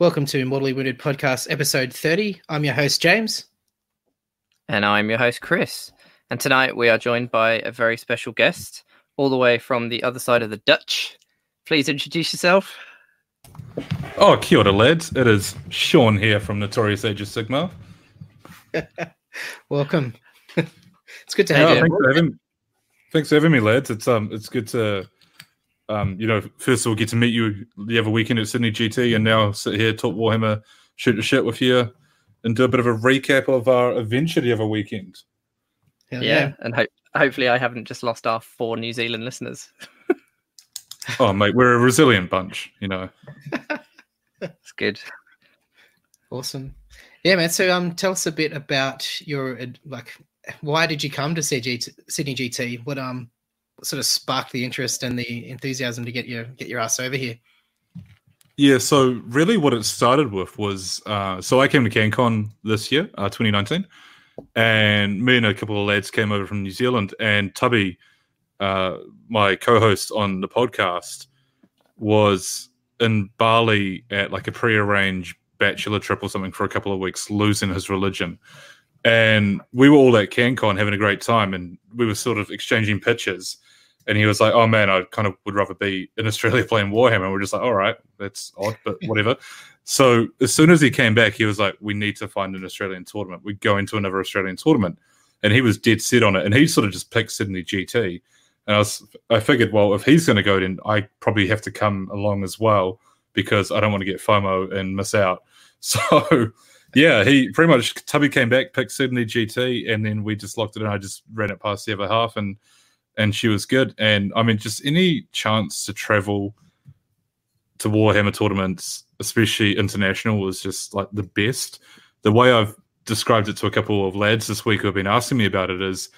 Welcome to Mortally Wounded Podcast, episode 30. I'm your host, James. And I'm your host, Chris. And tonight we are joined by a very special guest, all the way from the other side of the Dutch. Please introduce yourself. Oh, kia ora, lads. It is Sean here from Notorious Age of Sigmar. Welcome. It's good to have you. Thanks for having me, lads. It's good to... first of all, get to meet you the other weekend at Sydney GT, and now sit here, talk Warhammer, shoot the shit with you, and do a bit of a recap of our adventure the other weekend. Yeah. And hopefully I haven't just lost our 4 New Zealand listeners. Oh, mate, we're a resilient bunch, you know. That's good. Awesome. Yeah, man, so tell us a bit about your, why did you come to Sydney GT? What sort of sparked the interest and the enthusiasm to get your ass over here? Yeah, so really what it started with was, so I came to CanCon this year, 2019, and me and a couple of lads came over from New Zealand, and Tubby, my co-host on the podcast, was in Bali at like a pre-arranged bachelor trip or something for a couple of weeks, losing his religion. And we were all at CanCon having a great time, and we were sort of exchanging pictures. And he was like, "Oh man, I kind of would rather be in Australia playing Warhammer." And we're just like, "All right, that's odd, but whatever." So as soon as he came back, he was like, "We need to find an Australian tournament. We go into another Australian tournament," and he was dead set on it. And he sort of just picked Sydney GT. And I figured, well, if he's going to go, then I probably have to come along as well, because I don't want to get FOMO and miss out. So. Yeah, he pretty much, Tubby came back, picked Sydney GT, and then we just locked it in. I just ran it past the other half, and she was good. And, I mean, just any chance to travel to Warhammer tournaments, especially international, was just, like, the best. The way I've described it to a couple of lads this week who have been asking me about it is,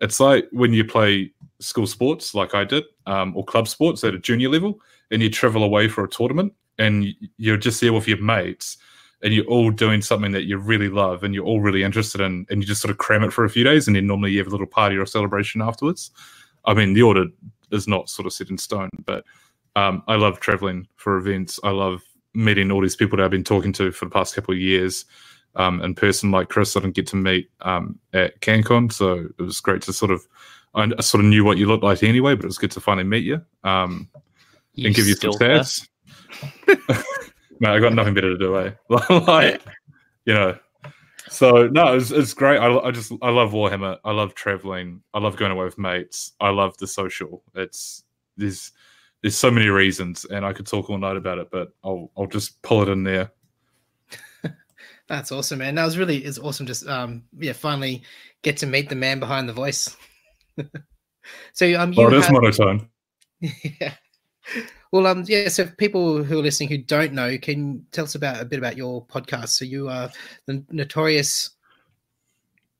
it's like when you play school sports, like I did, or club sports at a junior level, and you travel away for a tournament, and you're just there with your mates, and you're all doing something that you really love and you're all really interested in, and you just sort of cram it for a few days, and then normally you have a little party or a celebration afterwards. I mean, the order is not sort of set in stone, but I love traveling for events. I love meeting all these people that I've been talking to for the past couple of years in person, like Chris I didn't get to meet at CanCon, so it was great to I sort of knew what you looked like anyway, but it was good to finally meet you, and give you some stats. No, I got nothing better to do, eh? So no, it's great. I love Warhammer. I love traveling. I love going away with mates. I love the social. There's so many reasons, and I could talk all night about it, but I'll just pull it in there. That's awesome, man. That was it's awesome. Just finally get to meet the man behind the voice. It is monotone. Yeah. Well, so people who are listening who don't know, can you tell us a bit about your podcast? So you are the Notorious.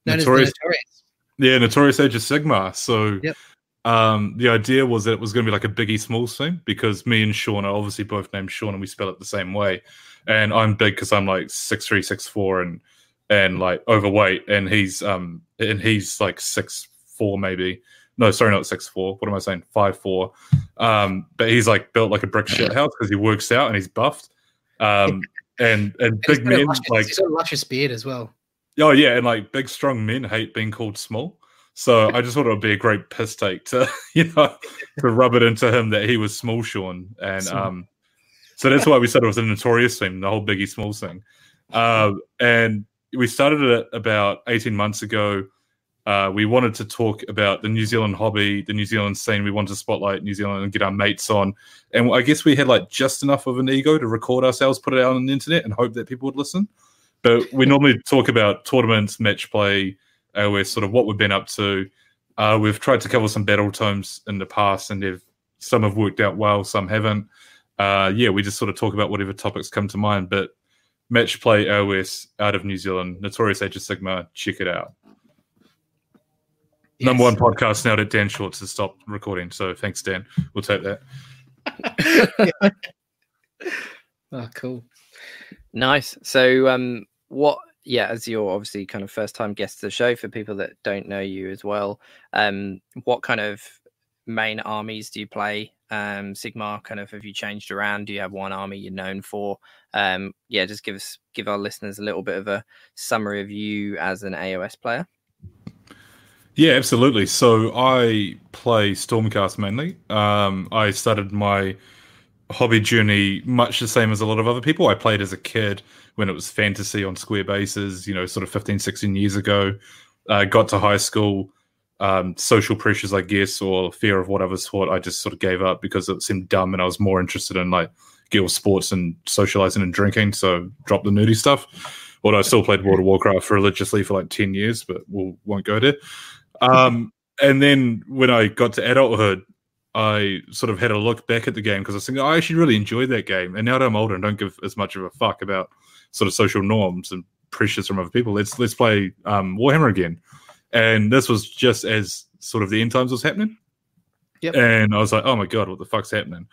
Yeah, Notorious Age of Sigmar. So yep. The idea was that it was going to be like a Biggie Smalls thing, because me and Sean are obviously both named Sean and we spell it the same way. And I'm big because I'm like 6'3", 6'4", and like overweight, and he's like 6'4", maybe. No, sorry, not 6'4". What am I saying? 5'4". But he's like built like a brick shit house because he works out and he's buffed. And big men like he's got a luscious beard as well. Oh yeah, and like big strong men hate being called small. So I just thought it would be a great piss take to rub it into him that he was small Sean. And so that's why we said it was a Notorious thing, the whole Biggie Smalls thing. And we started it about 18 months ago. We wanted to talk about the New Zealand hobby, the New Zealand scene. We wanted to spotlight New Zealand and get our mates on. And I guess we had like just enough of an ego to record ourselves, put it out on the internet, and hope that people would listen. But we normally talk about tournaments, match play, sort of what we've been up to. We've tried to cover some battle tomes in the past, and some have worked out well, some haven't. We just sort of talk about whatever topics come to mind. But match play, AOS, out of New Zealand, Notorious Age of Sigmar, check it out. Yes. Number 1 podcast now that Dan Schwartz has stopped recording. So thanks, Dan. We'll take that. Oh, cool. Nice. So as you're obviously kind of first time guest to the show, for people that don't know you as well, what kind of main armies do you play? Sigmar, kind of, have you changed around? Do you have one army you're known for? Yeah, just give our listeners a little bit of a summary of you as an AOS player. Yeah, absolutely. So I play Stormcast mainly. I started my hobby journey much the same as a lot of other people. I played as a kid when it was fantasy on square bases, you know, sort of 15, 16 years ago. Got to high school, social pressures, I guess, or fear of whatever sort, I just sort of gave up because it seemed dumb and I was more interested in like girl sports and socializing and drinking. So dropped the nerdy stuff. Although I still played World of Warcraft religiously for like 10 years, but won't go there. And then when I got to adulthood, I sort of had a look back at the game because I was thinking, I actually really enjoyed that game. And now that I'm older and don't give as much of a fuck about sort of social norms and pressures from other people, let's play Warhammer again. And this was just as sort of the end times was happening. Yep. And I was like, oh my God, what the fuck's happening?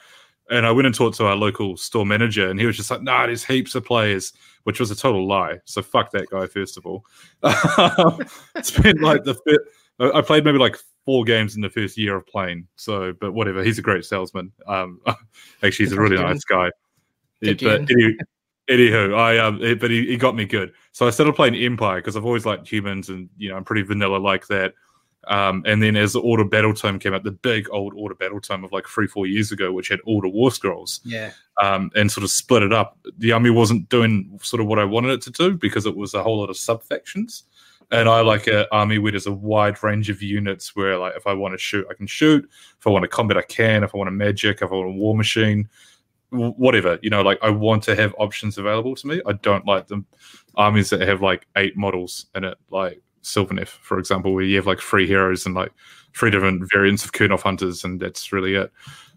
And I went and talked to our local store manager, and he was just like, nah, there's heaps of players, which was a total lie. So fuck that guy, first of all. It's been like I played maybe like 4 games in the first year of playing. So, but whatever, he's a great salesman. Actually, he's a really nice guy. Yeah, but anywho, but he got me good. So I started playing Empire because I've always liked humans, and you know, I'm pretty vanilla like that. And then as the Order Battle Tome came out, the big old Order Battle Tome of like 3-4 years ago, which had all the War Scrolls, and sort of split it up. The army wasn't doing sort of what I wanted it to do because it was a whole lot of sub-factions. And I like an army where there's a wide range of units where, like, if I want to shoot, I can shoot. If I want to combat, I can. If I want a magic, if I want a war machine, whatever. You know, like, I want to have options available to me. I don't like the armies that have, like, 8 models in it, like Sylvaneth, for example, where you have, like, 3 heroes and, like, 3 different variants of Kurnoth Hunters, and that's really it.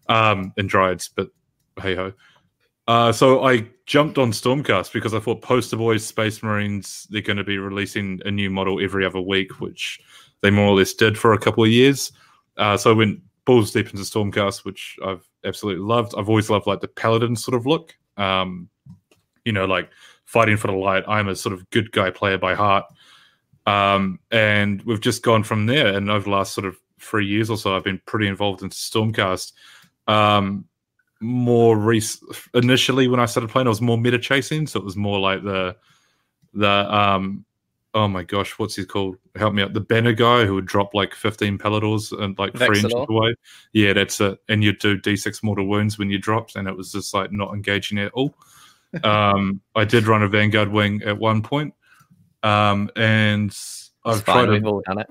And Dryads, but hey-ho. So I jumped on Stormcast because I thought Poster Boys, Space Marines, they're going to be releasing a new model every other week, which they more or less did for a couple of years. So I went balls deep into Stormcast, which I've absolutely loved. I've always loved like the Paladin sort of look, you know, like fighting for the light. I'm a sort of good guy player by heart. And we've just gone from there. And over the last sort of 3 years or so, I've been pretty involved in Stormcast. Initially when I started playing, I was more meta chasing, so it was more like the oh my gosh, what's he called? Help me out. The banner guy who would drop like 15 Paladors and like Vexilor. 3 inches away. Yeah, that's it. And you'd do D6 mortal wounds when you dropped, and it was just like not engaging at all. I did run a Vanguard wing at one point, and I've tried it. We've all done it.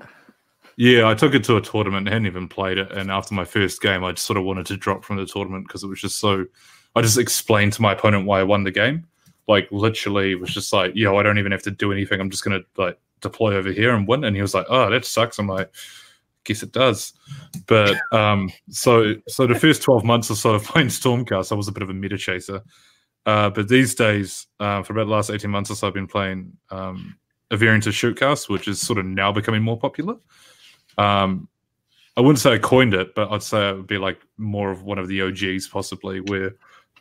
Yeah, I took it to a tournament. I hadn't even played it, and after my first game, I just sort of wanted to drop from the tournament because it was just so. I just explained to my opponent why I won the game. Like literally, it was just like, yo, I don't even have to do anything. I'm just gonna like deploy over here and win. And he was like, oh, that sucks. I'm like, guess it does. But so the first 12 months or so of playing Stormcast, I was a bit of a meta chaser. But these days, for about the last 18 months or so, I've been playing a variant of Shootcast, which is sort of now becoming more popular. I wouldn't say I coined it, but I'd say it would be like more of one of the OGs possibly, where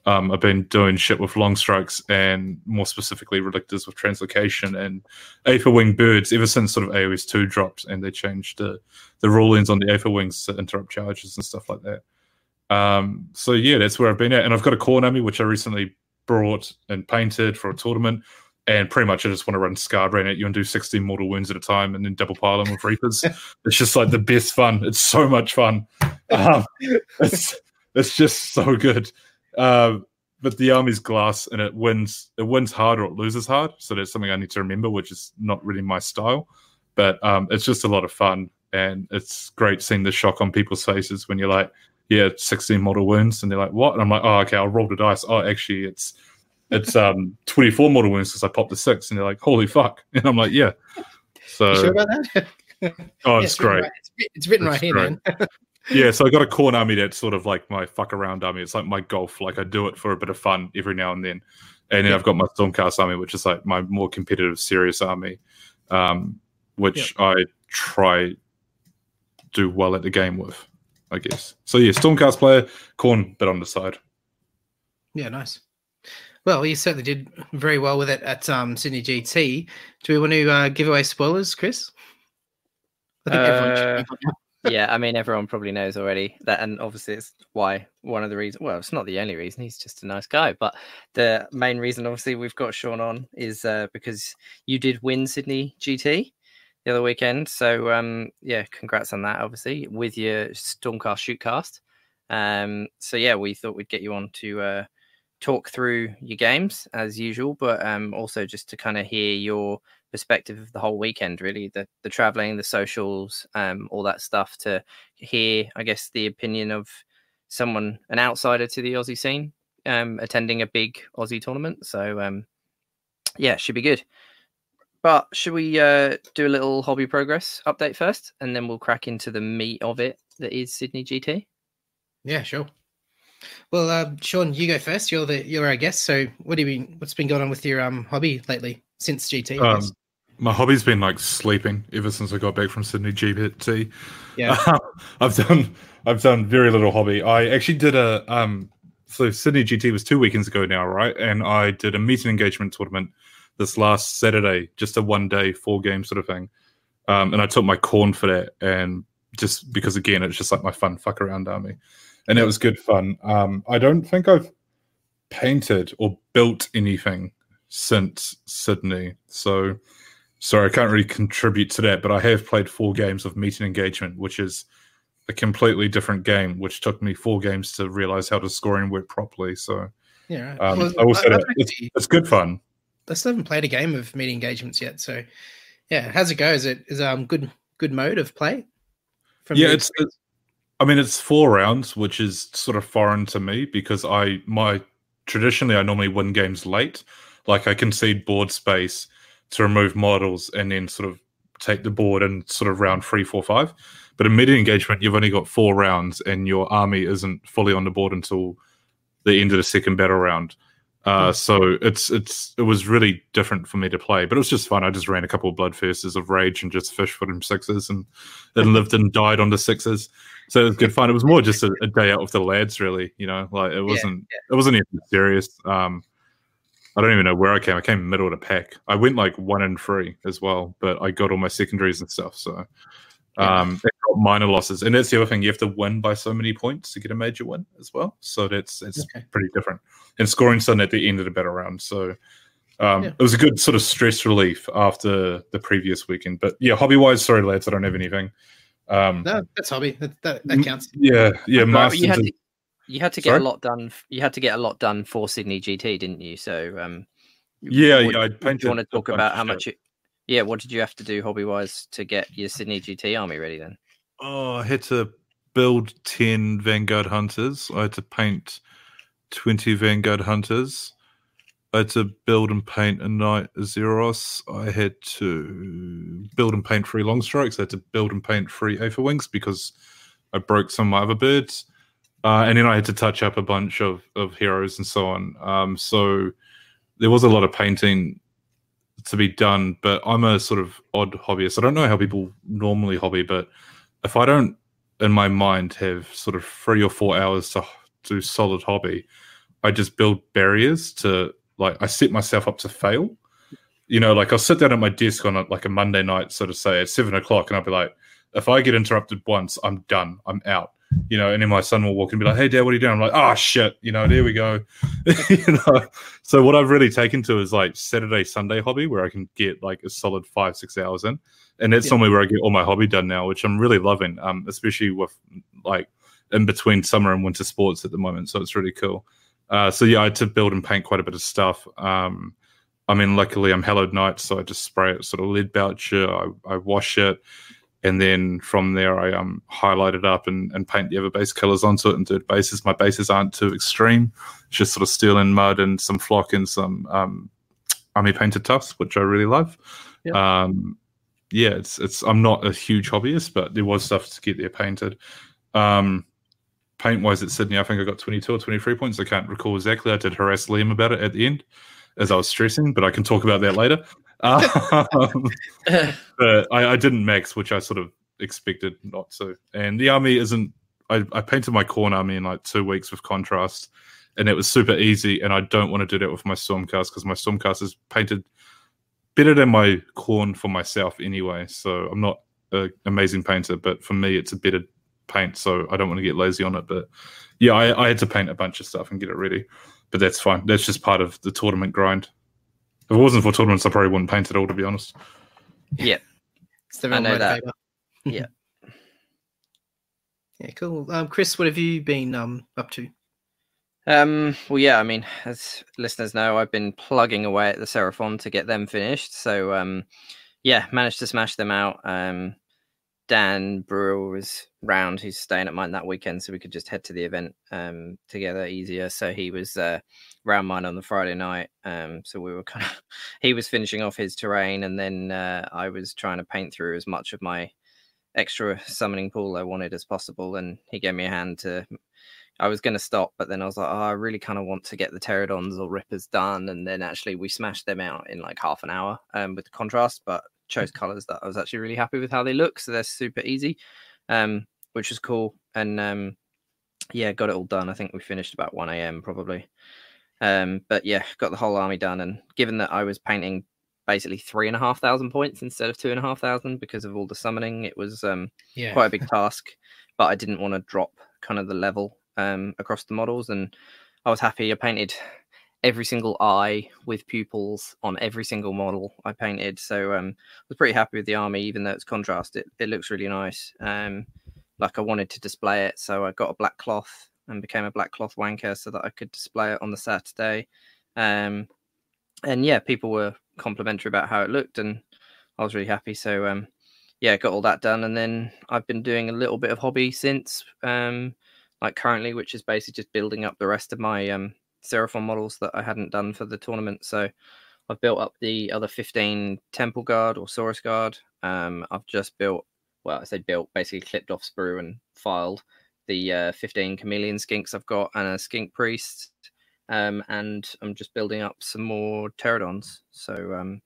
I've been doing shit with long strikes and more specifically relictors with translocation and Aether Wing birds ever since sort of AOS 2 dropped, and they changed the rulings on the Aether Wings to interrupt charges and stuff like that. So yeah, that's where I've been at, and I've got a Khorne army which I recently brought and painted for a tournament. And pretty much I just want to run Scarbrand at you and do 16 mortal wounds at a time and then double pile them with Reapers. It's just like the best fun. It's so much fun. It's just so good. But the army's glass, and it wins hard or it loses hard. So that's something I need to remember, which is not really my style. But it's just a lot of fun. And it's great seeing the shock on people's faces when you're like, yeah, 16 mortal wounds. And they're like, what? And I'm like, oh, okay, I'll roll the dice. Oh, actually, it's 24 mortal wounds because I popped a 6, and they're like, holy fuck. And I'm like, yeah. So, you sure about that? Oh, it's great. Right. It's written right here, man. Yeah, so I got a Khorne army that's sort of like my fuck around army. It's like my golf. Like I do it for a bit of fun every now and then. And then I've got my Stormcast army, which is like my more competitive, serious army, which I try do well at the game with, I guess. So yeah, Stormcast player, Khorne, bit on the side. Yeah, nice. Well, you certainly did very well with it at Sydney GT. Do we want to give away spoilers, Chris? I think everyone should. Yeah, I mean, everyone probably knows already that, and obviously it's why one of the reasons, well, it's not the only reason, he's just a nice guy, but the main reason obviously we've got Sean on is because you did win Sydney GT the other weekend, so yeah, congrats on that, obviously, with your Stormcast Shootcast. So yeah, we thought we'd get you on to talk through your games as usual, but also just to kind of hear your perspective of the whole weekend, really, the traveling, the socials, all that stuff, to hear, I guess, the opinion of someone, an outsider to the Aussie scene, attending a big Aussie tournament. So yeah, should be good. But should we do a little hobby progress update first, and then we'll crack into the meat of it that is Sydney GT? Yeah, sure. Well, Sean, you go first. You're our guest. So what's been going on with your hobby lately since GT? My hobby's been like sleeping ever since I got back from Sydney GT. Yeah, I've done very little hobby. I actually did a so Sydney GT was 2 weekends ago now, right? And I did a meet and engagement tournament this last Saturday, just a 1 day 4 game sort of thing. And I took my corn for that, and just because again it's just like my fun fuck around army, and it was good fun. I don't think I've painted or built anything since Sydney, so sorry, I can't really contribute to that, but I have played 4 games of meet and engagement, which is a completely different game, which took me 4 games to realize how to score and work properly. So yeah, right. I will say that it's good fun. I still haven't played a game of meet engagements yet, so yeah, how's it go? Is it good mode of play? Yeah, it's I mean, it's 4 rounds, which is sort of foreign to me because I normally win games late. Like I concede board space to remove models and then sort of take the board in sort of round 3, 4, 5. But in media engagement, you've only got 4 rounds and your army isn't fully on the board until the end of the second battle round. So it was really different for me to play, but it was just fun. I just ran a couple of bloodthirsters of rage and just fished for them sixes, and lived and died on the sixes. So it was good fun. It was more just a day out with the lads, really. You know, like it wasn't even serious. I don't even know where I came. I came middle of the pack. I went like 1 and 3 as well, but I got all my secondaries and stuff. So it got minor losses, and that's the other thing. You have to win by so many points to get a major win as well. So that's pretty different. And scoring's done at the end of the battle round. So it was a good sort of stress relief after the previous weekend. But yeah, hobby-wise, sorry lads, I don't have anything. No, that's hobby. That counts. Yeah, yeah. But you had to get a lot done. You had to get a lot done for Sydney GT, didn't you? So I painted. Do you want to talk about how much? Yeah, what did you have to do hobby-wise to get your Sydney GT army ready then? Oh, I had to build 10 Vanguard Hunters. I had to paint 20 Vanguard Hunters. I had to build and paint a Knight Azeros. I had to build and paint 3 Long Strikes. I had to build and paint 3 Aether Wings because I broke some of my other birds. And then I had to touch up a bunch of heroes and so on. So there was a lot of painting to be done, but I'm a sort of odd hobbyist. I don't know how people normally hobby, but if I don't, in my mind, have sort of 3 or 4 hours to do solid hobby, I just build barriers to, like, I set myself up to fail. You know, like I'll sit down at my desk on a Monday night, so to say, at 7:00, and I'll be like, if I get interrupted once, I'm done, I'm out. You know, and then my son will walk and be like, "Hey, Dad, what are you doing?" I'm like, "Oh shit!" You know, there we go. You know, so what I've really taken to is like Saturday, Sunday hobby, where I can get like a solid 5, 6 hours in, and that's normally where I get all my hobby done now, which I'm really loving. Especially with like in between summer and winter sports at the moment, so it's really cool. So yeah, I had to build and paint quite a bit of stuff. I mean, luckily I'm Hallowed Knight, so I just spray it sort of lead boucher. I wash it. And then from there, I highlight it up and paint the other base colors onto it and do it bases. My bases aren't too extreme. It's just sort of steel and mud and some flock and some army painted tufts, which I really love. Yeah. It's. I'm not a huge hobbyist, but there was stuff to get there painted. Paint-wise at Sydney, I think I got 22 or 23 points. I can't recall exactly. I did harass Liam about it at the end as I was stressing, but I can talk about that later. But I didn't max, which I sort of expected not to. And the army isn't. I painted my corn army in like 2 weeks with contrast, and it was super easy. And I don't want to do that with my Stormcast because my Stormcast is painted better than my corn for myself anyway. So I'm not an amazing painter, but for me, it's a better paint, so I don't want to get lazy on it. But yeah, I had to paint a bunch of stuff and get it ready, but that's fine. That's just part of the tournament grind. If it wasn't for tournaments, I probably wouldn't paint at all, to be honest. Yeah, it's the I know that. Yeah. Yeah, cool. Chris, what have you been up to? Well, yeah, I mean, as listeners know, I've been plugging away at the Seraphon to get them finished. So, yeah, managed to smash them out. Dan Brewer was round, who's staying at mine that weekend, so we could just head to the event together easier. So he was round mine on the Friday night. So we were kind of... he was finishing off his terrain, and then I was trying to paint through as much of my extra summoning pool I wanted as possible, and he gave me a hand to... I was going to stop, but then I was like, oh, I really kind of want to get the pterodons or rippers done, and then actually we smashed them out in like half an hour with the contrast, but chose colors that I was actually really happy with how they look, so they're super easy, which is cool. And yeah, got it all done. I think we finished about 1 a.m. probably, but yeah, got the whole army done. And given that I was painting basically 3,500 points instead of 2,500 because of all the summoning, it was quite a big task, but I didn't want to drop kind of the level across the models, and I was happy. I painted every single eye with pupils on every single model I painted, so I was pretty happy with the army, even though it's contrast. It looks really nice. Like, I wanted to display it, so I got a black cloth and became a black cloth wanker so that I could display it on the Saturday. And yeah, people were complimentary about how it looked, and I was really happy. So yeah, got all that done, and then I've been doing a little bit of hobby since, like currently, which is basically just building up the rest of my Seraphon models that I hadn't done for the tournament. So I've built up the other 15 Temple Guard or Saurus Guard. I've just built, well, I say built, basically clipped off sprue and filed the 15 Chameleon Skinks I've got, and a Skink Priest. And I'm just building up some more pterodons. So,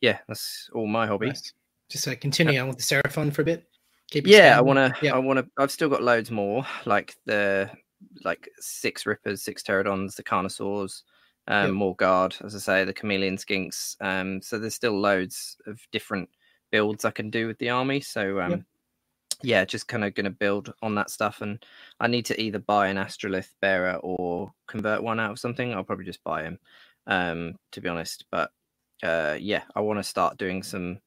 yeah, that's all my hobby. Nice. Just continue on with the Seraphon for a bit. Keep I want to. Yeah. I've still got loads more, like the 6 Rippers, 6 pterodons, the Carnosaurs, more guard, as I say, the Chameleon Skinks. So there's still loads of different builds I can do with the army. So yeah, just kind of going to build on that stuff, and I need to either buy an Astrolith Bearer or convert one out of something. I'll probably just buy him, to be honest. But yeah, I want to start doing some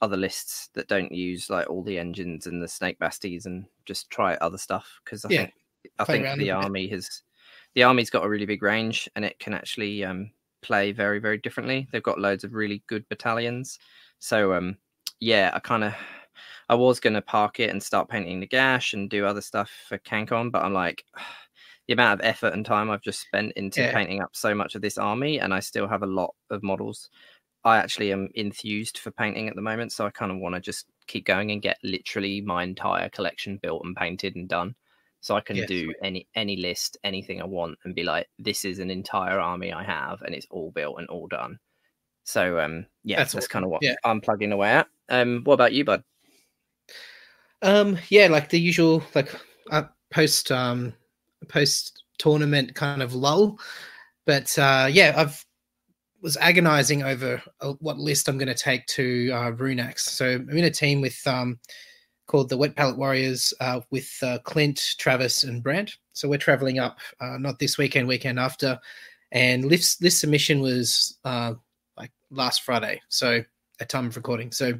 other lists that don't use like all the engines and the Snake Basties, and just try other stuff, because I think the army's got a really big range, and it can actually play very, very differently. They've got loads of really good battalions. So yeah, I was going to park it and start painting the Gash and do other stuff for CanCon, but I'm like, the amount of effort and time I've just spent into painting up so much of this army, and I still have a lot of models. I actually am enthused for painting at the moment, so I kind of want to just keep going and get literally my entire collection built and painted and done, so I can do any list, anything I want, and be like, this is an entire army I have, and it's all built and all done. So yeah, that's kind of what I'm plugging away at. What about you, bud? Yeah, like the usual, like post tournament kind of lull, but yeah, I've was agonizing over what list I'm going to take to Runax. So I'm in a team with called the Wet Palette Warriors, with Clint, Travis, and Brandt. So we're traveling up, not this weekend, weekend after, and this submission was like last Friday, so at time of recording. So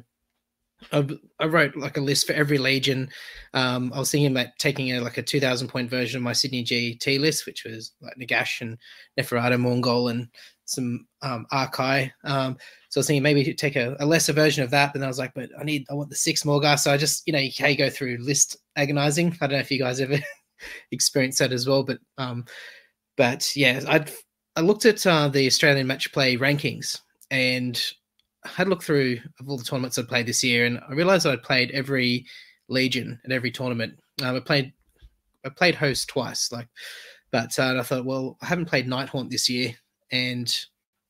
I wrote like a list for every legion. I was thinking about taking a 2,000-point version of my Sydney GT list, which was like Nagash and Neferata, Mongol, and some Archai. So I was thinking maybe take a lesser version of that. But then I was like, but I want the 6 Morgar. So I just, you can go through list agonizing. I don't know if you guys ever experienced that as well, but yeah, I looked at the Australian match play rankings, and I had a look through of all the tournaments I'd played this year, and I realized I'd played every legion at every tournament. I played host twice, I thought, well, I haven't played Nighthaunt this year, and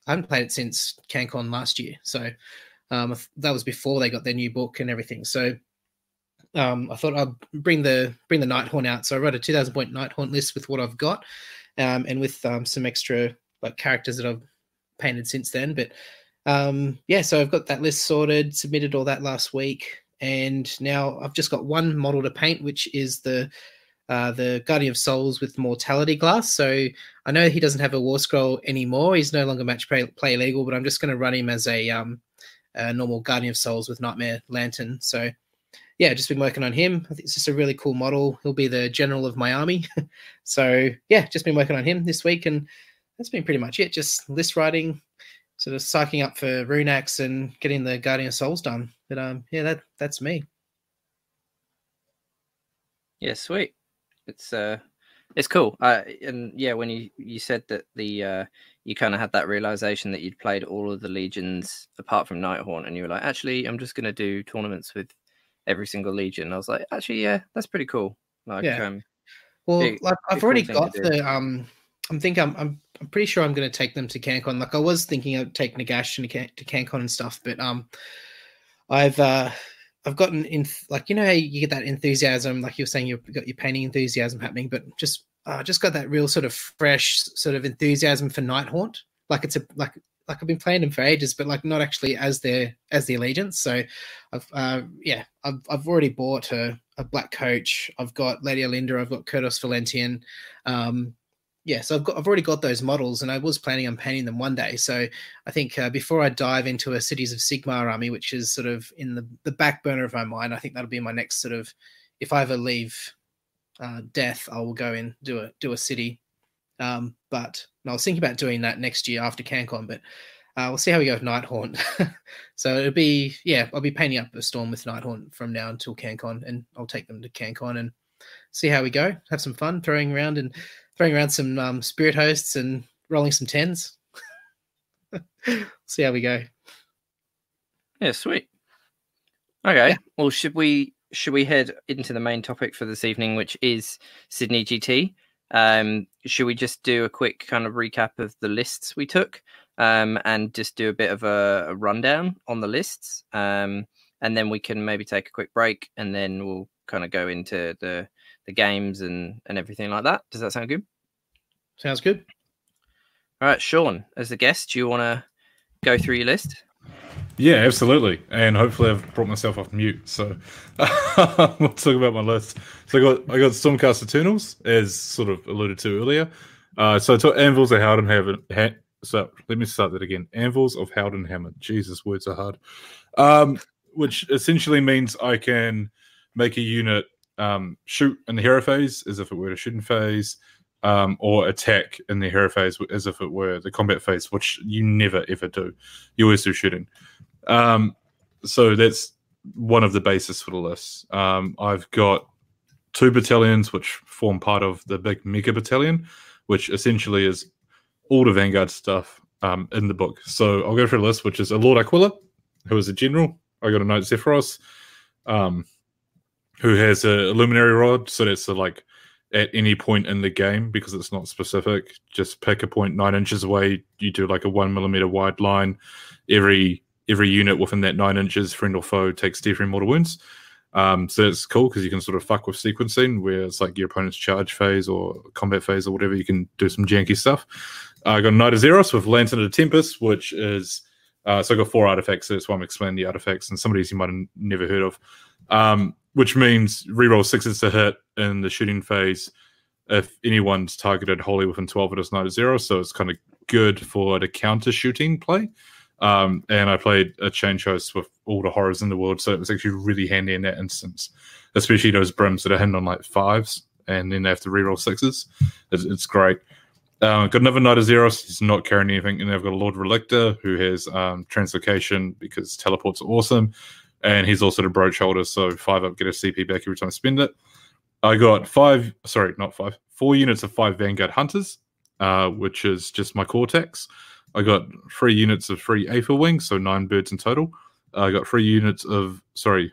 I haven't played it since CanCon last year. So that was before they got their new book and everything. So I thought I'd bring the Nighthaunt out. So I wrote a 2,000-point Nighthaunt list with what I've got, and with some extra characters that I've painted since then, but. Yeah, so I've got that list sorted, submitted all that last week, And now I've just got one model to paint, which is the Guardian of Souls with Mortality Glass. So I know he doesn't have a War Scroll anymore. He's no longer match play legal, but I'm just going to run him as a normal Guardian of Souls with Nightmare Lantern. So yeah, just been working on him. I think it's just a really cool model. He'll be the general of my army. So yeah, just been working on him this week, and that's been pretty much it. Just list writing, sort of psyching up for Runax and getting the Guardian of Souls done. But yeah, that's me. Yeah, sweet. It's cool. And yeah, when you said that you kind of had that realization that you'd played all of the legions apart from Nighthaunt, and you were like, actually, I'm just going to do tournaments with every single legion. I was like, actually, yeah, that's pretty cool. Like, yeah. I've already got the. I'm pretty sure I'm going to take them to CanCon. Like, I was thinking I'd take Nagash to CanCon and stuff, but I've gotten in, like, you know how you get that enthusiasm, like you were saying, you've got your painting enthusiasm happening, but just got that real sort of fresh sort of enthusiasm for Nighthaunt. Like it's like I've been playing them for ages, but like not actually as the allegiance. So I've already bought a Black Coach. I've got Lady Alinda. I've got Kurtos Valentian. Yeah, so I've already got those models, and I was planning on painting them one day. So I think before I dive into a Cities of Sigmar army, which is sort of in the back burner of my mind, I think that'll be my next sort of, if I ever leave death, I will go and do a city. But I was thinking about doing that next year after CanCon, but we'll see how we go with Nighthaunt. So it'll be, yeah, I'll be painting up a storm with Nighthaunt from now until CanCon, and I'll take them to CanCon and see how we go. Have some fun throwing around some spirit hosts and rolling some tens. See how we go. Yeah, sweet. Okay. Yeah. Well, should we head into the main topic for this evening, which is Sydney GT? Should we just do a quick kind of recap of the lists we took, and just do a bit of a rundown on the lists, and then we can maybe take a quick break, and then we'll kind of go into the games and everything like that. Does that sound good? Sounds good. All right, Sean, as the guest, do you want to go through your list? Yeah, absolutely. And hopefully I've brought myself off mute, so we'll talk about my list. So I got Stormcast Eternals, as sort of alluded to earlier. So I took Anvils of Howden Hammond. So let me start that again. Anvils of Howden Hammond. Jesus, words are hard. Which essentially means I can make a unit shoot in the hero phase as if it were a shooting phase, or attack in the hero phase as if it were the combat phase, which you never ever do. You always do shooting. So that's one of the bases for the list. I've got two battalions which form part of the big mega battalion, which essentially is all the Vanguard stuff in the book. So I'll go through the list, which is a Lord Aquila, who is a general. I got a Knight Zephyros, who has a luminary rod, so that's like at any point in the game, because it's not specific, just pick a point 9 inches away, you do like a 1 millimeter wide line. Every unit within that 9 inches, friend or foe, takes D3 mortal wounds. So it's cool because you can sort of fuck with sequencing, where it's like your opponent's charge phase or combat phase or whatever, you can do some janky stuff. I got Knight of Zeros with Lantern of the Tempest, which is, so I got 4 artifacts, so that's why I'm explaining the artifacts, and some of these you might have never heard of. Which means reroll 6s to hit in the shooting phase if anyone's targeted wholly within 12 of this Knight of Zero, so it's kind of good for the counter shooting play. And I played a Change Host with all the horrors in the world, so it was actually really handy in that instance, especially those brims that are hitting on like 5s and then they have to reroll 6s. It's great. Got another Knight of Zeros, he's not carrying anything, and they've got a Lord Relictor who has translocation because teleports are awesome. And he's also the brooch holder, so 5+ get a CP back every time I spend it. I got 4 units of 5 Vanguard Hunters, which is just my Cortex. I got 3 units of 3 Aether Wings, so 9 birds in total. I got a unit of 3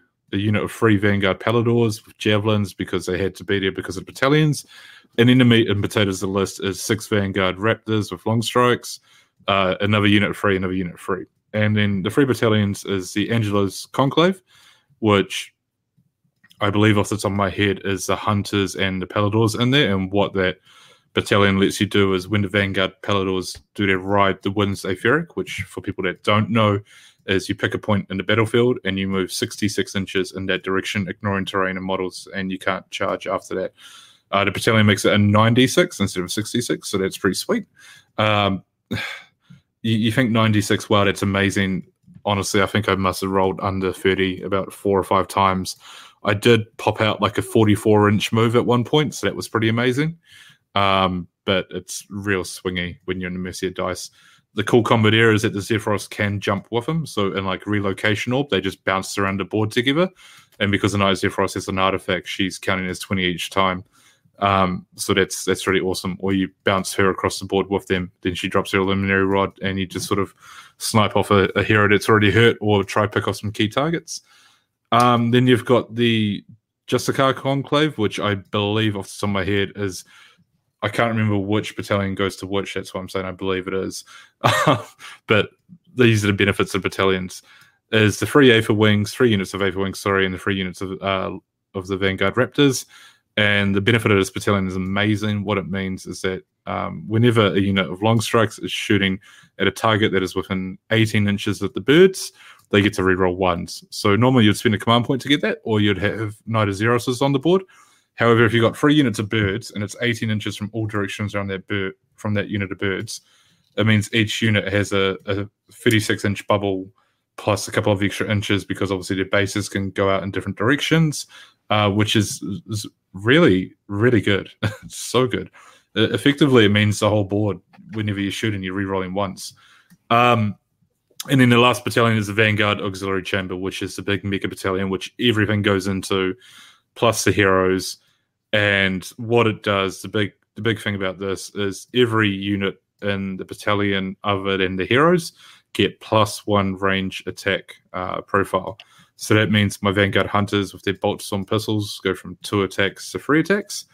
Vanguard Paladors with Javelins, because they had to be there because of battalions. And in the meat and potatoes of the list is 6 Vanguard Raptors with Long Strikes, another unit of 3. And then the 3 battalions is the Angelo's Conclave, which I believe off the top of my head is the Hunters and the Paladors in there. And what that battalion lets you do is when the Vanguard Paladors do their ride, the Wind's Aetheric, which for people that don't know is you pick a point in the battlefield and you move 66 inches in that direction, ignoring terrain and models, and you can't charge after that. The battalion makes it a 9d6 instead of 66, so that's pretty sweet. You think 9d6, wow, that's amazing. Honestly, I think I must have rolled under 30 about 4 or 5 times. I did pop out like a 44-inch move at one point, so that was pretty amazing. But it's real swingy when you're in the mercy of dice. The cool combo there is that the Zephyros can jump with them, so in like relocation orb, they just bounce around the board together. And because the Night Zephyros has an artifact, she's counting as 20 each time. So that's really awesome. Or you bounce her across the board with them, then she drops her luminary rod, and you just sort of snipe off a hero that's already hurt, or try pick off some key targets. Then you've got the Justicar Conclave, which I believe off the top of my head is, I can't remember which battalion goes to which, that's what I'm saying, I believe it is. But these are the benefits of battalions, is the 3 units of Aether Wings, and the 3 units of the Vanguard Raptors. And the benefit of this battalion is amazing. What it means is that whenever a unit of long strikes is shooting at a target that is within 18 inches of the birds, they get to reroll 1s. So normally you'd spend a command point to get that, or you'd have Knight of Xeroses on the board. However, if you've got 3 units of birds and it's 18 inches from all directions around that bird, from that unit of birds, it means each unit has a 36-inch bubble plus a couple of extra inches, because obviously their bases can go out in different directions, which is really, really good. It's so good. Effectively, it means the whole board, whenever you're shooting, you're rerolling 1s. And then the last battalion is the Vanguard Auxiliary Chamber, which is the big mega battalion, which everything goes into, plus the heroes. And what it does, the big thing about this is every unit in the battalion other than the heroes get +1 range attack profile. So that means my Vanguard Hunters with their Boltstorm Pistols go from 2 attacks to 3 attacks.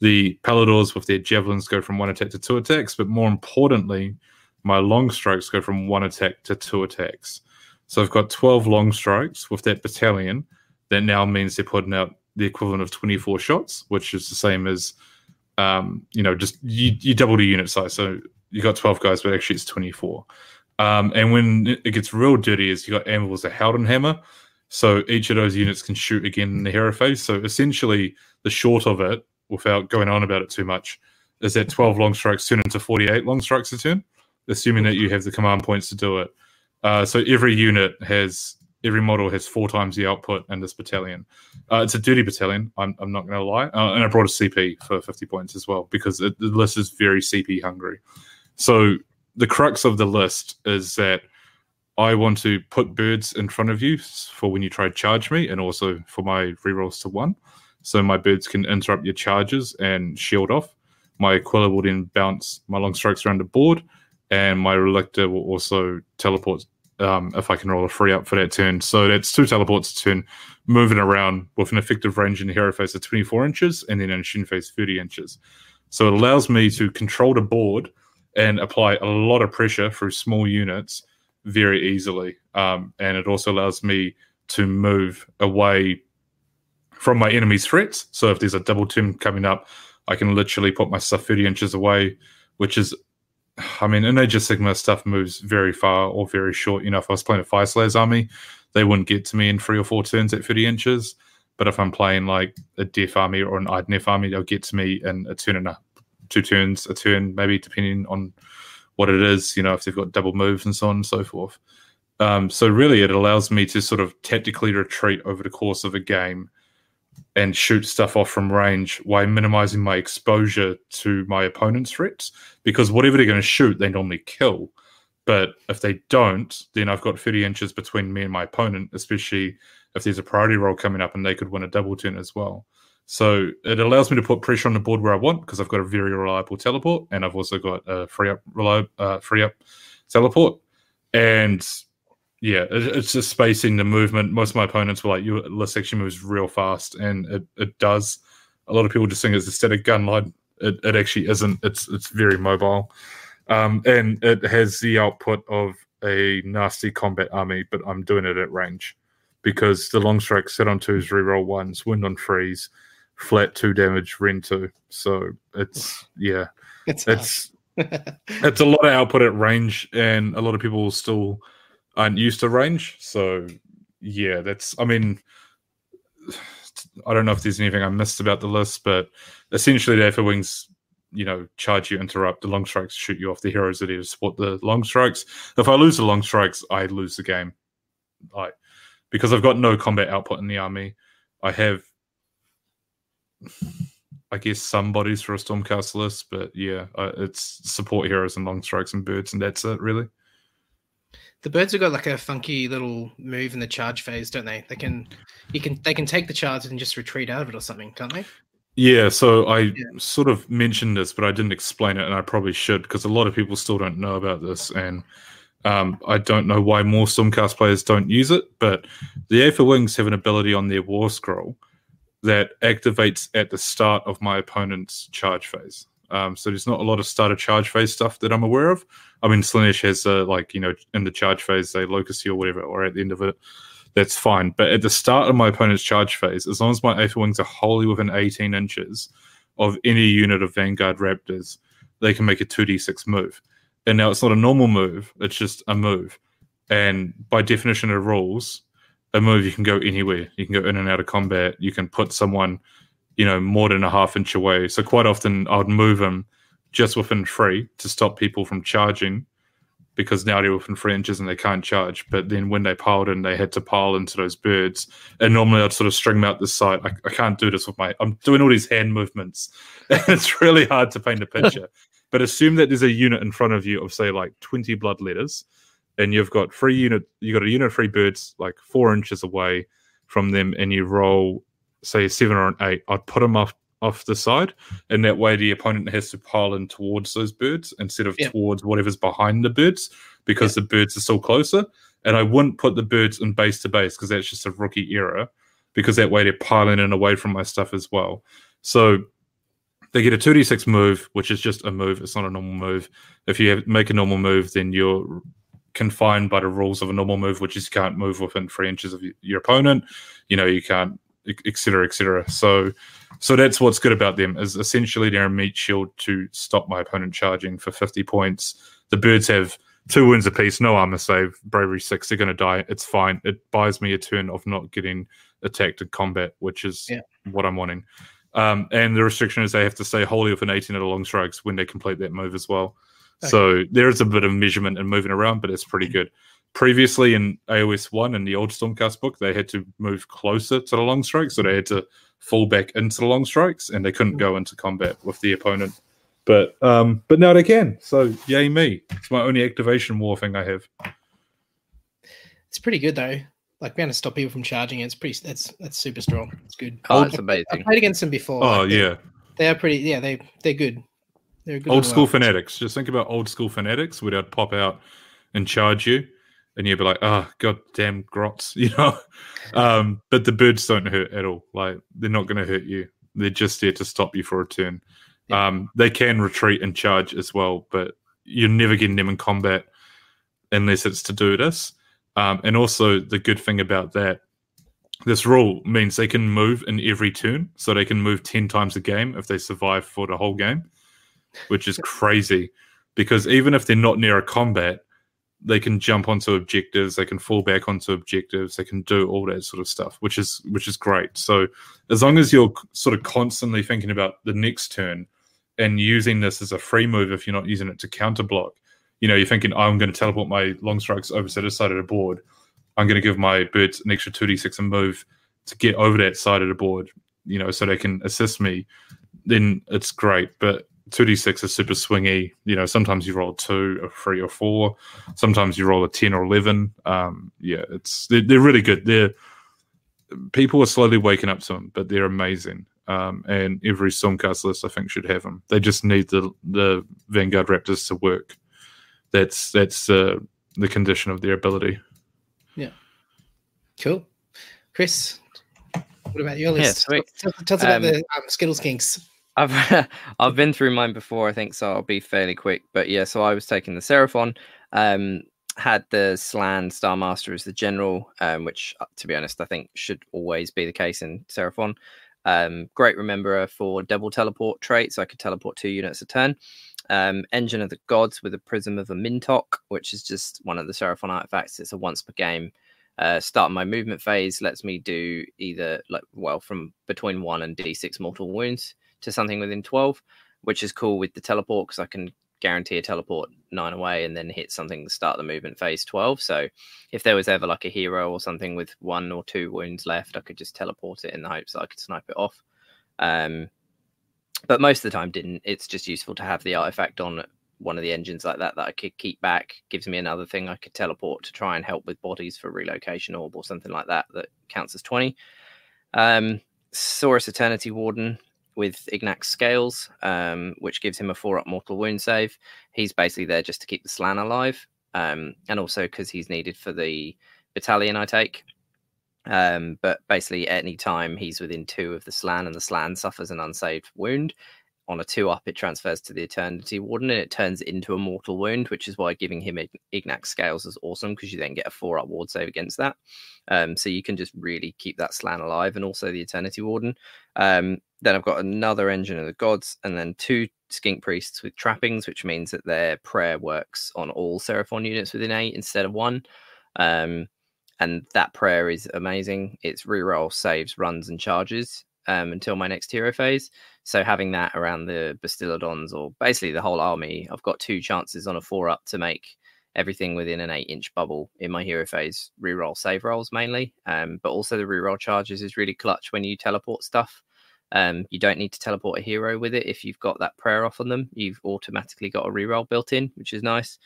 The Paladors with their Javelins go from 1 attack to 2 attacks. But more importantly, my long strikes go from 1 attack to 2 attacks. So I've got 12 long strikes with that battalion. That now means they're putting out the equivalent of 24 shots, which is the same as, just you double the unit size. So you got 12 guys, but actually it's 24. And when it gets real dirty is you got Anvils of Heldenhammer. So each of those units can shoot again in the hero phase. So essentially the short of it, without going on about it too much, is that 12 long strikes turn into 48 long strikes a turn, assuming that you have the command points to do it. So every model has 4 times the output in this battalion. It's a dirty battalion, I'm not going to lie. And I brought a CP for 50 points as well, because the list is very CP hungry. So the crux of the list is that I want to put birds in front of you for when you try to charge me, and also for my rerolls to 1. So my birds can interrupt your charges and shield off. My Aquila will then bounce my long strikes around the board, and my Relictor will also teleport if I can roll a 3 up for that turn. So that's 2 teleports a turn, moving around with an effective range in the hero phase of 24 inches, and then in Shin phase 30 inches. So it allows me to control the board and apply a lot of pressure through small units very easily. And it also allows me to move away from my enemy's threats. So if there's a double turn coming up, I can literally put my stuff 30 inches away, which is, in Age of Sigma, stuff moves very far or very short. If I was playing a Fire Slayer's army, they wouldn't get to me in 3 or 4 turns at 30 inches. But if I'm playing like a Def army or an Idnef army, they'll get to me in a turn and 2 turns, a turn maybe, depending on what it is, if they've got double moves and so on and so forth. So really it allows me to sort of tactically retreat over the course of a game and shoot stuff off from range while minimizing my exposure to my opponent's threats, because whatever they're going to shoot, they normally kill. But if they don't, then I've got 30 inches between me and my opponent, especially if there's a priority roll coming up and they could win a double turn as well. So it allows me to put pressure on the board where I want, because I've got a very reliable teleport, and I've also got a free up teleport. And yeah, it's just spacing the movement. Most of my opponents were like, your list actually moves real fast, and it does. A lot of people just think it's a static gun line. It actually isn't. It's very mobile. And it has the output of a nasty combat army, but I'm doing it at range, because the long strike, set on 2s, reroll 1s, wind on 3s, flat 2 damage, rend 2. So it's a lot of output at range, and a lot of people will still aren't used to range. So yeah, that's, I mean, I don't know if there's anything I missed about the list, but essentially the Aether Wings, you know, charge you, interrupt, the long strikes shoot you off, the heroes are there to support the long strikes. If I lose the long strikes, I lose the game. Like, because I've got no combat output in the army, I have, I guess, some bodies for a Stormcast list, but yeah, it's support heroes and long strikes and birds, and that's it, really. The birds have got like a funky little move in the charge phase, don't they? They can take the charge and just retreat out of it or something, can't they? Yeah, so I sort of mentioned this, but I didn't explain it, and I probably should, because a lot of people still don't know about this, and I don't know why more Stormcast players don't use it, but the Aether Wings have an ability on their War Scroll that activates at the start of my opponent's charge phase. So there's not a lot of starter charge phase stuff that I'm aware of. I mean, Slaanesh has, like, you know, in the charge phase, they Locust Seal or whatever, or at the end of it. That's fine. But at the start of my opponent's charge phase, as long as my Aether Wings are wholly within 18 inches of any unit of Vanguard Raptors, they can make a 2d6 move. And now it's not a normal move, it's just a move. And by definition of rules, a move, you can go anywhere. You can go in and out of combat. You can put someone, you know, more than a half inch away. So quite often I would move them just within 3 to stop people from charging, because now they're within 3 inches and they can't charge. But then when they piled in, they had to pile into those birds. And normally I'd sort of string them out this side. I can't do this with my... I'm doing all these hand movements. And it's really hard to paint a picture. But assume that there's a unit in front of you of, say, like 20 bloodletters, and you've got three birds, like 4 inches away from them, and you roll, say, a 7 or an 8. I'd put them off the side, and that way the opponent has to pile in towards those birds instead of towards whatever's behind the birds, because the birds are still closer. And I wouldn't put the birds in base to base, because that's just a rookie error, because that way they're piling in away from my stuff as well. So they get a 2d6 move, which is just a move. It's not a normal move. If you make a normal move, then you're confined by the rules of a normal move, which is you can't move within 3 inches of your opponent. You know, you can't, etc., etc. So that's what's good about them, is essentially they're a meat shield to stop my opponent charging for 50 points. The birds have 2 wounds apiece, no armor save, bravery 6. They're going to die. It's fine. It buys me a turn of not getting attacked in combat, which is what I'm wanting. And the restriction is they have to stay wholly within 18 of the long strikes when they complete that move as well. Okay. So there is a bit of measurement and moving around, but it's pretty good. Previously in AOS 1, in the old Stormcast book, they had to move closer to the long strikes, so they had to fall back into the long strikes, and they couldn't go into combat with the opponent. But now they can, so yay me. It's my only activation war thing I have. It's pretty good, though. Like, being able to stop people from charging, it's pretty. That's super strong. It's good. Oh, it's amazing. I played against them before. Oh, like, they are pretty, they're good. They're a good old school fanatics. Just think about old school fanatics where they'd pop out and charge you, and you'd be like, oh, goddamn grots, you know? But the birds don't hurt at all. Like, they're not going to hurt you. They're just there to stop you for a turn. Yeah. They can retreat and charge as well, but you're never getting them in combat unless it's to do this. And also, the good thing about that, this rule means they can move in every turn, so they can move 10 times a game if they survive for the whole game, which is crazy, because even if they're not near a combat, they can jump onto objectives, they can fall back onto objectives, they can do all that sort of stuff, which is great. So as long as you're sort of constantly thinking about the next turn and using this as a free move, if you're not using it to counterblock, you know, you're thinking, oh, I'm going to teleport my long strikes over to this side of the board. I'm going to give my birds an extra 2d6 and move to get over that side of the board, you know, so they can assist me. Then it's great, but 2d6 is super swingy. You know, sometimes you roll 2 or 3 or 4. Sometimes you roll a 10 or 11. They're really good. People are slowly waking up to them, but they're amazing. And every Stormcast list, I think, should have them. They just need the Vanguard Raptors to work. That's the condition of their ability. Yeah. Cool. Chris, what about your list? Yeah, tell us about the Skittles Kinks. I've been through mine before, I think, so I'll be fairly quick. But yeah, so I was taking the Seraphon, had the Slan Star Master as the general, which, to be honest, I think should always be the case in Seraphon. Great rememberer for double teleport trait, so I could teleport 2 units a turn. Engine of the Gods with a Prism of a Mintok, which is just one of the Seraphon artifacts. It's a once per game. Start my movement phase lets me do either, like, well, from between 1 and D6 mortal wounds to something within 12, which is cool with the teleport because I can guarantee a teleport 9 away and then hit something to start the movement phase 12. So if there was ever like a hero or something with 1 or 2 wounds left, I could just teleport it in the hopes that I could snipe it off. But most of the time didn't. It's just useful to have the artifact on one of the engines like that that I could keep back. Gives me another thing I could teleport to try and help with bodies for relocation orb or something like that that counts as 20. Saurus Eternity Warden with Ignax Scales, which gives him a 4+ mortal wound save. He's basically there just to keep the Slan alive, and also because he's needed for the battalion I take. But basically at any time he's within 2 of the Slan and the Slan suffers an unsaved wound, on a 2+ it transfers to the Eternity Warden and it turns it into a mortal wound, which is why giving him Ignax Scales is awesome, because you then get a 4+ ward save against that. So you can just really keep that Slan alive and also the Eternity Warden. Then I've got another Engine of the Gods and then 2 Skink Priests with trappings, which means that their prayer works on all Seraphon units within 8 instead of 1. And that prayer is amazing. It's reroll, saves, runs, and charges until my next hero phase. So having that around the Bastiladons, or basically the whole army, I've got 2 chances on a 4+ to make everything within an 8-inch bubble in my hero phase reroll, save rolls mainly. But also the reroll charges is really clutch when you teleport stuff. You don't need to teleport a hero with it. If you've got that prayer off on them, you've automatically got a reroll built in, which is nice.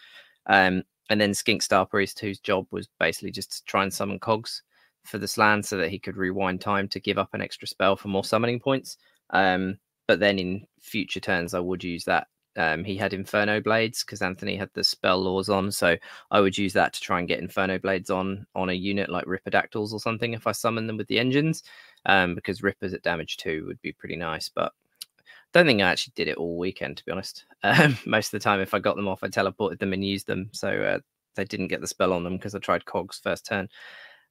And then Skink Star Priest, whose job was basically just to try and summon cogs for the Slan so that he could rewind time to give up an extra spell for more summoning points. But then in future turns, I would use that. He had Inferno Blades because Anthony had the spell laws on. So I would use that to try and get Inferno Blades on a unit like Ripperdactyls or something if I summon them with the engines, because Rippers at damage 2 would be pretty nice. But don't think I actually did it all weekend, to be honest. Most of the time, if I got them off, I teleported them and used them. So they didn't get the spell on them because I tried cogs first turn.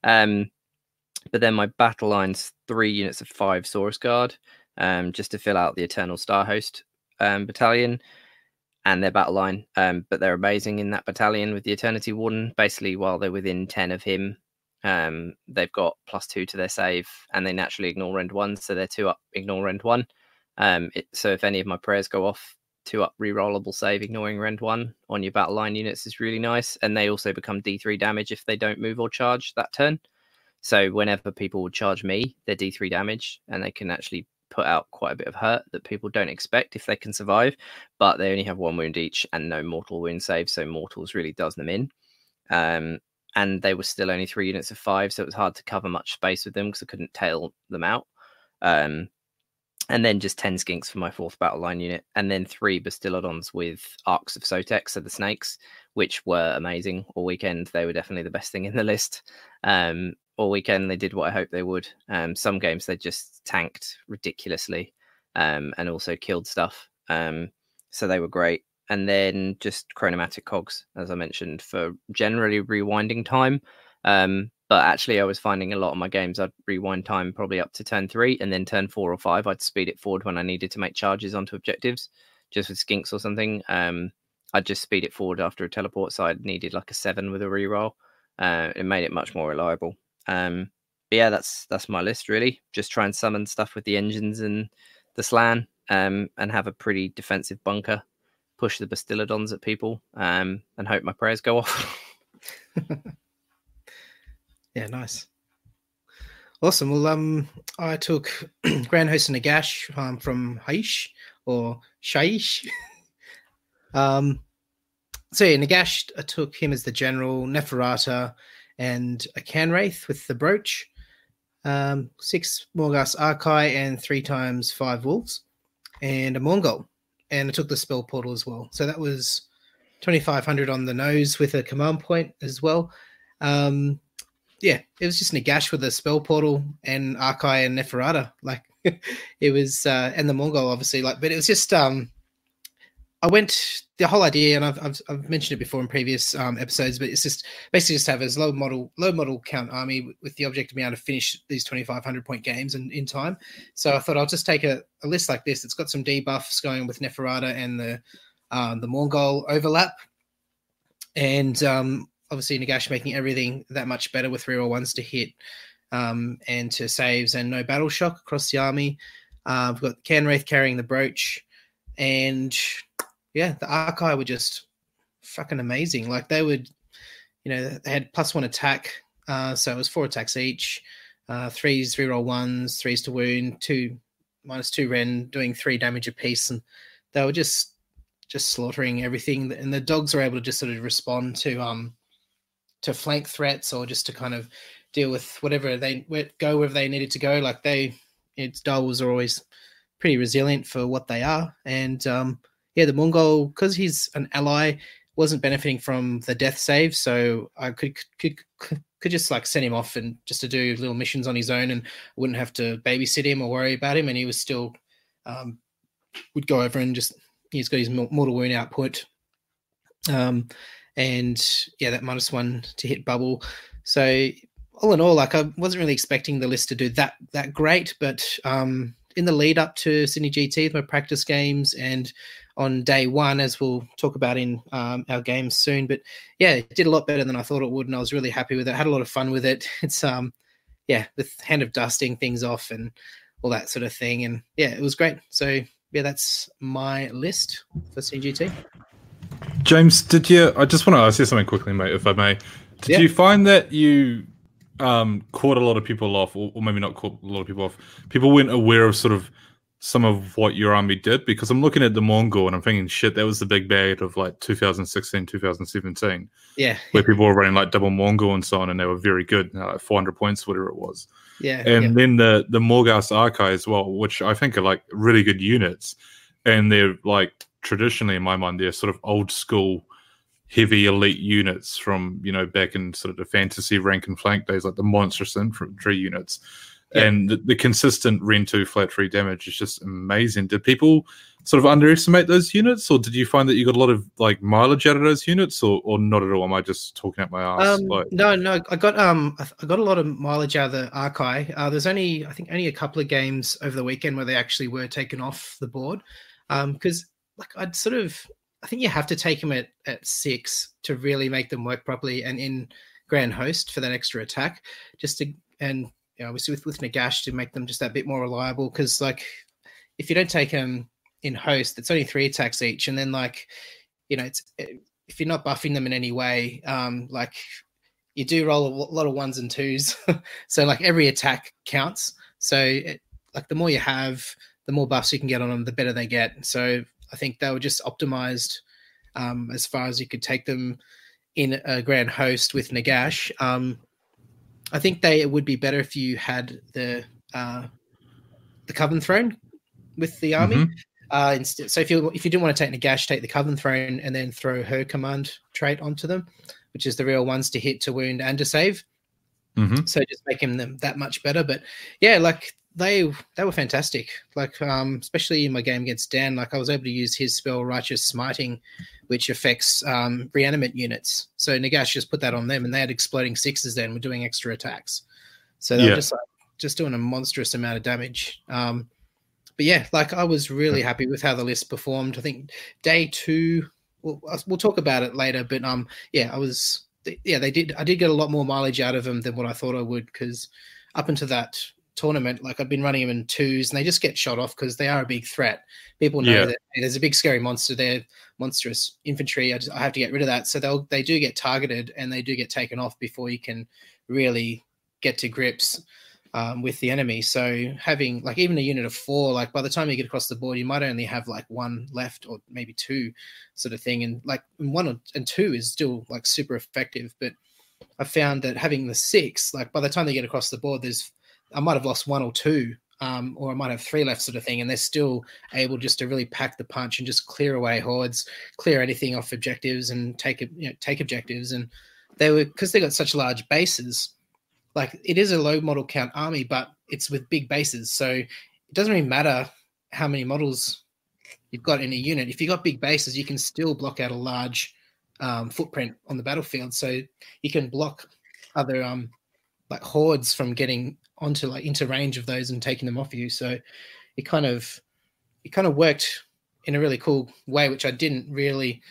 But then my battle lines, 3 units of 5 Saurus Guard, just to fill out the Eternal Star Host battalion and their battle line. But they're amazing in that battalion with the Eternity Warden. Basically, while they're within 10 of him, they've got +2 to their save, and they naturally ignore Rend 1, so they're 2+ ignore Rend 1. So if any of my prayers go off, 2+ rerollable save ignoring Rend 1 on your battle line units is really nice, and they also become D3 damage if they don't move or charge that turn. So whenever people would charge me, they're D3 damage, and they can actually put out quite a bit of hurt that people don't expect if they can survive, but they only have 1 wound each and no mortal wound save, so mortals really does them in. And they were still only 3 units of 5, so it was hard to cover much space with them because I couldn't tail them out. And then just 10 skinks for my 4th battle line unit. And then 3 Bastiladons with Arcs of Sotex, so the snakes, which were amazing all weekend. They were definitely the best thing in the list. All weekend, they did what I hoped they would. Some games, they just tanked ridiculously and also killed stuff. So they were great. And then just Chronomatic Cogs, as I mentioned, for generally rewinding time. But actually, I was finding a lot of my games, I'd rewind time probably up to turn 3, and then turn 4 or 5, I'd speed it forward when I needed to make charges onto objectives, just with skinks or something. I'd just speed it forward after a teleport, so I needed like a 7 with a reroll. It made it much more reliable. But yeah, that's my list, really. Just try and summon stuff with the engines and the Slan, and have a pretty defensive bunker, push the Bastiladons at people, and hope my prayers go off. Yeah, nice. Awesome. Well, I took Grand Host and Nagash from Haish, or Shaish. So yeah, Nagash, I took him as the general, Neferata, and a Canwraith with the brooch. 6 Morgas Archai and 3x5 wolves, and a Mongol. And I took the spell portal as well. So that was 2,500 on the nose with a command point as well. Yeah, it was just Nagash with a spell portal and Archai and Neferata. Like, it was, and the Mongol, obviously. Like, but it was just, I went, the whole idea, and I've mentioned it before in previous episodes, but it's just basically just have as low model count army with the objective being able to finish these 2,500 point games in time. So I thought I'll just take a list like this. It's got some debuffs going with Neferata and the the Mongol overlap, and obviously Nagash making everything that much better with 3-1s to hit and to saves and no battle shock across the army. We've got Canwraith carrying the brooch, and yeah, the Archi were just fucking amazing. Like they would, you know, they had +1 attack, so it was 4 attacks each, 3s, 3-1s, 3s to wound, 2 -2 Ren, doing 3 damage apiece, and they were just slaughtering everything. And the dogs were able to just sort of respond to flank threats or just to kind of deal with whatever they go wherever they needed to go. Like its dolls are always pretty resilient for what they are. And yeah, the Mongol, because he's an ally, wasn't benefiting from the death save, so I could just like send him off and just to do little missions on his own, and wouldn't have to babysit him or worry about him. And he was still would go over and just, he's got his mortal wound output, and yeah, that -1 to hit bubble. So all in all, like I wasn't really expecting the list to do that great, but in the lead up to Sydney GT, my practice games, and on day one, as we'll talk about in our games soon, but yeah, it did a lot better than I thought it would, and I was really happy with it. I had a lot of fun with it. It's yeah, the hand of dusting things off and all that sort of thing, and yeah, it was great. So yeah, that's my list for CGT. James, did you? I just want to ask you something quickly, mate, if I may. Did you find that you caught a lot of people off, or maybe not caught a lot of people off? People weren't aware of sort of some of what your army did, because I'm looking at the Mongol and I'm thinking, shit, that was the big bad of like 2016, 2017. Yeah. Where people were running like double Mongol and so on, and they were very good, like 400 points, whatever it was. Yeah. And then the Morgas Archi as well, which I think are like really good units. And they're like traditionally, in my mind, they're sort of old school, heavy elite units from, you know, back in sort of the fantasy rank and flank days, like the monstrous infantry units. Yeah. And the consistent Ren 2 flat 3 damage is just amazing. Did people sort of underestimate those units, or did you find that you got a lot of like mileage out of those units, or not at all? Am I just talking out my ass? No, I got a lot of mileage out of the Archi. There's only a couple of games over the weekend where they actually were taken off the board, because like I think you have to take them at 6 to really make them work properly, and in Grand Host for that extra attack, you know, obviously with Nagash to make them just that bit more reliable, because like if you don't take them in host, it's only 3 attacks each, and then like, you know, if you're not buffing them in any way, like you do roll a lot of 1s and 2s, so like every attack counts. So like the more you have, the more buffs you can get on them, the better they get. So I think they were just optimized as far as you could take them in a Grand Host with Nagash. I think it would be better if you had the Coven Throne with the army. Mm-hmm. So if you didn't want to take Nagash, take the Coven Throne and then throw her command trait onto them, which is the 3-1s to hit, to wound, and to save. Mm-hmm. So just making them that much better. But yeah, like they were fantastic. Like especially in my game against Dan, like I was able to use his spell Righteous Smiting, which affects reanimate units. So Nagash just put that on them, and they had exploding 6s then, were doing extra attacks. So they were just doing a monstrous amount of damage. But yeah, like I was really happy with how the list performed. I think day 2, we'll talk about it later, but yeah, I did get a lot more mileage out of them than what I thought I would, because up until that tournament, like I've been running them in 2s, and they just get shot off because they are a big threat. People know that there's a big scary monster there, monstrous infantry. I have to get rid of that. So they do get targeted, and they do get taken off before you can really get to grips with the enemy. So having like even a unit of 4, like by the time you get across the board, you might only have like 1 left, or maybe 2 sort of thing. And like 1 and 2 is still like super effective. But I found that having the 6, like by the time they get across the board, I might have lost 1 or 2, or I might have 3 left, sort of thing, and they're still able just to really pack the punch and just clear away hordes, clear anything off objectives, and take objectives. And because they got such large bases, like it is a low model count army, but it's with big bases, so it doesn't really matter how many models you've got in a unit. If you've got big bases, you can still block out a large footprint on the battlefield, so you can block other like hordes from getting onto like into range of those and taking them off you. So it kind of worked in a really cool way, which I didn't really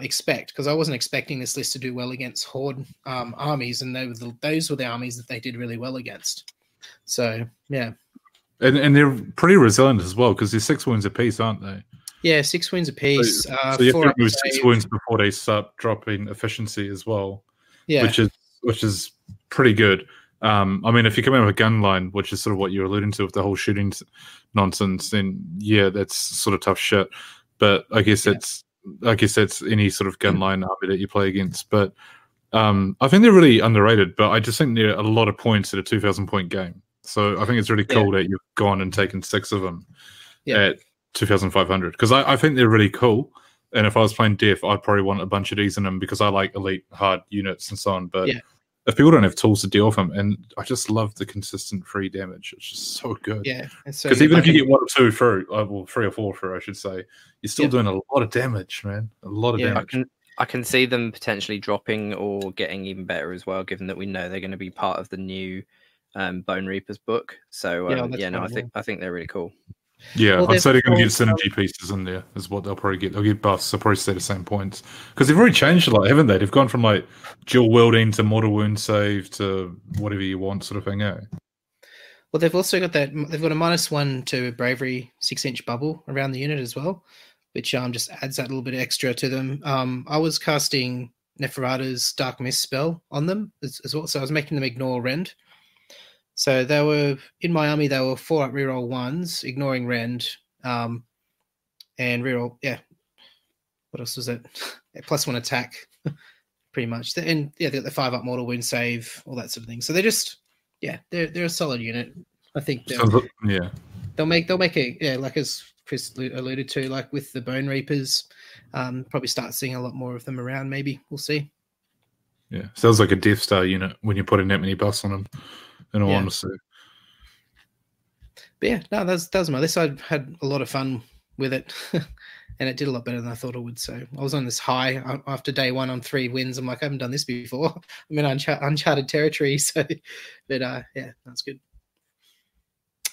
expect, because I wasn't expecting this list to do well against Horde armies, and those were the armies that they did really well against. So, yeah. And they're pretty resilient as well, because they're 6 wounds apiece, aren't they? Yeah, 6 wounds apiece. So you have to move 6 wounds before they start dropping efficiency as well, yeah, which is pretty good. I mean, if you come in with a gun line, which is sort of what you're alluding to with the whole shooting nonsense, then yeah, that's sort of tough shit. But I guess that's any sort of gun line army that you play against. But I think they're really underrated. But I just think there are a lot of points at a 2,000 point game. So I think it's really cool that you've gone and taken 6 of them at 2,500, because I think they're really cool. And if I was playing Def, I'd probably want a bunch of these in them, because I like elite hard units and so on. But if people don't have tools to deal with them, and I just love the consistent free damage. It's just so good. Yeah, because so even if you get 1 or 2 through, well, 3 or 4 through, I should say, you're still doing a lot of damage, man. A lot of damage. I can see them potentially dropping or getting even better as well, given that we know they're going to be part of the new Bone Reapers book. So I think they're really cool. Yeah, well, I'd say they're going to get synergy pieces in there, is what they'll probably get. They'll get buffs. They'll probably stay the same points, because they've already changed a lot, haven't they? They've gone from like dual wielding to mortal wound save to whatever you want, sort of thing. Yeah. Well, they've also got that. They've got a -1 to bravery 6-inch bubble around the unit as well, which just adds that little bit extra to them. I was casting Neferata's Dark Mist spell on them as well, so I was making them ignore Rend. So they were in my army. They were 4-up reroll 1s, ignoring Rend, and reroll. Yeah, what else was it? +1 attack, pretty much. And yeah, they got the 5-up mortal wound save, all that sort of thing. So they're just, yeah, they're a solid unit. I think they'll make like as Chris alluded to, like with the Bone Reapers, probably start seeing a lot more of them around. Maybe we'll see. Yeah, sounds like a Death Star unit when you're putting that many buffs on them. In all honesty. But yeah, no, that was my list. I had a lot of fun with it, and it did a lot better than I thought it would. So I was on this high after day one on 3 wins. I'm like, I haven't done this before. I'm in uncharted territory. So, but yeah, that's good.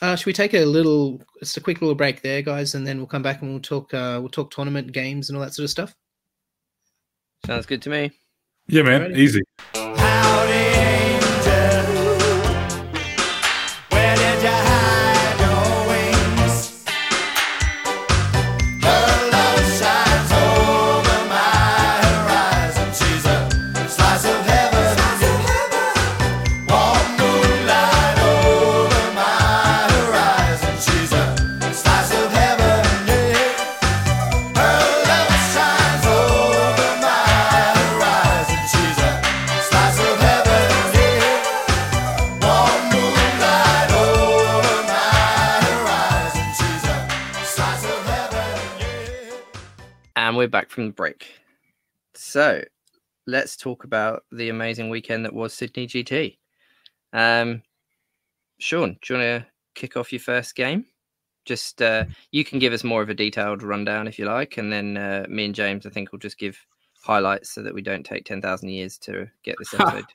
Should we take a quick little break there, guys, and then we'll come back and we'll talk tournament games and all that sort of stuff. Sounds good to me. Yeah, man, alrighty. Easy. Back from the break. So let's talk about the amazing weekend that was Sydney GT. Sean, do you want to kick off your first game? Just you can give us more of a detailed rundown if you like, and then me and James, I think, will just give highlights so that we don't take 10,000 years to get this episode.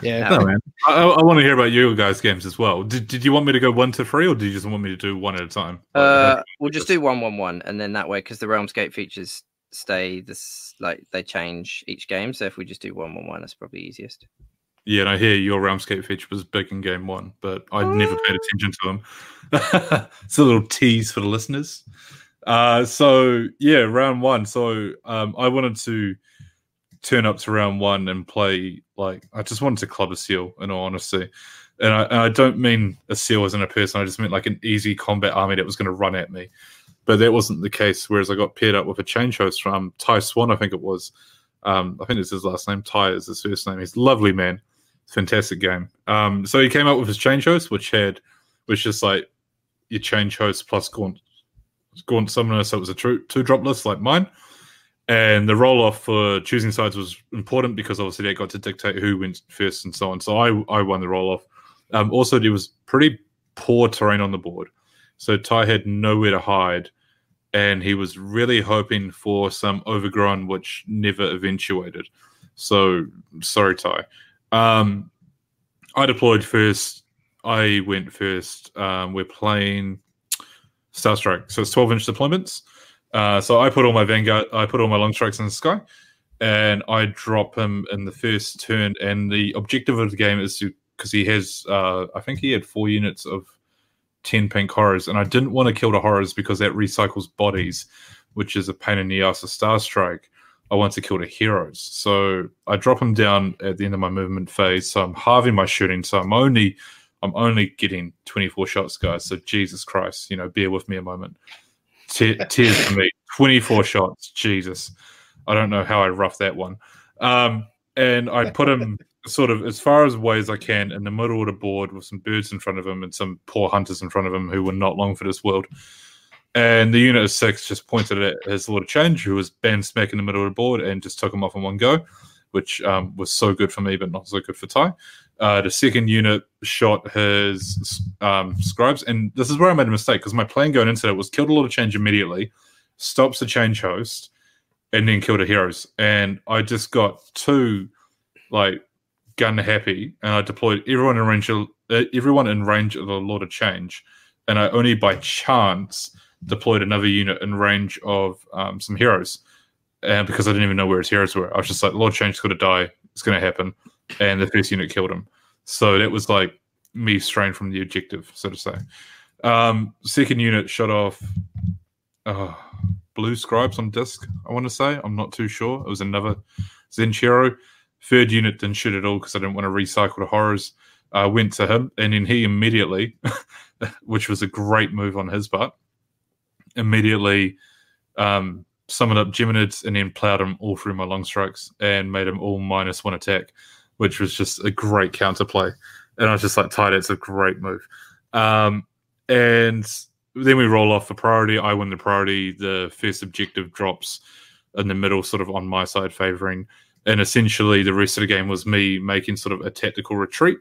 Yeah, no, man. I want to hear about your guys' games as well. Did you want me to go 1 to 3, or do you just want me to do 1 at a time? We'll just do 1-1-1, and then that way, because the Realmscape features stay this, like they change each game, so if we just do 1-1-1, that's probably easiest. Yeah, and I hear your Realmscape feature was big in game 1, but I never paid attention to them. It's a little tease for the listeners. So yeah, round 1. So I wanted to turn up to round 1 and play, like, I just wanted to club a seal, in all honesty. And I don't mean a seal as in a person, I just meant like an easy combat army that was going to run at me. But that wasn't the case, whereas I got paired up with a change host from Ty Swan, I think it was. I think it's his last name. Ty is his first name. He's a lovely man. Fantastic game. So he came up with his change host, which is like your change host plus Gaunt Summoner, so it was a 2-drop list like mine. And the roll-off for choosing sides was important, because obviously that got to dictate who went first and so on. So I won the roll-off. Also, there was pretty poor terrain on the board. So Ty had nowhere to hide, and he was really hoping for some overgrown, which never eventuated. So, sorry, Ty. I deployed first. I went first. We're playing Starstrike. So it's 12-inch deployments. So I put all my Vanguard, I put all my long strikes in the sky, and I drop him in the first turn. And the objective of the game is to, because he has, I think he had 4 units of 10 pink horrors, and I didn't want to kill the horrors because that recycles bodies, which is a pain in the ass of Starstrike. I want to kill the heroes. So I drop him down at the end of my movement phase. So I'm halving my shooting. So I'm only getting 24 shots, guys. So Jesus Christ, you know, bear with me a moment. Tears for me. 24 shots. Jesus. I don't know how I roughed that one. And I put him sort of as far as away as I can in the middle of the board with some birds in front of him and some poor hunters in front of him who were not long for this world. And the unit of 6 just pointed at his Lord of Change, who was banned smack in the middle of the board, and just took him off in one go, which was so good for me, but not so good for Ty. The second unit shot his scribes, and this is where I made a mistake, because my plan going into that was kill the Lord of Change immediately, stops the Change Host, and then kill the heroes. And I just got too, like, gun happy, and I deployed everyone in range of the Lord of Change, and I only by chance deployed another unit in range of some heroes, because I didn't even know where his heroes were. I was just like, Lord Change's going to die. It's going to happen. And the first unit killed him. So that was like me straying from the objective, so to say. Second unit shot off blue scribes on disc, I want to say. I'm not too sure. It was another Zenchero. Third unit didn't shoot at all because I didn't want to recycle the horrors. I went to him, and then he immediately, which was a great move on his part, immediately summoned up Geminids and then plowed him all through my long strikes and made him all -1 attack, which was just a great counterplay. And I was just like, Ty, that's a great move. And then we roll off the priority. I win the priority. The first objective drops in the middle, sort of on my side favoring. And essentially the rest of the game was me making sort of a tactical retreat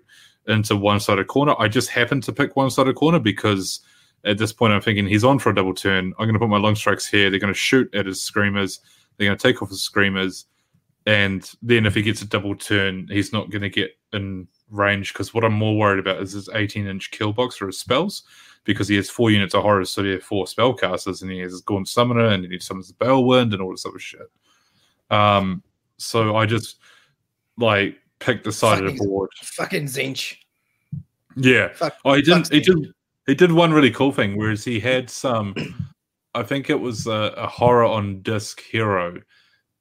into one-sided corner. I just happened to pick one-sided corner because at this point I'm thinking he's on for a double turn. I'm going to put my long strikes here. They're going to shoot at his screamers. They're going to take off his screamers. And then if he gets a double turn, he's not going to get in range, because what I'm more worried about is his 18-inch kill box for his spells, because he has 4 units of horrors, so he has 4 spellcasters, and he has his Gaunt Summoner, and then he summons the Bellwind and all this other shit. So I just, like, picked the side of the board. Fucking Zinch. Yeah. He did one really cool thing, whereas he had some, I think it was a horror on disc hero,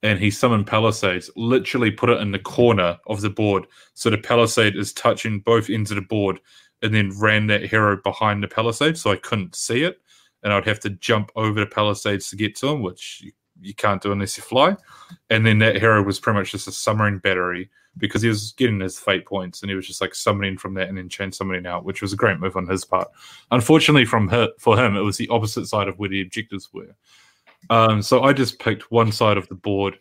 and he summoned Palisades, literally put it in the corner of the board, so the Palisade is touching both ends of the board, and then ran that hero behind the Palisade, so I couldn't see it, and I'd have to jump over the Palisades to get to him, which you can't do unless you fly. And then that hero was pretty much just a summoning battery, because he was getting his fate points, and he was just like summoning from that and then chain summoning out, which was a great move on his part. Unfortunately for him, it was the opposite side of where the objectives were. So I just picked one side of the board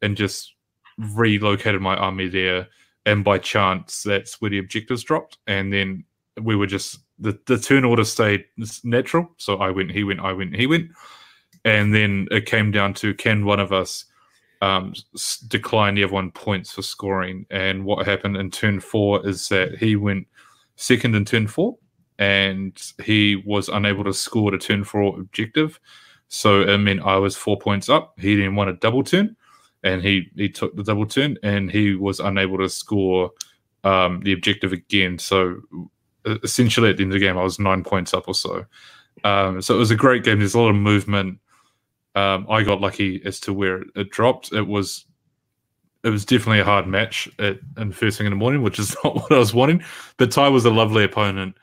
and just relocated my army there, and by chance that's where the objectives dropped. And then we were just, the turn order stayed natural, so I went, he went, I went, he went. And then it came down to, can one of us decline the other one points for scoring? And what happened in turn 4 is that he went second in turn 4, and he was unable to score the turn 4 objective. So it meant I was 4 points up. He then won a double turn, and he took the double turn, and he was unable to score the objective again. So essentially at the end of the game, I was 9 points up or so. So it was a great game. There's a lot of movement. I got lucky as to where it dropped. It was definitely a hard match in first thing in the morning, which is not what I was wanting. But Ty was a lovely opponent,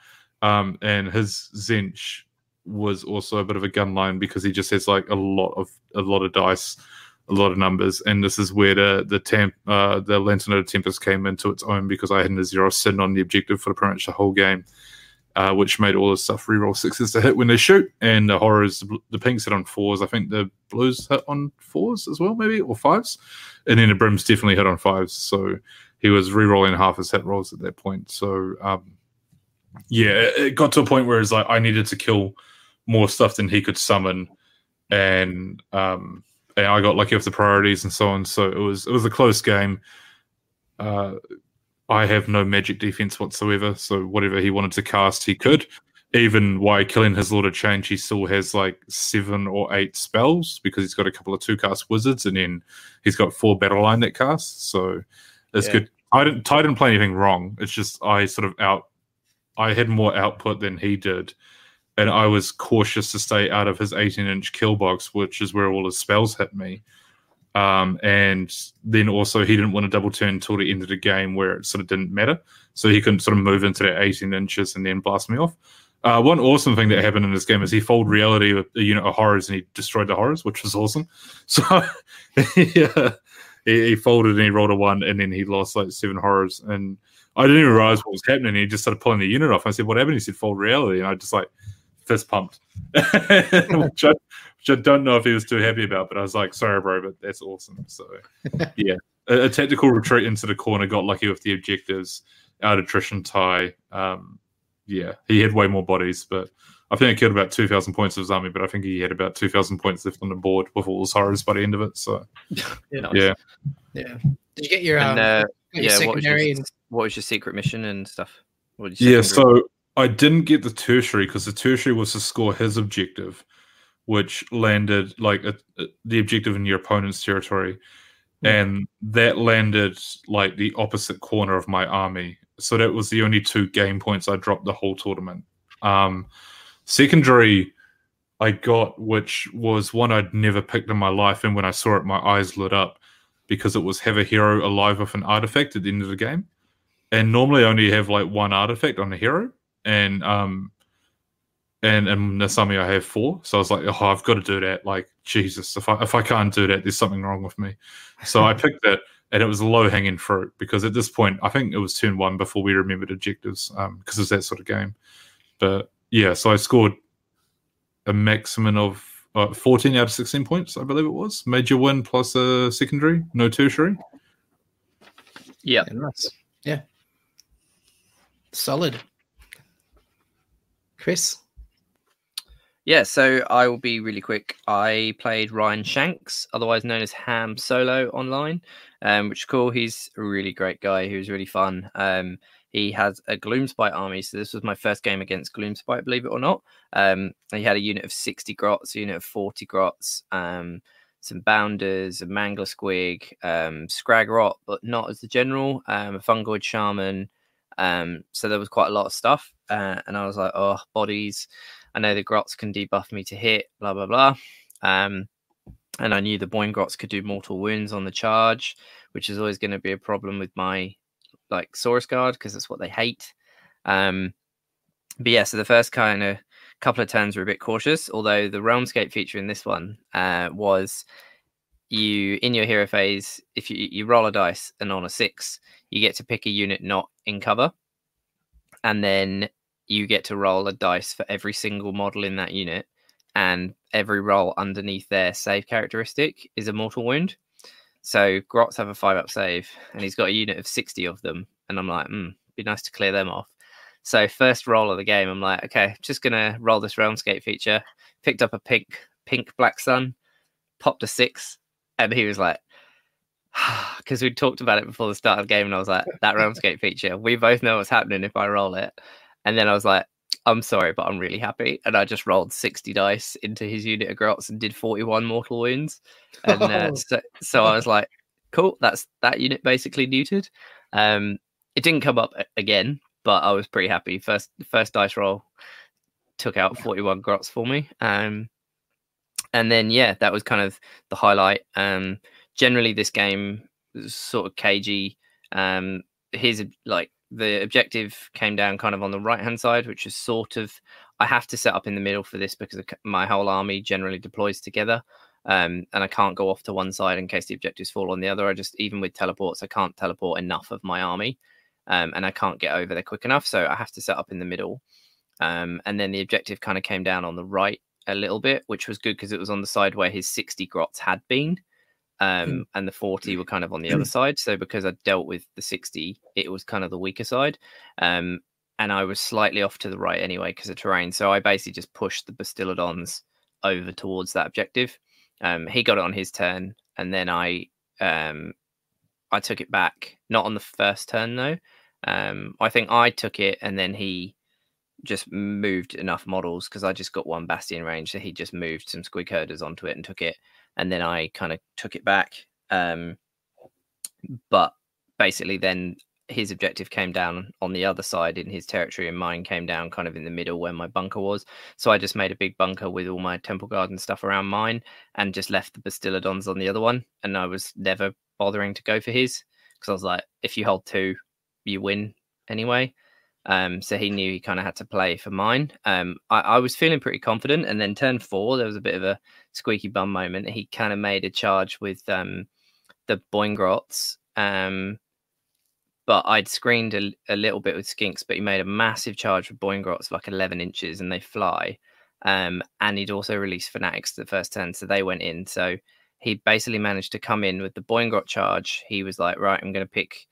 and his Zench was also a bit of a gun line, because he just has like a lot of dice, a lot of numbers, and this is where the Lantern of the Tempest came into its own, because I had a 0 sin on the objective for pretty much the whole game. Which made all the stuff reroll 6s to hit when they shoot, and the horrors, the pinks hit on 4s. I think the blues hit on 4s as well, maybe, or 5s. And then the brims definitely hit on 5s, so he was rerolling half his hit rolls at that point. So, yeah, it got to a point where it's like I needed to kill more stuff than he could summon, and I got lucky with the priorities and so on. So it was a close game. I have no magic defense whatsoever, so whatever he wanted to cast, he could. even while killing his Lord of Change, he still has like 7 or 8 spells because he's got a couple of 2-cast wizards, and then he's got 4 battle line that casts. So it's good. I didn't play anything wrong. It's just I had more output than he did, and I was cautious to stay out of his 18-inch kill box, which is where all his spells hit me. And then also he didn't want to double turn till the end of the game where it sort of didn't matter, so he couldn't sort of move into that 18 inches and then blast me off. One awesome thing that happened in this game is he fooled reality with a unit of horrors and he destroyed the horrors, which was awesome. So he folded and he rolled a 1, and then he lost like 7 horrors, and I didn't even realize what was happening. He just started pulling the unit off. I said, "What happened?" He said, "Fold reality," and I just like fist pumped. Which I don't know if he was too happy about, but I was like, sorry, bro, but that's awesome. So, yeah, a tactical retreat into the corner, got lucky with the objectives, out attrition tie. Yeah, he had way more bodies, but I think I killed about 2,000 points of his army, but I think he had about 2,000 points left on the board with all his horrors by the end of it. So, yeah. Did you get your, secondary? What was your secret mission and stuff? So I didn't get the tertiary because the tertiary was to score his objective, which landed like the objective in your opponent's territory, and that landed like the opposite corner of my army. So that was the only 2 game points I dropped the whole tournament. Secondary I got, which was one I'd never picked in my life, and when I saw it, my eyes lit up because it was have a hero alive with an artifact at the end of the game, and normally I only have like 1 artifact on a hero, And in this army I have 4, so I was like, oh, I've got to do that. Like, Jesus, if I can't do that, there's something wrong with me. So I picked it, and it was low-hanging fruit, because at this point, I think it was turn 1 before we remembered objectives, because it was that sort of game. But, yeah, so I scored a maximum of 14 out of 16 points, I believe it was. Major win plus a secondary, no tertiary. Yeah. Nice. Yeah. Solid. Chris? Yeah, so I will be really quick. I played Ryan Shanks, otherwise known as Ham Solo online, which is cool. He's a really great guy who's really fun. He has a Gloomspite army, so this was my first game against Gloomspite, believe it or not. He had a unit of 60 grots, a unit of 40 grots, some bounders, a mangler squig, scrag rot, but not as the general, a fungoid shaman. So there was quite a lot of stuff, and I was like, oh, bodies. I know the grots can debuff me to hit, blah, blah, blah. And I knew the Boyne grots could do mortal wounds on the charge, which is always going to be a problem with my, like, Saurus Guard, because that's what they hate. But yeah, so the first kind of couple of turns were a bit cautious, although the Realmscape feature in this one was you, in your hero phase, if you roll a dice and on a 6, you get to pick a unit not in cover, and then you get to roll a dice for every single model in that unit, and every roll underneath their save characteristic is a mortal wound. So Grots have a 5-up save, and he's got a unit of 60 of them, and I'm like, be nice to clear them off. So first roll of the game, I'm like, okay, just going to roll this Realmscape feature. Picked up a pink Black Sun, popped a 6, and he was like, because we talked about it before the start of the game, and I was like, that Realmscape feature, we both know what's happening if I roll it. And then I was like, I'm sorry, but I'm really happy. And I just rolled 60 dice into his unit of grots and did 41 mortal wounds. And so I was like, cool, that's that unit basically neutered. It didn't come up again, but I was pretty happy. First dice roll took out 41 grots for me. And then, yeah, that was kind of the highlight. Generally, this game was sort of cagey. Here's like, the objective came down kind of on the right-hand side, which is sort of, I have to set up in the middle for this because my whole army generally deploys together, and I can't go off to one side in case the objectives fall on the other. I just, even with teleports, I can't teleport enough of my army, and I can't get over there quick enough, so I have to set up in the middle. And then the objective kind of came down on the right a little bit, which was good because it was on the side where his 60 grots had been. And the 40 were kind of on the other side. So because I dealt with the 60, it was kind of the weaker side. And I was slightly off to the right anyway because of terrain. So I basically just pushed the Bastillodons over towards that objective. He got it on his turn. And then I took it back. Not on the first turn, though. I think I took it and then he just moved enough models, because I just got one Bastion range, so he just moved some squig herders onto it and took it, and then I kind of took it back. But basically then his objective came down on the other side in his territory, and mine came down kind of in the middle where my bunker was. So I just made a big bunker with all my Temple Guard and stuff around mine, and just left the Bastillodons on the other one, and I was never bothering to go for his, because I was like, if you hold two, you win anyway. So he knew he kind of had to play for mine. I was feeling pretty confident, and then turn four, there was a bit of a squeaky bum moment. He kind of made a charge with the Boingrots, but I'd screened a little bit with Skinks, but he made a massive charge with Boingrots, like 11 inches, and they fly. And he'd also released Fanatics the first turn, so they went in. So he basically managed to come in with the Boingrot charge. He was like, right, I'm going to pick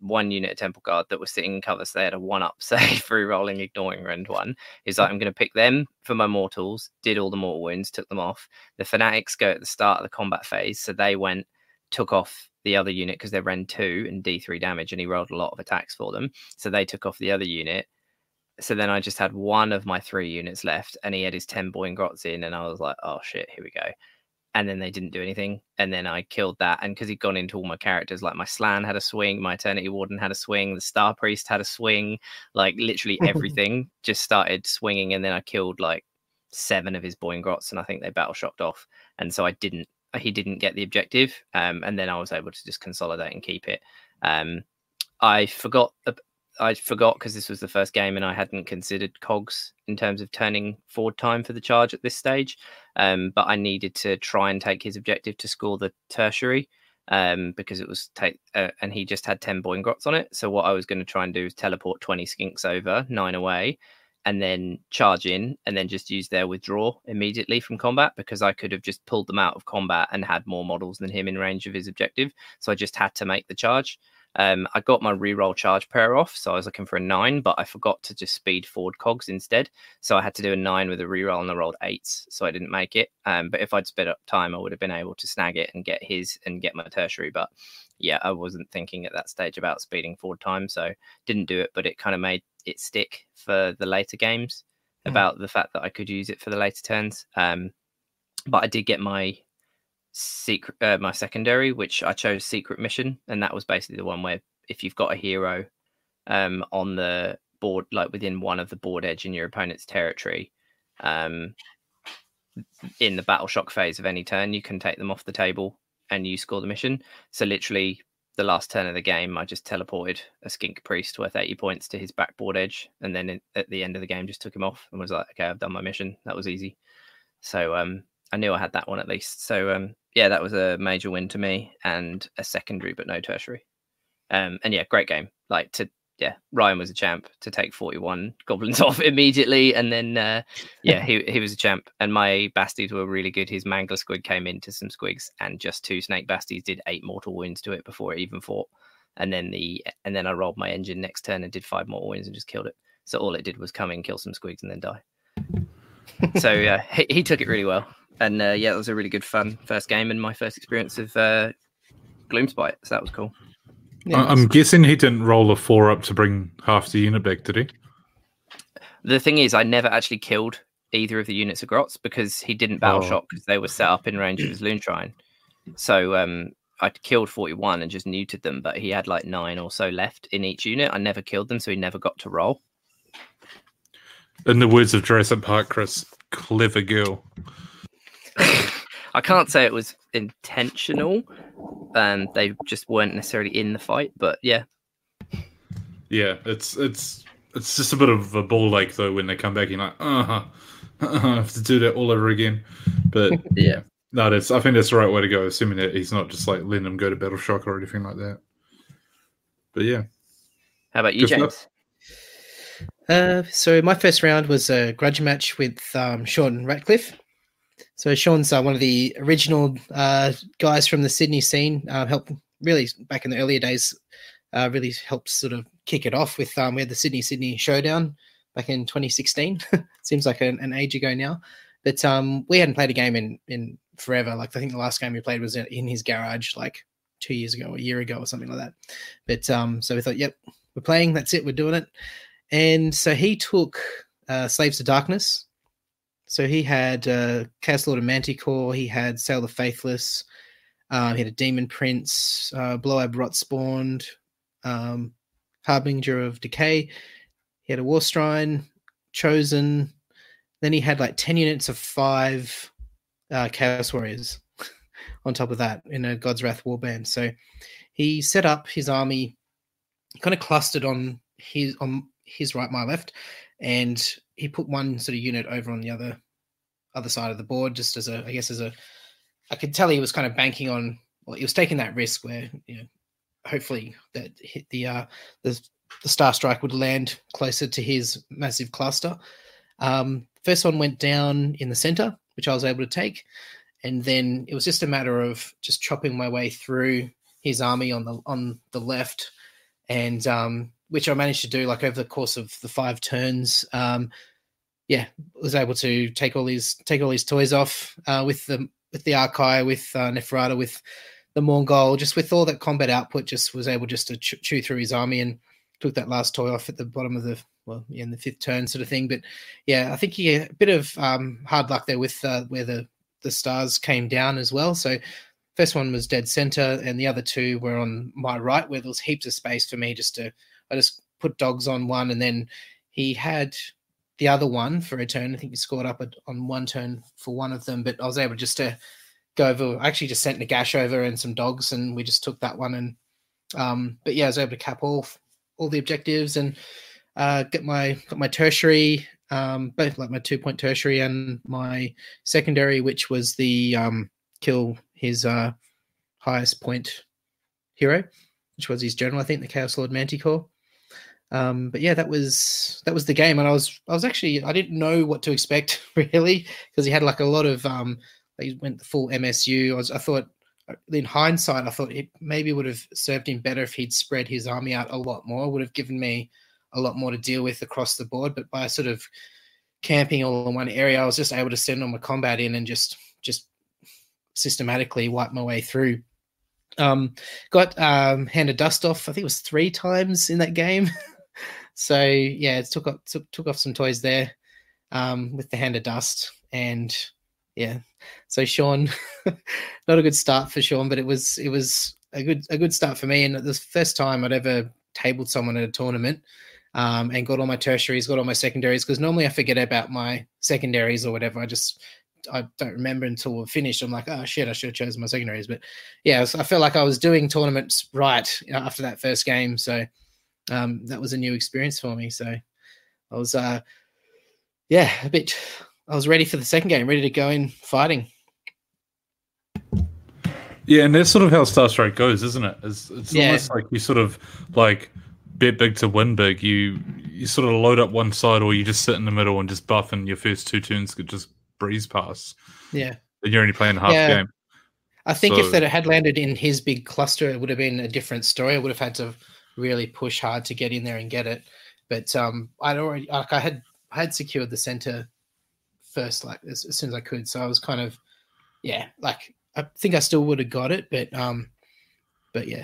one unit of Temple Guard that was sitting in cover, so they had a 1-up, say, free rolling, ignoring round one. He's like, I'm going to pick them for my mortals, did all the mortal wounds, took them off. The Fanatics go at the start of the combat phase, so they went, took off the other unit because they're Ren 2 and D3 damage, and he rolled a lot of attacks for them, so they took off the other unit. So then I just had one of my three units left, and he had his 10 Boingrots in, and I was like, oh shit, here we go. And then they didn't do anything. And then I killed that. And because he'd gone into all my characters, like my Slan had a swing, my Eternity Warden had a swing, the Star Priest had a swing, like literally everything just started swinging. And then I killed like 7 of his Boingrots, and I think they battle shocked off. And so he didn't get the objective. And then I was able to just consolidate and keep it. I forgot because this was the first game and I hadn't considered cogs in terms of turning forward time for the charge at this stage. But I needed to try and take his objective to score the tertiary, because it was and he just had 10 Boingrots on it. So what I was going to try and do is teleport 20 Skinks over, 9 away, and then charge in, and then just use their withdraw immediately from combat, because I could have just pulled them out of combat and had more models than him in range of his objective. So I just had to make the charge. I got my reroll charge pair off, so I was looking for a 9, but I forgot to just speed forward cogs instead. So I had to do a 9 with a reroll, and I rolled 8s, so I didn't make it. But if I'd sped up time, I would have been able to snag it and get his and get my tertiary. But yeah, I wasn't thinking at that stage about speeding forward time, so didn't do it. But it kind of made it stick for the later games about the fact that I could use it for the later turns. But I did get my secret, my secondary, which I chose Secret Mission, and that was basically the one where if you've got a hero on the board, like within one of the board edge in your opponent's territory, in the battle shock phase of any turn, you can take them off the table and you score the mission. So literally the last turn of the game, I just teleported a Skink Priest worth 80 points to his backboard edge, and then at the end of the game just took him off and was like, okay, I've done my mission. That was easy. So I knew I had that one at least. So yeah, that was a major win to me, and a secondary but no tertiary. And yeah, great game. Like Ryan was a champ to take 41 goblins off immediately, and then he was a champ. And my Basties were really good. His Mangler Squig came into some squigs, and just 2 Snake Basties did 8 mortal wounds to it before it even fought. And then I rolled my engine next turn and did 5 mortal wounds and just killed it. So all it did was come in, kill some squigs, and then die. So yeah, he took it really well. And yeah, it was a really good fun first game and my first experience of Gloomspite, so that was cool. Yeah, I'm guessing he didn't roll a 4 up to bring half the unit back, did he? The thing is, I never actually killed either of the units of Grots because he didn't battle shock, because they were set up in range of his Loon Shrine. So I killed 41 and just neutered them, but he had like 9 or so left in each unit. I never killed them, so he never got to roll. In the words of Jurassic Park, Chris, clever girl. I can't say it was intentional. They just weren't necessarily in the fight, but yeah. Yeah, it's just a bit of a ball ache though when they come back. You're like, I have to do that all over again. But yeah, no, I think that's the right way to go. Assuming that he's not just like letting them go to battle shock or anything like that. But yeah, how about you, James? So my first round was a grudge match with Sean Ratcliffe. So Sean's one of the original guys from the Sydney scene, helped really back in the earlier days, really helped sort of kick it off with we had the Sydney Showdown back in 2016. Seems like an age ago now. But we hadn't played a game in forever. Like I think the last game we played was in his garage like 2 years ago, a year ago or something like that. But so we thought, yep, we're playing, that's it, we're doing it. And so he took Slaves to Darkness. So he had Castle of Manticore, he had Sail the Faithless, he had a Demon Prince, Bloab Rotspawned, Harbinger of Decay, he had a War Shrine, Chosen, then he had like 10 units of 5 Chaos Warriors on top of that in a God's Wrath warband. So he set up his army kind of clustered on his right, my left, and he put one sort of unit over on the other side of the board, just as a, I guess, as a, I could tell he was kind of banking on, well, he was taking that risk where, you know, hopefully that hit the Star Strike would land closer to his massive cluster. First one went down in the center, which I was able to take. And then it was just a matter of just chopping my way through his army on the left. And, which I managed to do like over the course of the 5 turns. Was able to take all these toys off with the Archai, with Neferata, with the Mongol, just with all that combat output, just was able just to chew through his army and took that last toy off at the bottom of in the 5th turn sort of thing. But yeah, I think he had a bit of hard luck there with where the stars came down as well. So first one was dead center and the other 2 were on my right where there was heaps of space for me I just put dogs on one, and then he had the other one for a turn. I think he scored up on one turn for one of them, but I was able just to go over. I actually just sent Nagash over and some dogs, and we just took that one. And I was able to cap all the objectives and got my tertiary, both like my 2-point tertiary and my secondary, which was the kill his highest point hero, which was his general, I think, the Chaos Lord Manticore. That was the game, and I was actually, I didn't know what to expect really, because he had like a lot of he went the full MSU. I thought in hindsight, I thought it maybe would have served him better if he'd spread his army out a lot more. Would have given me a lot more to deal with across the board. But by sort of camping all in one area, I was just able to send all my combat in and just systematically wipe my way through. Got handed dust off, I think it was 3 times in that game. So yeah, it took off some toys there with the hand of dust. And yeah, so Sean, not a good start for Sean, but it was a good start for me. And the first time I'd ever tabled someone at a tournament, and got all my tertiaries, got all my secondaries, because normally I forget about my secondaries or whatever. I don't remember until we're finished. I'm like, oh shit, I should have chosen my secondaries. But yeah, I felt like I was doing tournaments right after that first game. So that was a new experience for me. So I was, I was ready for the second game, ready to go in fighting. Yeah, and that's sort of how Star Strike goes, isn't it? It's almost like you sort of like bet big to win big. You sort of load up one side, or you just sit in the middle and just buff, and your first 2 turns could just breeze past. Yeah, and you're only playing half the game. I think if that had landed in his big cluster, it would have been a different story. I would have had to really push hard to get in there and get it. But I had secured the center first, like as soon as I could. So I was kind of, I think I still would have got it, but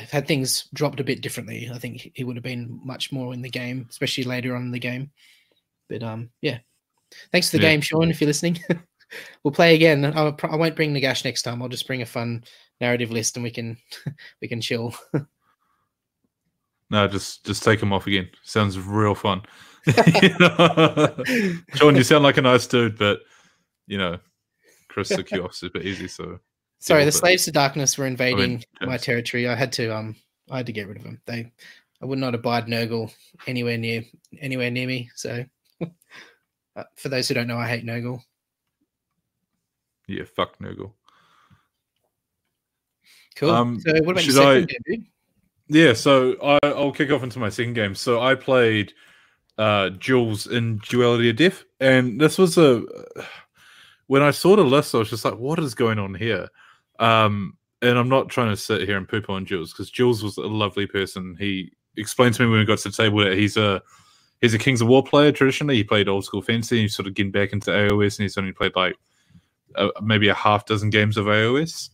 had things dropped a bit differently, I think he would have been much more in the game, especially later on in the game. But thanks for the game, Sean, if you're listening. We'll play again. I won't bring Nagash next time. I'll just bring a fun narrative list and we can chill. No, just take him off again. Sounds real fun. Sean, you sound like a nice dude, but, you know, Chris the Q-off super easy. So sorry, the Slaves to Darkness were invading my territory. I had to get rid of them. I would not abide Nurgle anywhere near me. So for those who don't know, I hate Nurgle. Yeah, fuck Nurgle. Cool. So what about your second game, dude? Yeah, so I'll kick off into my second game. So I played Duels in Duality of Death, and this was when I saw the list, I was just like, what is going on here? And I'm not trying to sit here and poop on Jules, because Jules was a lovely person. He explained to me when we got to the table that he's a Kings of War player traditionally. He played old school fantasy, and he's sort of getting back into AOS, and he's only played like maybe a half dozen games of AOS.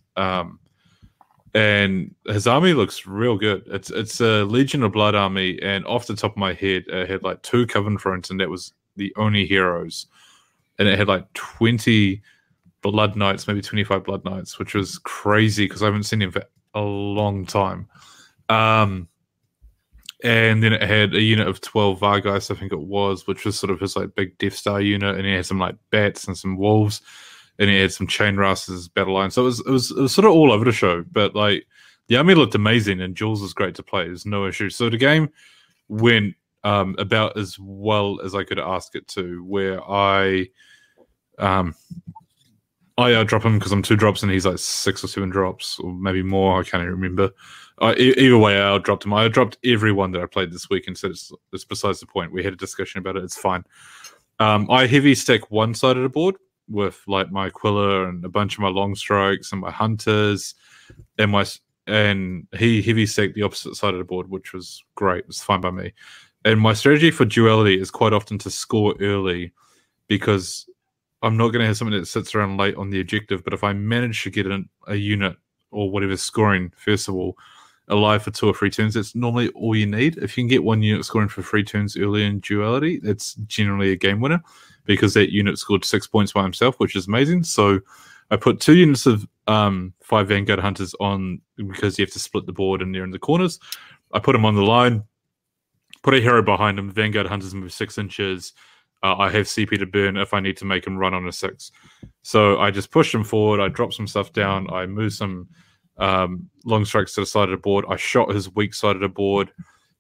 And his army looks real good. It's a Legion of Blood army, and off the top of my head, it had like 2 Coven Fronts, and that was the only heroes. And it had like 20 Blood Knights, maybe 25 Blood Knights, which was crazy because I haven't seen him for a long time. And then it had a unit of 12 Vargeist, I think it was, which was sort of his like big Death Star unit, and he had some like bats and some wolves. And he had some chain rasses, battle line. So it was sort of all over the show. But like the army looked amazing, and Jules is great to play. There's no issue. So the game went about as well as I could ask it to, where I drop him because I'm 2 drops and he's like 6 or 7 drops, or maybe more. I can't even remember. Either way, I dropped him. I dropped everyone that I played this week, and so it's besides the point. We had a discussion about it. It's fine. I heavy stack one side of the board with like my Quilla and a bunch of my long strikes and my hunters, and he heavy stacked the opposite side of the board, which was great. It was fine by me. And my strategy for duality is quite often to score early, because I'm not going to have something that sits around late on the objective. But if I manage to get a unit or whatever scoring first of all alive for 2 or 3 turns, that's normally all you need. If you can get one unit scoring for 3 turns early in duality, that's generally a game winner, because that unit scored 6 points by himself, which is amazing. So I put 2 units of 5 Vanguard Hunters on, because you have to split the board and they're in the corners. I put them on the line, put a hero behind them. Vanguard Hunters move 6 inches. I have CP to burn if I need to make them run on a 6. So I just push them forward. I drop some stuff down. I move some long strikes to the side of the board. I shot his weak side of the board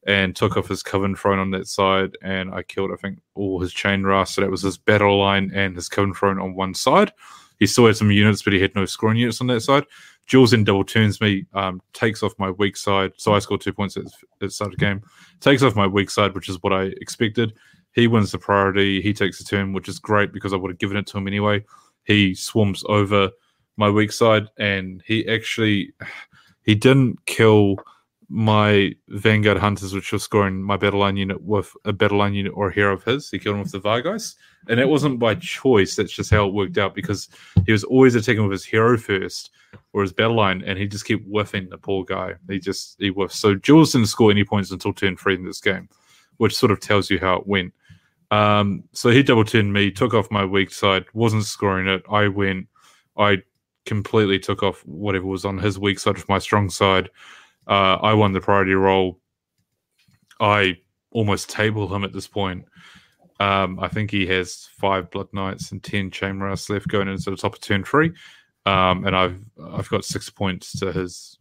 and took off his Coven Throne on that side, and I killed, I think, all his chain rasp. So that was his battle line and his Coven Throne on one side. He still had some units, but he had no scoring units on that side. Jules then double turns me, takes off my weak side. So I scored 2 points at the start of the game. Takes off my weak side, which is what I expected. He wins the priority. He takes the turn, which is great because I would have given it to him anyway. He swarms over my weak side, and he didn't kill my Vanguard Hunters, which was scoring my battle line unit with a battle line unit or a hero of his. He killed him with the Vargeist, and it wasn't by choice. That's just how it worked out, because he was always attacking with his hero first or his battle line, and he just kept whiffing the poor guy. He whiffed. So Jules didn't score any points until turn 3 in this game, which sort of tells you how it went. So he double turned me, took off my weak side, wasn't scoring it. I completely took off whatever was on his weak side with my strong side. I won the priority roll. I almost tabled him at this point. I think he has 5 Blood Knights and 10 Chain Rasps left going into the top of turn 3. And I've got 6 points to his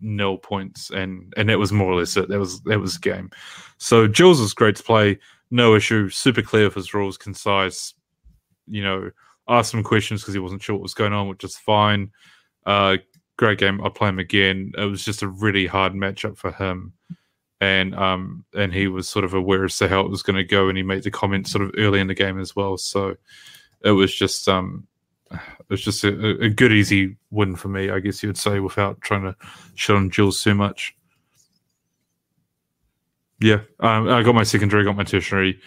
nil points, and that was more or less it. That was the game. So Jules was great to play, no issue, super clear with his rules, concise, asked some questions because he wasn't sure what was going on, which is fine. Great game. I'll play him again. It was just a really hard matchup for him, and he was sort of aware as to how it was going to go, and he made the comment sort of early in the game as well. So it was just a good easy win for me, I guess you would say, without trying to shit on Jules so much. Yeah, I got my secondary, got my tertiary.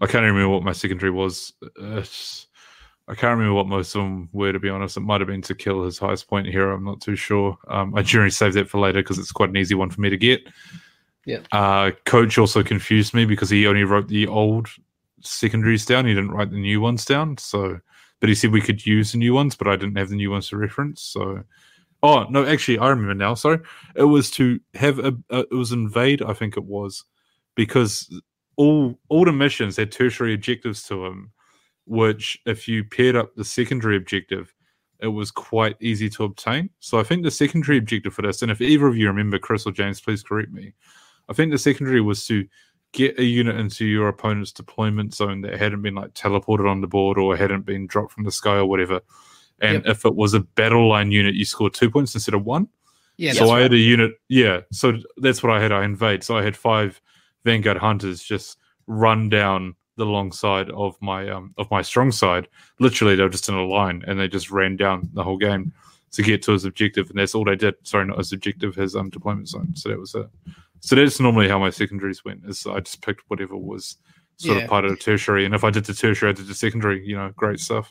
I can't remember what my secondary was. I can't remember what most of them were, to be honest. It might have been to kill his highest point hero. I'm not too sure. I generally save that for later because it's quite an easy one for me to get. Yeah. Coach also confused me because he only wrote the old secondaries down. He didn't write the new ones down. So, but he said we could use the new ones, but I didn't have the new ones to reference. So, oh no, actually, I remember now. Sorry, it was to have it was invade. I think it was because all the missions had tertiary objectives to them, which if you paired up the secondary objective, it was quite easy to obtain. So I think the secondary objective for this, and if either of you remember, Chris or James, please correct me, I think the secondary was to get a unit into your opponent's deployment zone that hadn't been like teleported on the board or hadn't been dropped from the sky or whatever. And If it was a battle line unit, you scored 2 points instead of 1. Yeah. So I had a unit. Yeah. So that's what I had. I invade. So I had 5 Vanguard Hunters just run down the long side of my strong side. Literally, they were just in a line, and they just ran down the whole game to get to his objective, and that's all they did. Sorry, not his objective, his deployment zone. So that was it. So that's normally how my secondaries went. Is I just picked whatever was sort of part of the tertiary, and if I did the tertiary, I did the secondary. Great stuff.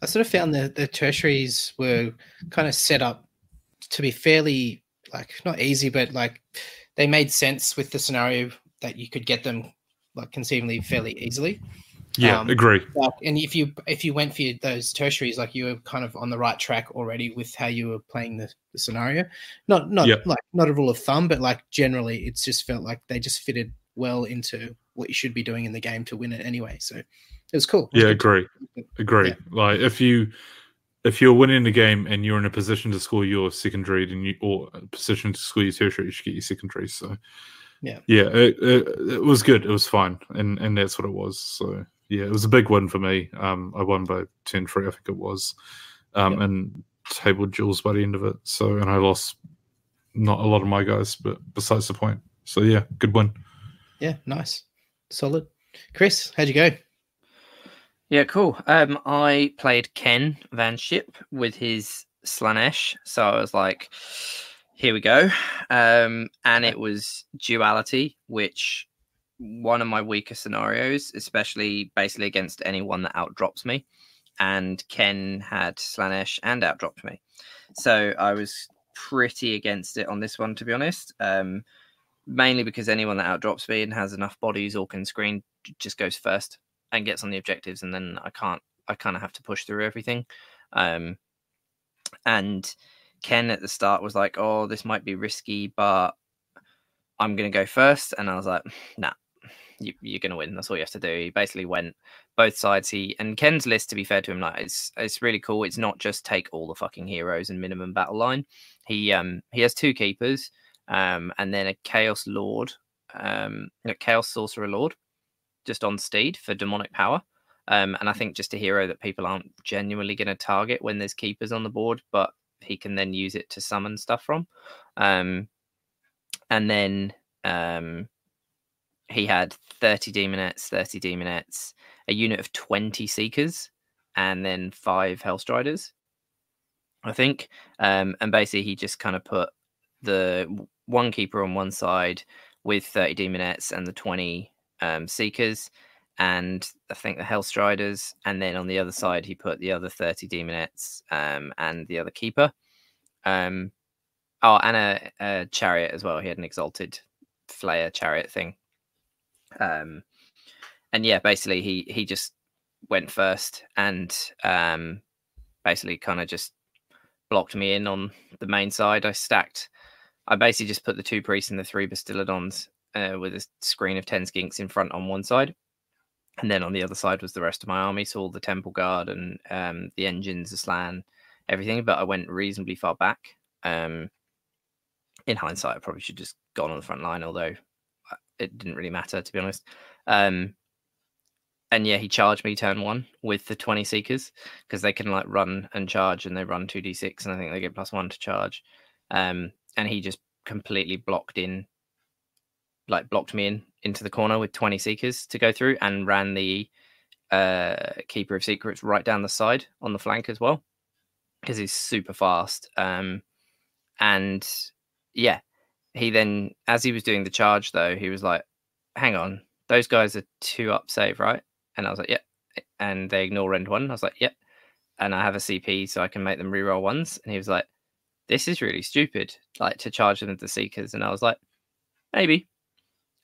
I sort of found the tertiaries were kind of set up to be fairly, like, not easy, but like they made sense with the scenario that you could get them like conceivably fairly easily. Yeah, agree. Like, and if you went for those tertiaries, like you were kind of on the right track already with how you were playing the scenario. Not a rule of thumb, but like generally, it's just felt like they just fitted well into what you should be doing in the game to win it anyway. So it was cool. Yeah, agree. Yeah. Like if you're winning the game and you're in a position to score your secondary, then or a position to score your tertiary, you should get your secondary. So yeah, it was good. It was fine, and that's what it was. So. Yeah, it was a big win for me. I won by 10-3, I think it was, and tabled Jules by the end of it. So, and I lost not a lot of my guys, but besides the point. So, yeah, good win. Yeah, nice. Solid. Chris, how'd you go? Yeah, cool. I played Ken Vanship with his Slanesh. So I was like, here we go. And it was duality, which... one of my weaker scenarios, especially basically against anyone that outdrops me, and Ken had Slanesh and outdropped me, so I was pretty against it on this one, to be honest, mainly because anyone that outdrops me and has enough bodies or can screen just goes first and gets on the objectives, and then I kind of have to push through everything. And Ken at the start was like, oh, this might be risky, but I'm going to go first. And I was like, nah, you're going to win. That's all you have to do. He basically went both sides. And Ken's list, to be fair to him, like it's really cool. It's not just take all the fucking heroes and minimum battle line. He has two keepers, and then a Chaos Lord, a Chaos Sorcerer Lord, just on steed for demonic power. And I think just a hero that people aren't genuinely going to target when there's keepers on the board, but he can then use it to summon stuff from. And then he had 30 Demonettes, a unit of 20 Seekers, and then 5 Hellstriders, I think. And basically he just kind of put the one Keeper on one side with 30 Demonettes and the 20 Seekers, and I think the Hellstriders. And then on the other side, he put the other 30 Demonettes and the other Keeper. Oh, and a chariot as well. He had an exalted flayer chariot thing. And yeah, basically he just went first and basically kind of just blocked me in on the main side. I basically just put the 2 priests and the 3 Bastiladons with a screen of 10 skinks in front on one side. And then on the other side was the rest of my army. So all the Temple Guard and the engines, the Slan, everything. But I went reasonably far back. In hindsight, I probably should have just gone on the front line, although it didn't really matter, to be honest. And yeah, he charged me turn 1 with the 20 Seekers, because they can like run and charge, and they run 2d6, and I think they get +1 to charge. And he just completely blocked me in into the corner with 20 Seekers to go through, and ran the Keeper of Secrets right down the side on the flank as well, because he's super fast. And yeah, he then, as he was doing the charge, though, he was like, hang on, those guys are 2 up save, right? And I was like, yeah. And they ignore end 1. I was like, yeah. And I have a CP, so I can make them reroll 1s. And he was like, this is really stupid, like, to charge them with the Seekers. And I was like, maybe.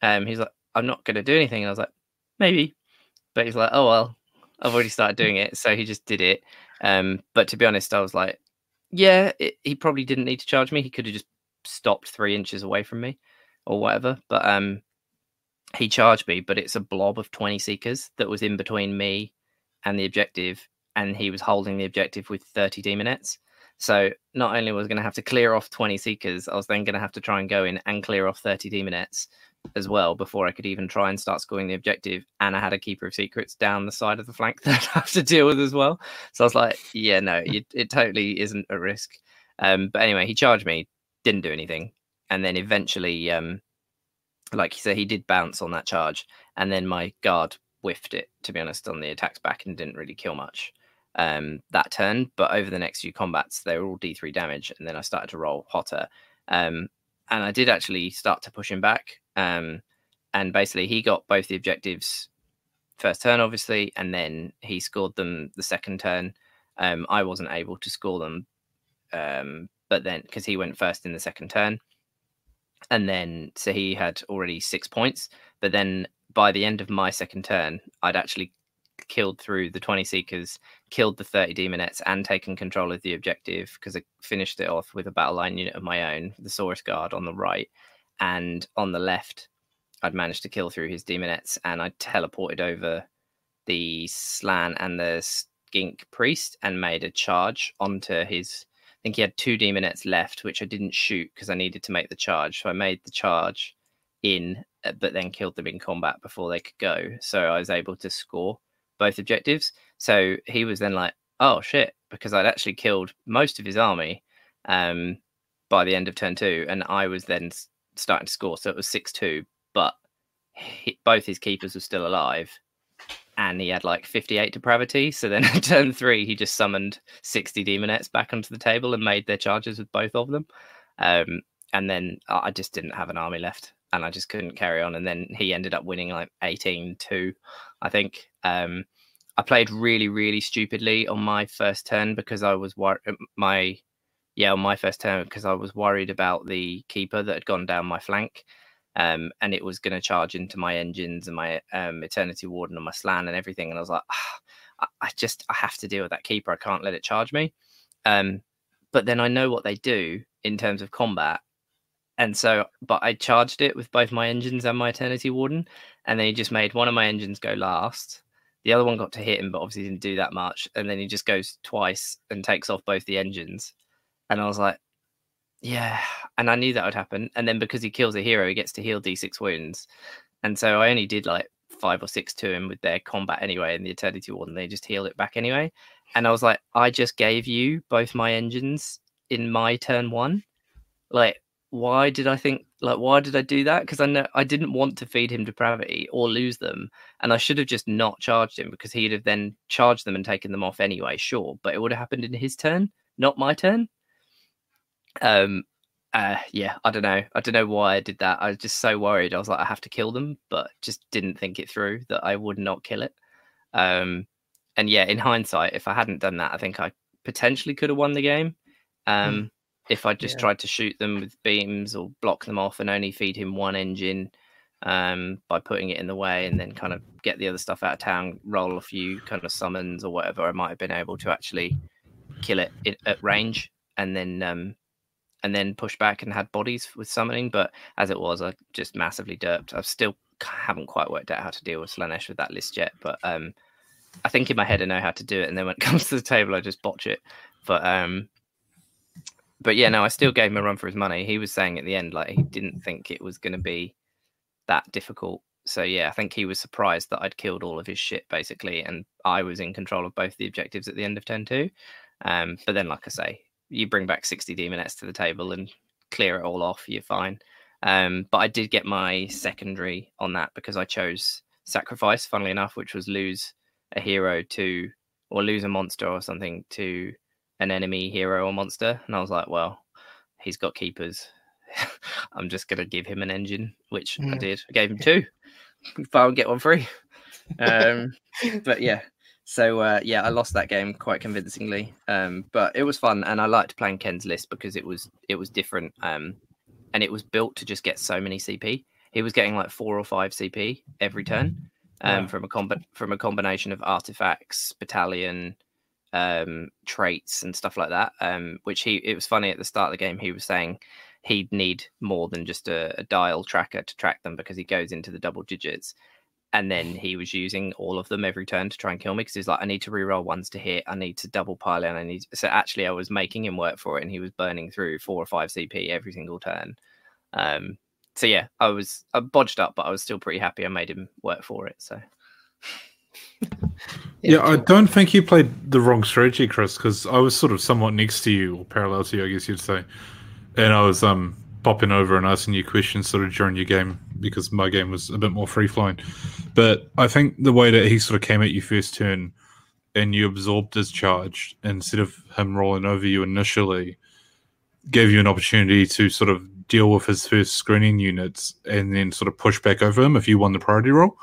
He's like, I'm not going to do anything. And I was like, maybe. But he's like, oh, well, I've already started doing it. So he just did it. But to be honest, I was like, yeah, he probably didn't need to charge me. He could have just stopped 3 inches away from me or whatever. But he charged me, but it's a blob of 20 Seekers that was in between me and the objective. And he was holding the objective with 30 Demonettes. So not only was I going to have to clear off 20 Seekers, I was then going to have to try and go in and clear off 30 Demonettes as well before I could even try and start scoring the objective. And I had a Keeper of Secrets down the side of the flank that I have to deal with as well. So I was like, yeah, no, it totally isn't a risk. But anyway, he charged me, didn't do anything. And then eventually, like you said, he did bounce on that charge. And then my guard whiffed it, to be honest, on the attack's back and didn't really kill much that turn. But over the next few combats, they were all D3 damage. And then I started to roll hotter. And I did actually start to push him back. And basically he got both the objectives first turn, obviously, and then he scored them the second turn. I wasn't able to score them, but then because he went first in the second turn, and then so he had already 6 points. But then by the end of my second turn, I'd actually killed through the 20 Seekers, killed the 30 Demonettes, and taken control of the objective, because I finished it off with a battle line unit of my own, the Saurus Guard on the right, and on the left, I'd managed to kill through his Demonettes, and I teleported over the Slan and the Skink Priest and made a charge onto his... I think he had two Demonettes left, which I didn't shoot because I needed to make the charge. So I made the charge in, but then killed them in combat before they could go. So I was able to score both objectives. So he was then like, oh, shit, because I'd actually killed most of his army by the end of turn two, and I was then starting to score. So it was 6-2, but both his keepers were still alive. And he had like 58 depravity. So then at turn three, he just summoned 60 Demonettes back onto the table and made their charges with both of them. And then I just didn't have an army left, and I just couldn't carry on. And then he ended up winning like 18-2, I think. I played really, really stupidly on my first turn because I was worried about the keeper that had gone down my flank. And it was going to charge into my engines and my Eternity Warden and my Slan and everything. And I was like, I have to deal with that keeper. I can't let it charge me. But then I know what they do in terms of combat. And so, but I charged it with both my engines and my Eternity Warden. And then he just made one of my engines go last. The other one got to hit him, but obviously didn't do that much. And then he just goes twice and takes off both the engines. And I was like, yeah, and I knew that would happen. And then because he kills a hero, he gets to heal D6 wounds. And so I only did like 5 or 6 to him with their combat anyway, and the Eternity Warden, they just healed it back anyway. And I was like, I just gave you both my engines in my turn one. Like, why did I do that? Because I know I didn't want to feed him depravity or lose them. And I should have just not charged him, because he'd have then charged them and taken them off anyway, sure. But it would have happened in his turn, not my turn. I don't know why I did that. I was just so worried. I was like, I have to kill them, but just didn't think it through that I would not kill it. And yeah, in hindsight, if I hadn't done that, I think I potentially could have won the game. If I just tried to shoot them with beams or block them off and only feed him one engine by putting it in the way, and then kind of get the other stuff out of town, roll a few kind of summons or whatever, I might have been able to actually kill it at range, and then push back and had bodies with summoning. But as it was, I just massively derped. I still haven't quite worked out how to deal with Slanesh with that list yet, but I think in my head I know how to do it, and then when it comes to the table I just botch it. But I still gave him a run for his money. He was saying at the end like he didn't think it was going to be that difficult, so yeah, I think he was surprised that I'd killed all of his shit basically, and I was in control of both the objectives at the end of turn two. But then, like I say, you bring back 60 Demonettes to the table and clear it all off, you're fine. But I did get my secondary on that because I chose Sacrifice, funnily enough, which was lose a hero to, or lose a monster or something to an enemy hero or monster. And I was like, well, he's got keepers. I'm just going to give him an engine, which I did. I gave him 2. If I would get one free. But yeah. So, I lost that game quite convincingly, but it was fun, and I liked playing Ken's list because it was different, and it was built to just get so many CP. He was getting like 4 or 5 CP every turn from a combination of artifacts, battalion, traits, and stuff like that, which it was funny at the start of the game, he was saying he'd need more than just a dial tracker to track them because he goes into the double digits. And then he was using all of them every turn to try and kill me because he's like, I need to reroll ones to hit. I need to double pile in. So actually I was making him work for it, and he was burning through 4 or 5 CP every single turn. So yeah, I bodged up, but I was still pretty happy I made him work for it. So yeah, I don't think you played the wrong strategy, Chris, because I was sort of somewhat next to you, or parallel to you, I guess you'd say. And I was popping over and asking you questions sort of during your game, because my game was a bit more free-flowing. But I think the way that he sort of came at you first turn and you absorbed his charge instead of him rolling over you initially gave you an opportunity to sort of deal with his first screening units and then sort of push back over him if you won the priority roll.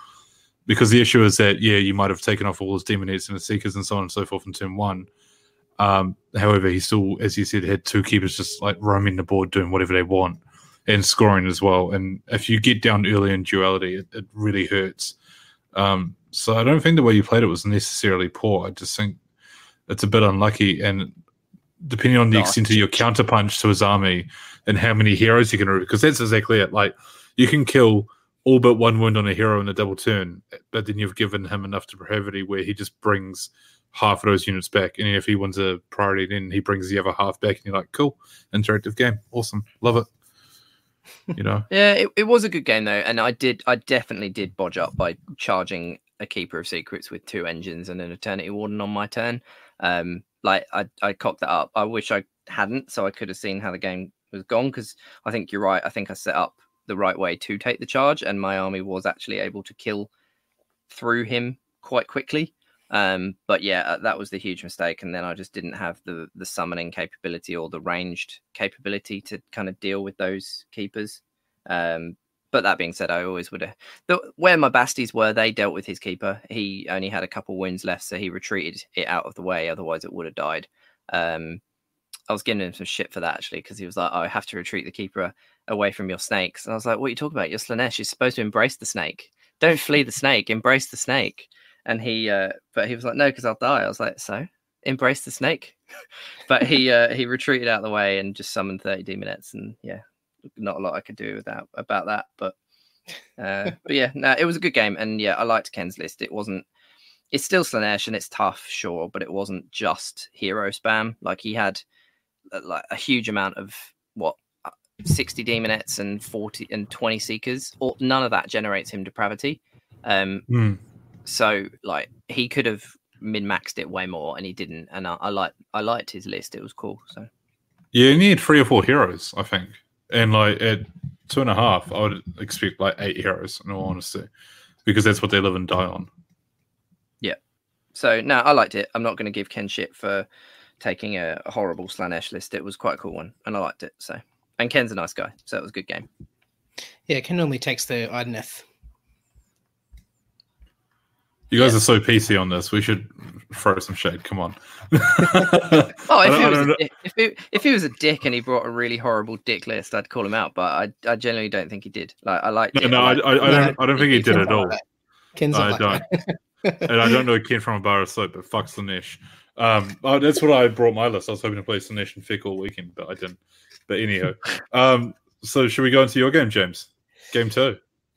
Because the issue is that, yeah, you might have taken off all his Demonettes and his Seekers and so on and so forth in turn one, However, he still, as you said, had two keepers just like roaming the board, doing whatever they want, and scoring as well. And if you get down early in duality, it really hurts. So I don't think the way you played it was necessarily poor. I just think it's a bit unlucky. And depending on the extent of your counterpunch to his army and how many heroes you can root, because that's exactly it. Like, you can kill all but one wound on a hero in a double turn, but then you've given him enough depravity where he just brings half of those units back. And if he wins a priority, then he brings the other half back. And you're like, cool, interactive game. Awesome. Love it. You know, yeah, it was a good game though, and I definitely did bodge up by charging a Keeper of Secrets with two engines and an Eternity Warden on my turn. I cocked that up. I wish I hadn't, so I could have seen how the game was gone, because I think you're right. I think I set up the right way to take the charge, and my army was actually able to kill through him quite quickly. But yeah, that was the huge mistake. And then I just didn't have the summoning capability or the ranged capability to kind of deal with those keepers. But that being said, I always would have... Where my Basties were, they dealt with his keeper. He only had a couple wounds left, so he retreated it out of the way. Otherwise, it would have died. I was giving him some shit for that, actually, because he was like, oh, I have to retreat the keeper away from your snakes. And I was like, what are you talking about? Your Slanesh is supposed to embrace the snake. Don't flee the snake. Embrace the snake. And he was like, no, because I'll die. I was like, so embrace the snake. But he retreated out of the way and just summoned 30 demonettes. And yeah, not a lot I could do about that. But yeah, no, it was a good game. And yeah, I liked Ken's list. It's still Slanesh and it's tough, sure, but it wasn't just hero spam. Like, he had like a huge amount of 60 demonettes and 40 and 20 seekers. Or none of that generates him depravity. So, like, he could have min-maxed it way more, and he didn't. And I liked his list. It was cool. So, yeah, and he had 3 or 4 heroes, I think. And, like, at 2.5, I would expect, like, 8 heroes, in all honesty, because that's what they live and die on. Yeah. So, no, I liked it. I'm not going to give Ken shit for taking a horrible Slanesh list. It was quite a cool one, and I liked it. So, and Ken's a nice guy, so it was a good game. Yeah, Ken normally takes the Ideneth. You guys are so PC on this. We should throw some shade. Come on. If he was a dick and he brought a really horrible dick list, I'd call him out. But I generally don't think he did. Like, I liked it. I don't think he did at all. And I don't know Ken from a bar of soap, but fuck Slanesh. That's what I brought my list. I was hoping to play Slanesh and Fick all weekend, but I didn't. But anyhow, so should we go into your game, James? Game 2.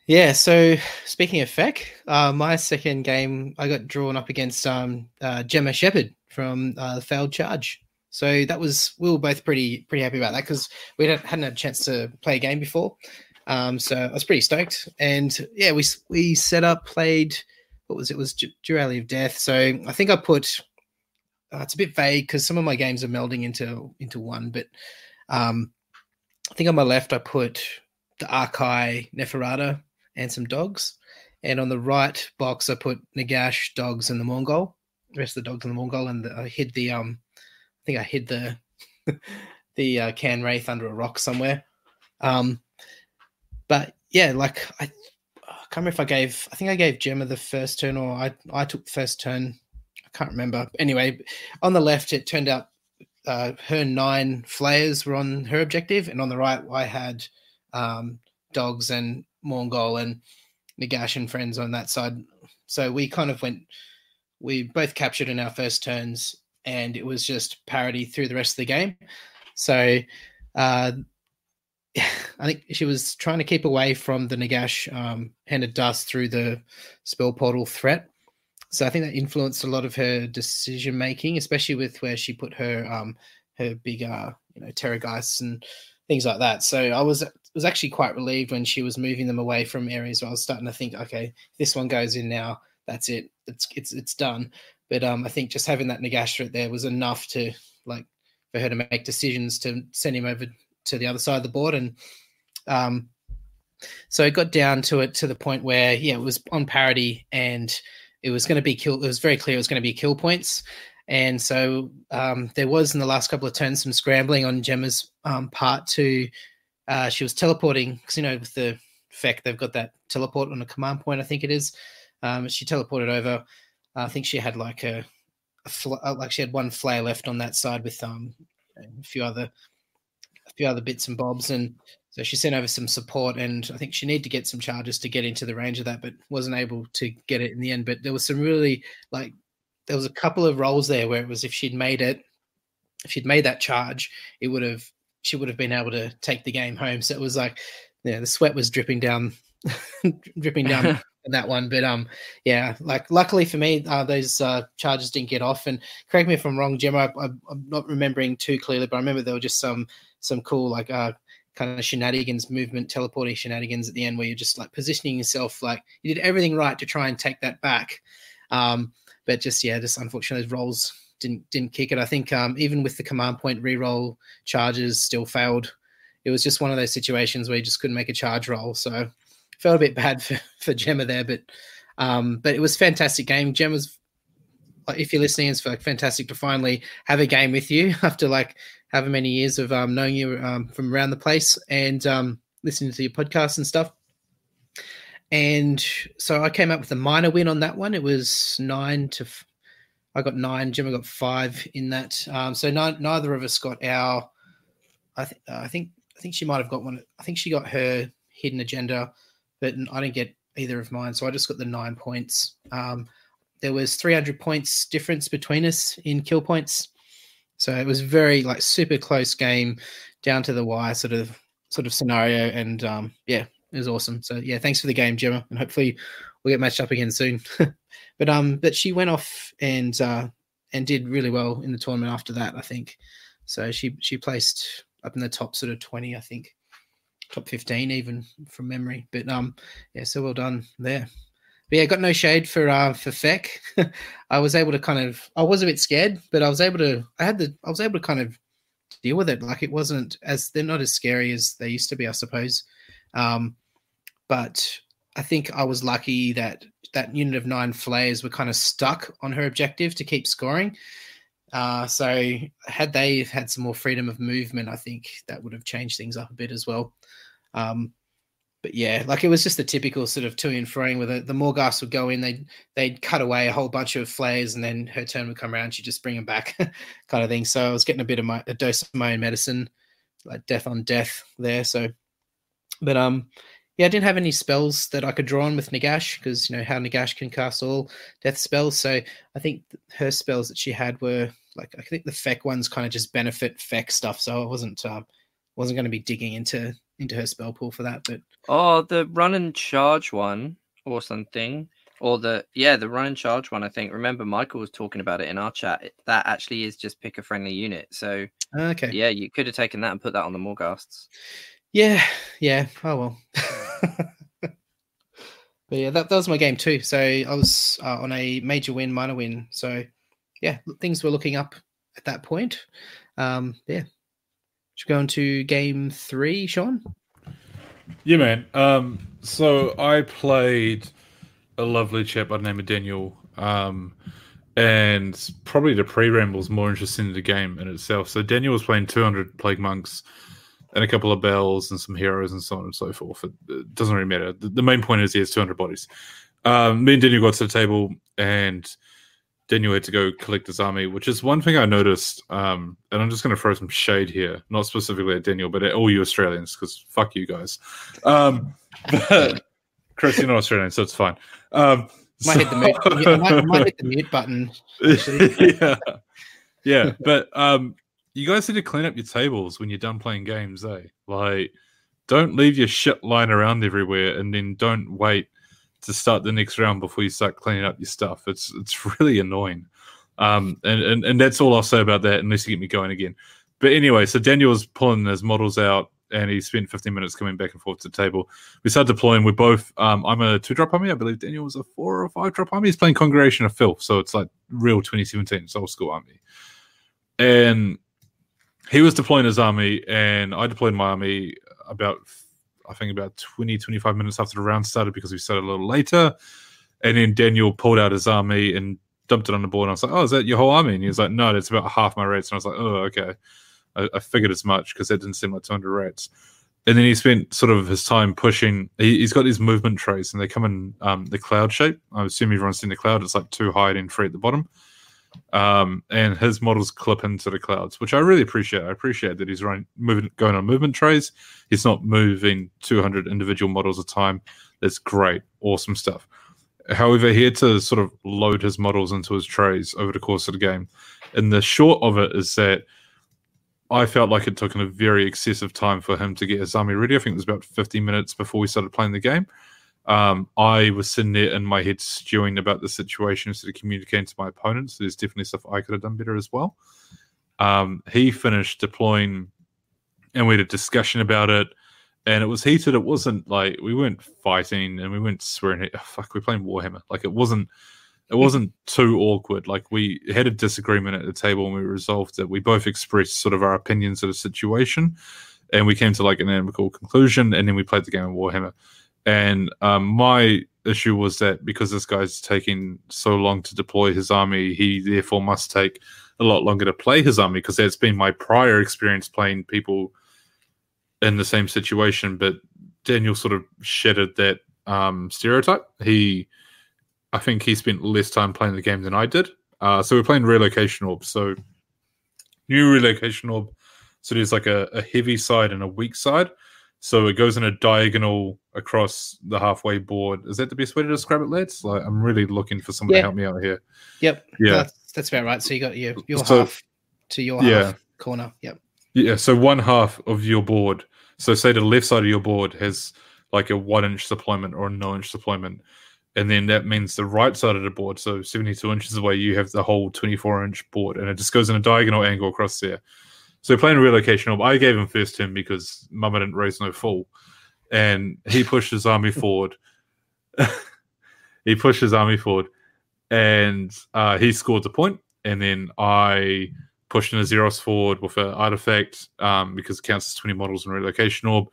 Yeah, so speaking of Feck, my second game, I got drawn up against Gemma Shepherd from the Failed Charge. So that was, we were both pretty happy about that, because we hadn't had a chance to play a game before. So I was pretty stoked. And yeah, we set up, played, it was Duality of Death. So I think I put, it's a bit vague because some of my games are melding into one, but I think on my left I put the Archai Neferata and some dogs, and on the right box I put Nagash, dogs, and the Mongol. The rest of the dogs and the Mongol, and I hid the I hid the Can Wraith under a rock somewhere. But yeah, like I can't remember if I think I gave Gemma the first turn, or I took the first turn. I can't remember. Anyway, on the left it turned out her 9 flayers were on her objective, and on the right I had dogs and Mongol and Nagash and friends on that side. So we both captured in our first turns, and it was just parity through the rest of the game. So I think she was trying to keep away from the Nagash Hand of Dust through the spell portal threat. So I think that influenced a lot of her decision making, especially with where she put her big terrorgeists and things like that. So I was actually quite relieved when she was moving them away from areas where I was starting to think, okay, this one goes in now, that's it. It's done. But I think just having that Nagash threat there was enough to, like, for her to make decisions to send him over to the other side of the board. And so it got down to it to the point where, yeah, it was on parity and it was going to be kill. It was very clear it was going to be kill points. And so there was in the last couple of turns some scrambling on Gemma's part to... she was teleporting, because, with the fact they've got that teleport on a command point, I think it is. She teleported over. I think she had like a she had one flare left on that side with a few other bits and bobs, and so she sent over some support, and I think she needed to get some charges to get into the range of that, but wasn't able to get it in the end. But there was some really, like, there was a couple of rolls there where it was if she'd made that charge, it would have, she would have been able to take the game home. So it was like, yeah, the sweat was dripping down that one. But yeah, like, luckily for me, those charges didn't get off. And correct me if I'm wrong, Gemma, I'm not remembering too clearly, but I remember there were just some cool, like, kind of shenanigans, movement teleporting shenanigans at the end, where you're just like positioning yourself, like you did everything right to try and take that back. But just, yeah, just unfortunately those rolls didn't kick it. I think even with the command point reroll, charges still failed. It was just one of those situations where you just couldn't make a charge roll. So felt a bit bad for Gemma there, but it was a fantastic game. Gemma's, if you're listening, it's like fantastic to finally have a game with you after like however many years of knowing you from around the place and listening to your podcast and stuff. And so I came up with a minor win on that one. It was 9 to I got 9. Gemma got 5 in that. So neither of us got our. I think she might have got one. I think she got her hidden agenda, but I didn't get either of mine. So I just got the 9 points. There was 300 points difference between us in kill points. So it was very, like, super close game, down to the wire sort of scenario. And yeah, it was awesome. So yeah, thanks for the game, Gemma, and hopefully we'll get matched up again soon. But she went off and did really well in the tournament after that, I think. So she placed up in the top sort of 20, I think, top 15 even from memory. But yeah, so well done there. But yeah, got no shade for Feck. I was able to I was a bit scared, but I was able to kind of deal with it. Like, it wasn't as, they're not as scary as they used to be, I suppose. But I think I was lucky that unit of 9 flares were kind of stuck on her objective to keep scoring. So had they had some more freedom of movement, I think that would have changed things up a bit as well. But yeah, like, it was just the typical sort of to and froing where the Morgas would go in, they'd cut away a whole bunch of flares, and then her turn would come around, she'd just bring them back kind of thing. So I was getting a dose of my own medicine, like death on death there. So, but yeah, I didn't have any spells that I could draw on with Nagash, because you know how Nagash can cast all death spells. So I think her spells that she had were, like, I think the Feck ones kind of just benefit Feck stuff. So I wasn't going to be digging into her spell pool for that. But the run and charge one or something, or the run and charge one. I think, remember, Michael was talking about it in our chat. That actually is just pick a friendly unit. So okay, yeah, you could have taken that and put that on the Morghasts. Yeah. Oh well. But yeah, that was my game too. So I was on a major win, minor win. So yeah, things were looking up at that point. Yeah, should we go on to game 3, Sean? Yeah, man. So I played a lovely chap by the name of Daniel. And probably the pre-ramble was more interesting than the game in itself. So Daniel was playing 200 Plague Monks and a couple of bells and some heroes and so on and so forth. It doesn't really matter. The main point is he has 200 bodies. Me and Daniel got to the table, and Daniel had to go collect his army, which is one thing I noticed, and I'm just going to throw some shade here, not specifically at Daniel, but at all you Australians, because fuck you guys. Chris, you're not Australian, so it's fine. Might hit the mute button. Yeah, but... you guys need to clean up your tables when you're done playing games, eh? Like, don't leave your shit lying around everywhere, and then don't wait to start the next round before you start cleaning up your stuff. It's really annoying. And that's all I'll say about that, unless you get me going again. But anyway, so Daniel was pulling his models out, and he spent 15 minutes coming back and forth to the table. We started deploying. We're both, I'm a 2-drop army. I believe Daniel was a 4 or 5-drop army. He's playing Congregation of Filth, so it's like real 2017. It's old school army. And he was deploying his army, and I deployed my army about 20, 25 minutes after the round started, because we started a little later. And then Daniel pulled out his army and dumped it on the board. And I was like, oh, is that your whole army? And he was like, no, that's about half my rates. And I was like, oh, okay. I figured as much, because that didn't seem like 200 rates. And then he spent sort of his time pushing. He's got these movement traits, and they come in the cloud shape. I assume everyone's seen the cloud. It's like 2 high and 3 at the bottom. And his models clip into the clouds, which I really appreciate. I appreciate that he's going on movement trays. He's not moving 200 individual models a time. That's great, awesome stuff. However, he had to sort of load his models into his trays over the course of the game. And the short of it is that I felt like it took a very excessive time for him to get his army ready. I think it was about 50 minutes before we started playing the game. I was sitting there in my head stewing about the situation instead of communicating to my opponents. So there's definitely stuff I could have done better as well. He finished deploying and we had a discussion about it, and it was heated. It wasn't like we weren't fighting and we weren't swearing. Fuck, we're playing Warhammer. Like it wasn't too awkward. Like we had a disagreement at the table and we resolved that we both expressed sort of our opinions of the situation, and we came to like an amicable conclusion, and then we played the game of Warhammer. And my issue was that because this guy's taking so long to deploy his army, he therefore must take a lot longer to play his army, because that's been my prior experience playing people in the same situation. But Daniel sort of shattered that stereotype. I think he spent less time playing the game than I did. So we're playing Relocation Orb. So new Relocation Orb. So there's like a heavy side and a weak side. So it goes in a diagonal across the halfway board. Is that the best way to describe it, lads? Like, I'm really looking for someone to help me out here. Yep. Yeah. That's about right. So you got your half to your half corner. Yep. Yeah. So one half of your board. So say the left side of your board has like a 1-inch deployment or a 9-inch deployment. And then that means the right side of the board, so 72 inches away, you have the whole 24-inch board. And it just goes in a diagonal angle across there. So playing Relocation Orb, I gave him first turn because Mama didn't raise no fool. And he pushed his army forward. And he scored the point. And then I pushed Nazeros forward with an artifact because it counts as 20 models in Relocation Orb.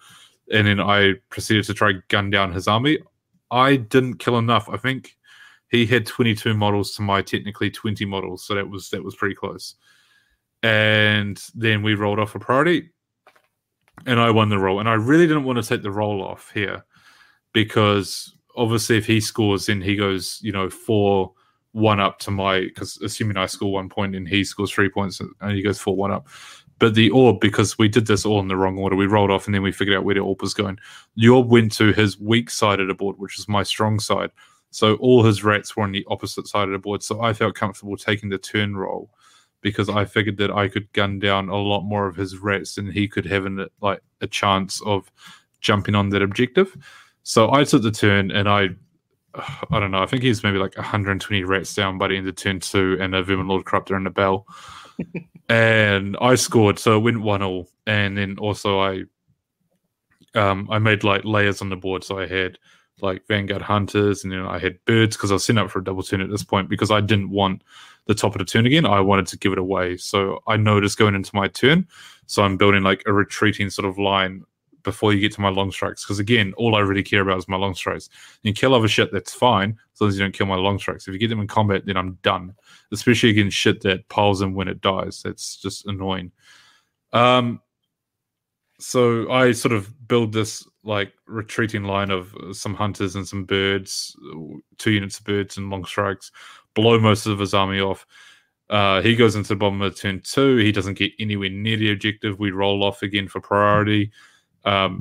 And then I proceeded to try gun down his army. I didn't kill enough. I think he had 22 models to my technically 20 models. So that was pretty close. And then we rolled off a priority, and I won the roll. And I really didn't want to take the roll off here, because obviously if he scores, then he goes, 4-1 up to my, because assuming I score 1 point and he scores 3 points, and he goes 4-1 up. But the orb, because we did this all in the wrong order, we rolled off and then we figured out where the orb was going. The orb went to his weak side of the board, which is my strong side. So all his rats were on the opposite side of the board. So I felt comfortable taking the turn roll, because I figured that I could gun down a lot more of his rats than he could have a chance of jumping on that objective. So I took the turn, and I don't know, I think he's maybe like 120 rats down by the end of turn 2, and a Vermin Lord Corruptor and a bell. And I scored, so it went 1-1. And then also I made like layers on the board, so I had like Vanguard Hunters, and then I had birds, because I was sitting up for a double turn at this point, because I didn't want the top of the turn again. I wanted to give it away. So I noticed going into my turn, so I'm building like a retreating sort of line before you get to my long strikes, because again, all I really care about is my long strikes. You kill other shit, that's fine, as long as you don't kill my long strikes. If you get them in combat, then I'm done, especially against shit that piles in when it dies. That's just annoying. So I sort of build this like retreating line of some hunters and some birds, 2 units of birds and long strikes, blow most of his army off. He goes into the bottom of turn 2. He doesn't get anywhere near the objective. We roll off again for priority. I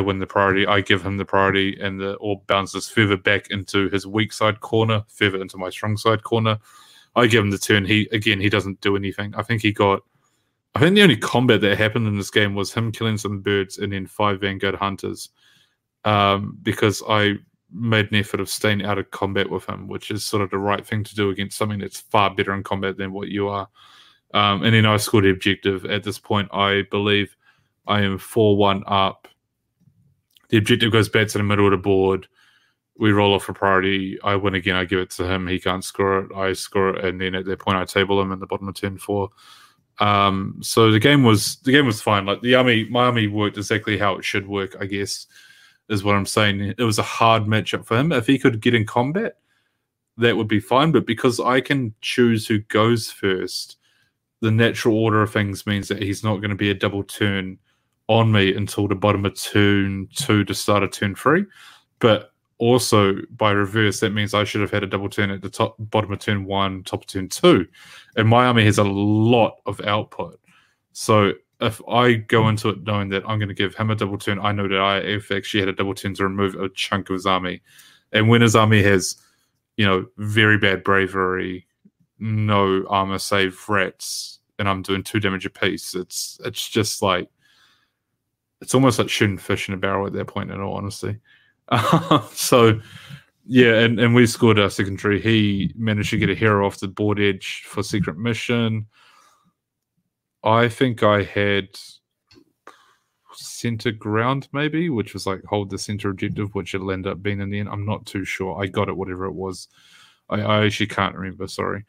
win the priority. I give him the priority, and the orb bounces further back into his weak side corner, further into my strong side corner. I give him the turn. He doesn't do anything. I think the only combat that happened in this game was him killing some birds and then 5 Vanguard Hunters, because I made an effort of staying out of combat with him, which is sort of the right thing to do against something that's far better in combat than what you are. And then I scored the objective. At this point, I believe I am 4-1 up. The objective goes back to the middle of the board. We roll off a priority. I win again. I give it to him. He can't score it. I score it. And then at that point, I table him in the bottom of turn 4. So the game was fine. Like my army worked exactly how it should work, I guess, is what I'm saying. It was a hard matchup for him. If he could get in combat, that would be fine. But because I can choose who goes first, the natural order of things means that he's not going to be a double turn on me until the bottom of turn 2 to start of turn 3. But Also, by reverse, that means I should have had a double turn at the top, bottom of turn one, top of turn two. And my army has a lot of output. So if I go into it knowing that I'm going to give him a double turn, I know that I have actually had a double turn to remove a chunk of his army. And when his army has, you know, very bad bravery, no armor save rats, and I'm doing 2 damage a piece, it's just like, it's almost like shooting fish in a barrel at that point, in all honesty. So, yeah, and we scored our secondary. He managed to get a hero off the board edge for Secret Mission. I think I had center ground, maybe, which was like hold the center objective, which it'll end up being in the end. I'm not too sure. I got it, whatever it was. I actually can't remember, sorry.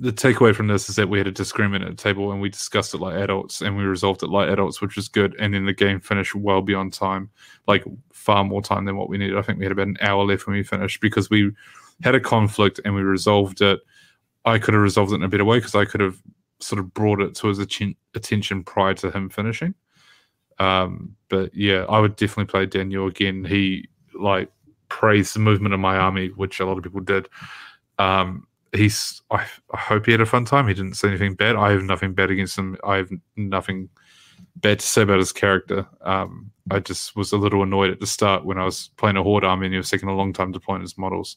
The takeaway from this is that we had a disagreement at the table and we discussed it like adults and we resolved it like adults, which was good. And then the game finished well beyond time, like far more time than what we needed. I think we had about an hour left when we finished because we had a conflict and we resolved it. I could have resolved it in a better way because I could have sort of brought it to his attention prior to him finishing. But yeah, I would definitely play Daniel again. He like praised the movement of my army, which a lot of people did. I hope he had a fun time. He didn't say anything bad. I have nothing bad against him. I have nothing bad to say about his character. I just was a little annoyed at the start when I was playing a Horde army and he was taking a long time deploying his models.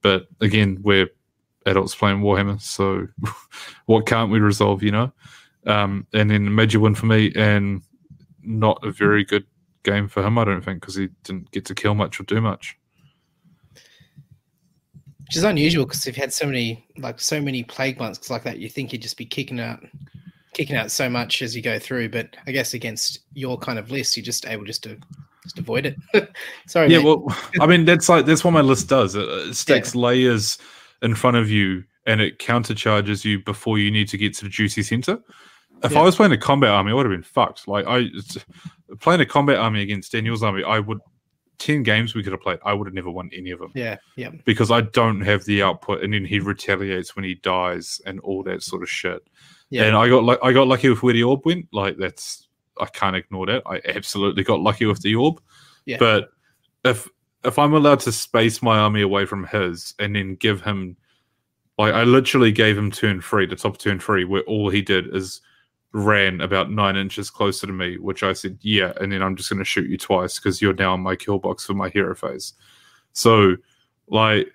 But again, we're adults playing Warhammer, so what can't we resolve, you know? And then a major win for me and not a very good game for him, I don't think, because he didn't get to kill much or do much. Which is unusual because you've had so many plague months like that. You think you'd just be kicking out so much as you go through, but I guess against your kind of list, you're just able to avoid it. Sorry. Yeah, mate. Well, I mean that's what my list does. It stacks layers in front of you and it countercharges you before you need to get to the duty center. If I was playing a combat army, I would have been fucked. Like playing a combat army against Daniel's army, 10 games we could have played, I would have never won any of them. Yeah. Because I don't have the output, and then he retaliates when he dies and all that sort of shit. Yeah. And I got lucky with where the orb went. Like I can't ignore that. I absolutely got lucky with the orb. Yeah. But if I'm allowed to space my army away from his and then give him, like I literally gave him turn 3, the top turn 3, where all he did is ran about 9 inches closer to me, which I said, yeah, and then I'm just going to shoot you twice because you're now in my kill box for my hero phase. So, like,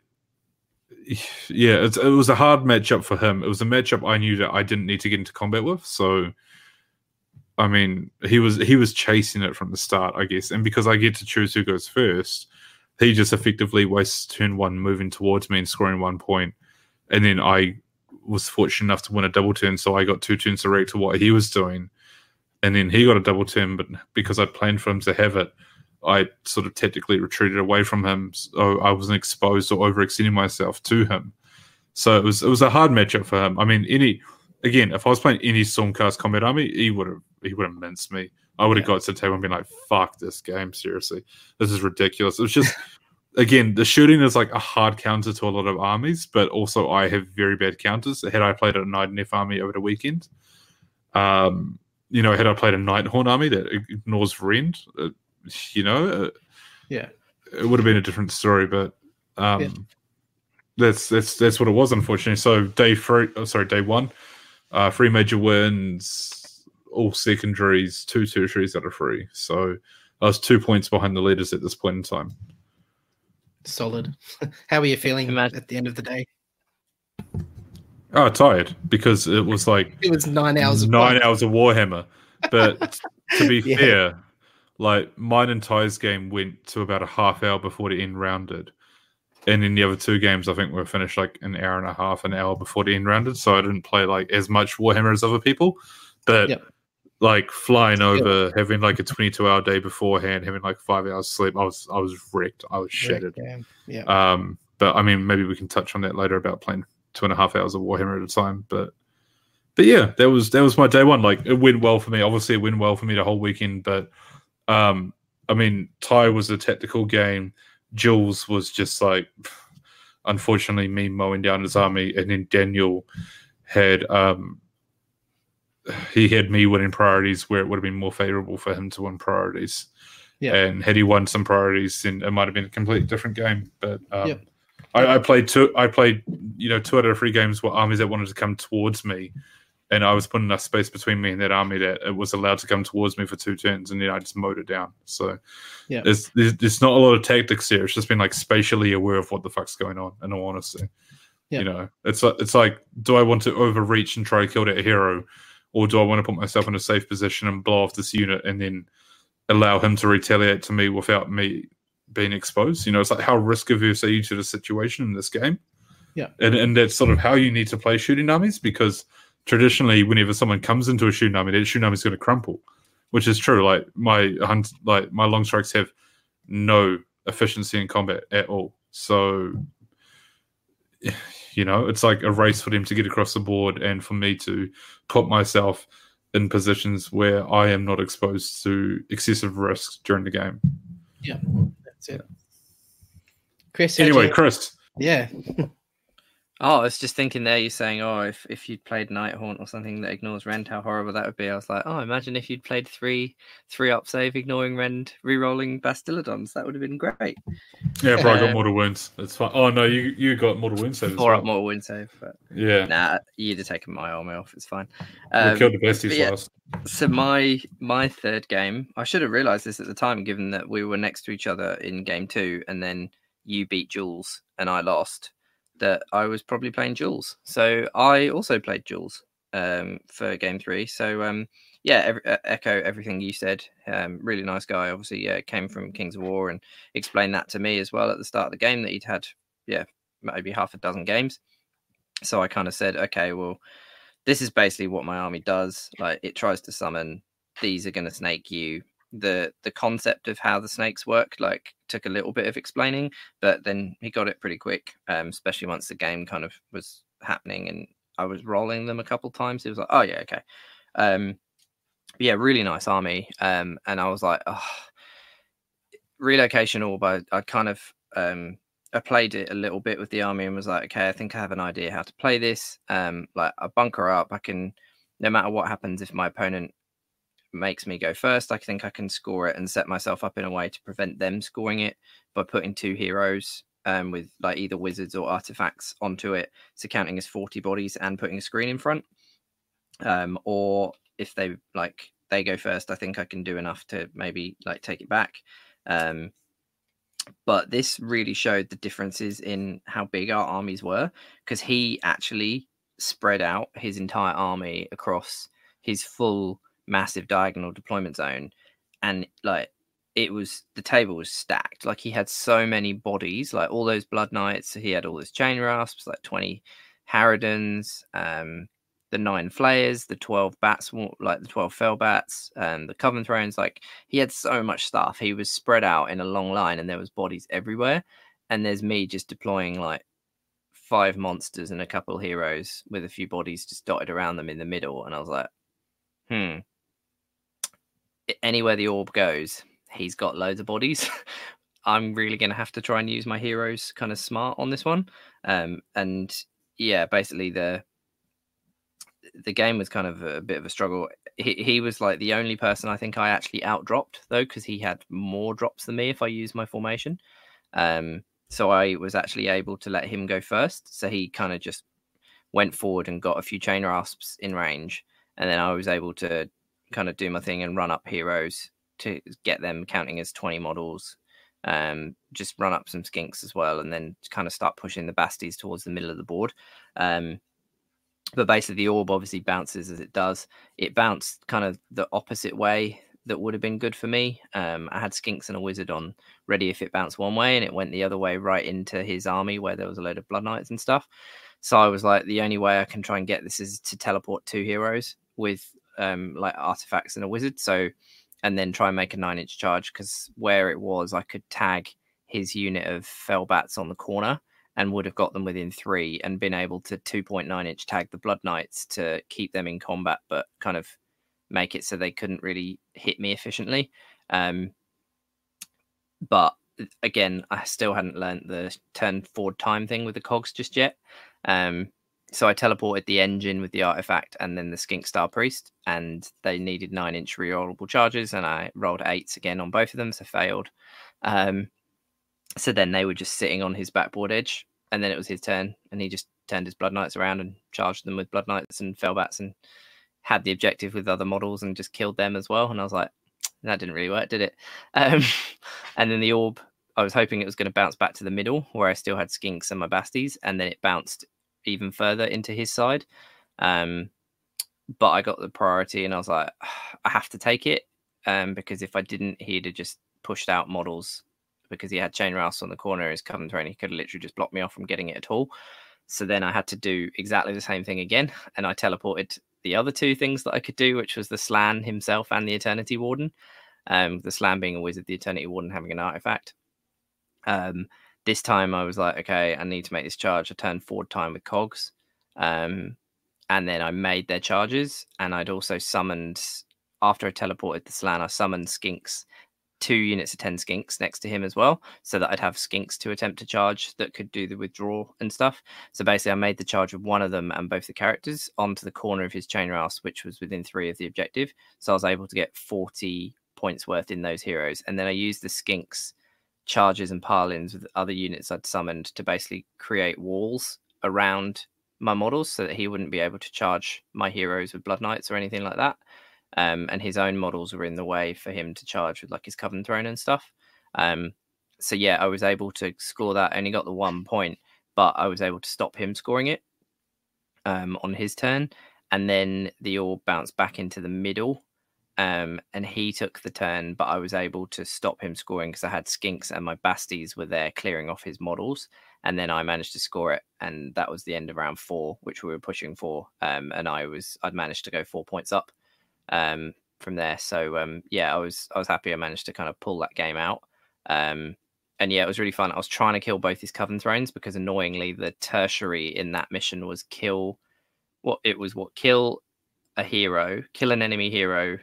yeah, it was a hard matchup for him. It was a matchup I knew that I didn't need to get into combat with. So, I mean, he was chasing it from the start, I guess. And because I get to choose who goes first, he just effectively wastes turn 1 moving towards me and scoring 1 point. And then I was fortunate enough to win a double turn, so I got 2 turns to react to what he was doing, and then he got a double turn, but because I planned for him to have it, I sort of tactically retreated away from him, so I wasn't exposed or overextending myself to him. So it was a hard matchup for him. I mean, if I was playing any Stormcast combat army, he would have minced me. I would have got to the table and been like, fuck this game, seriously, this is ridiculous. It was just again, the shooting is like a hard counter to a lot of armies, but also I have very bad counters. Had I played a 9F army over the weekend, had I played a Nighthorn army that ignores Rend, it would have been a different story. But that's what it was, unfortunately. So day one, 3 major wins, all secondaries, 2 tertiaries out of 3. So I was 2 points behind the leaders at this point in time. Solid. How are you feeling, Matt, at the end of the day? Oh, tired, because it was like it was 9 hours of Warhammer. But to be fair, like mine and Ty's game went to about a half hour before the end rounded, and then the other 2 games I think were finished like an hour and a half, an hour before the end rounded. So I didn't play like as much Warhammer as other people, but like flying over, having like a 22-hour day beforehand, having like 5 hours sleep, I was wrecked. I was shattered. Yeah. But I mean, maybe we can touch on that later about playing 2.5 hours of Warhammer at a time. But yeah, that was my day one. Like it went well for me. Obviously, it went well for me the whole weekend. But I mean, Ty was a tactical game. Jules was just like, unfortunately, me mowing down his army, and then Daniel had he had me winning priorities where it would have been more favorable for him to win priorities. And had he won some priorities, then it might have been a completely different game. But I played two out of 3 games where armies that wanted to come towards me, and I was putting enough space between me and that army that it was allowed to come towards me for 2 turns, and then I just mowed it down. So there's not a lot of tactics there. It's just been like spatially aware of what the fuck's going on, in all honesty. You know, it's like, do I want to overreach and try to kill that hero, or do I want to put myself in a safe position and blow off this unit and then allow him to retaliate to me without me being exposed? You know, it's like, how risk averse are you to the situation in this game? And that's sort of how you need to play shooting armies, because traditionally, whenever someone comes into a shooting army, that shooting army is going to crumple, which is true. Like my long strikes have no efficiency in combat at all. So, you know, it's like a race for them to get across the board and for me to put myself in positions where I am not exposed to excessive risks during the game. Yeah, that's it. Chris. Anyway, Chris. Yeah. Oh, I was just thinking there, you're saying, oh, if you'd played Nighthaunt or something that ignores Rend, how horrible that would be. I was like, oh, imagine if you'd played 3 up save, ignoring Rend, re-rolling Bastillodons. That would have been great. Yeah, bro, I got Mortal Wounds. That's fine. Oh, no, you got Mortal Wounds save. 4 up Mortal Wounds save. But yeah. Nah, you'd have taken my army off. It's fine. We killed the besties last. So my third game, I should have realised this at the time, given that we were next to each other in game 2, and then you beat Jules and I lost, that I was probably playing Jules. So I also played Jules for game 3. So, echo everything you said. Really nice guy, obviously, came from Kings of War and explained that to me as well at the start of the game, that he'd had, maybe half a dozen games. So I kind of said, okay, well, this is basically what my army does. Like, it tries to summon. These are going to snake you. The concept of how the snakes work took a little bit of explaining, but then he got it pretty quick, especially once the game kind of was happening and I was rolling them a couple times. It was like, oh yeah, okay. Really nice army. And I was like, oh, relocation orb. I kind of I played it a little bit with the army and was like, okay, I think I have an idea how to play this. Like, I bunker up. I can, no matter what happens, if my opponent makes me go first, I think I can score it and set myself up in a way to prevent them scoring it by putting 2 heroes with like either wizards or artifacts onto it, so counting as 40 bodies and putting a screen in front, or if they go first, I think I can do enough to maybe take it back. But this really showed the differences in how big our armies were, because he actually spread out his entire army across his full massive diagonal deployment zone, and the table was stacked. He had so many bodies, all those Blood Knights, he had all those Chain Rasps, 20 Harridans, the 9 Flayers, the 12 Bats, the 12 Fell Bats, the Coven Thrones. He had so much stuff. He was spread out in a long line and there was bodies everywhere, and there's me just deploying 5 monsters and a couple heroes with a few bodies just dotted around them in the middle. And I was like, anywhere the orb goes, he's got loads of bodies. I'm really going to have to try and use my heroes kind of smart on this one. Basically the game was kind of a bit of a struggle. He was the only person I think I actually outdropped, though, because he had more drops than me if I used my formation. So I was actually able to let him go first. So he kind of just went forward and got a few Chain Rasps in range. And then I was able to kind of do my thing and run up heroes to get them counting as 20 models, just run up some skinks as well, and then kind of start pushing the basties towards the middle of the board. But basically the orb obviously bounces as it does. It bounced kind of the opposite way that would have been good for me. I had skinks and a wizard on ready if it bounced one way, and it went the other way right into his army where there was a load of Blood Knights and stuff. So I was like, the only way I can try and get this is to teleport 2 heroes with artifacts and a wizard. So, and then try and make a 9-inch charge, because where it was, I could tag his unit of Fell Bats on the corner and would have got them within 3 and been able to 2.9-inch tag the Blood Knights to keep them in combat, but kind of make it so they couldn't really hit me efficiently. But again, I still hadn't learned the turn forward time thing with the cogs just yet. So I teleported the engine with the artifact and then the Skink Star Priest, and they needed 9-inch rerollable charges, and I rolled 8s again on both of them, so failed. So then they were just sitting on his backboard edge, and then it was his turn, and he just turned his Blood Knights around and charged them with Blood Knights and Felbats and had the objective with other models and just killed them as well. And I was like, that didn't really work, did it? And then the orb, I was hoping it was going to bounce back to the middle where I still had Skinks and my Basties, and then it bounced even further into his side. But I got the priority, and I was like, I have to take it, because if I didn't, he'd have just pushed out models because he had Chain Rouse on the corner as Covenant terrain. He could have literally just blocked me off from getting it at all. So then I had to do exactly the same thing again, and I teleported the other two things that I could do, which was the Slan himself and the Eternity Warden. The Slan being a wizard, the Eternity Warden having an artifact. This time I was like, okay, I need to make this charge. I turned forward time with cogs, and then I made their charges, and I'd also summoned, after I teleported the Slan, I summoned Skinks, 2 units of 10 Skinks next to him as well, so that I'd have Skinks to attempt to charge that could do the withdrawal and stuff. So basically I made the charge with one of them and both the characters onto the corner of his Chain Rouse, which was within 3 of the objective, so I was able to get 40 points worth in those heroes. And then I used the Skinks charges and parlins with other units I'd summoned to basically create walls around my models so that he wouldn't be able to charge my heroes with Blood Knights or anything like that. And his own models were in the way for him to charge with, like, his Covenant Throne and stuff. So yeah, I was able to score that. I only got the 1 point, but I was able to stop him scoring it on his turn. And then the orb bounced back into the middle, and he took the turn, but I was able to stop him scoring because I had Skinks and my Basties were there clearing off his models, and then I managed to score it, and that was the end of round 4, which we were pushing for, and I'd managed to go 4 points up from there. So yeah, I was happy I managed to kind of pull that game out, and yeah, it was really fun. I was trying to kill both his Coven Thrones because, annoyingly, the tertiary in that mission was kill a hero, kill an enemy hero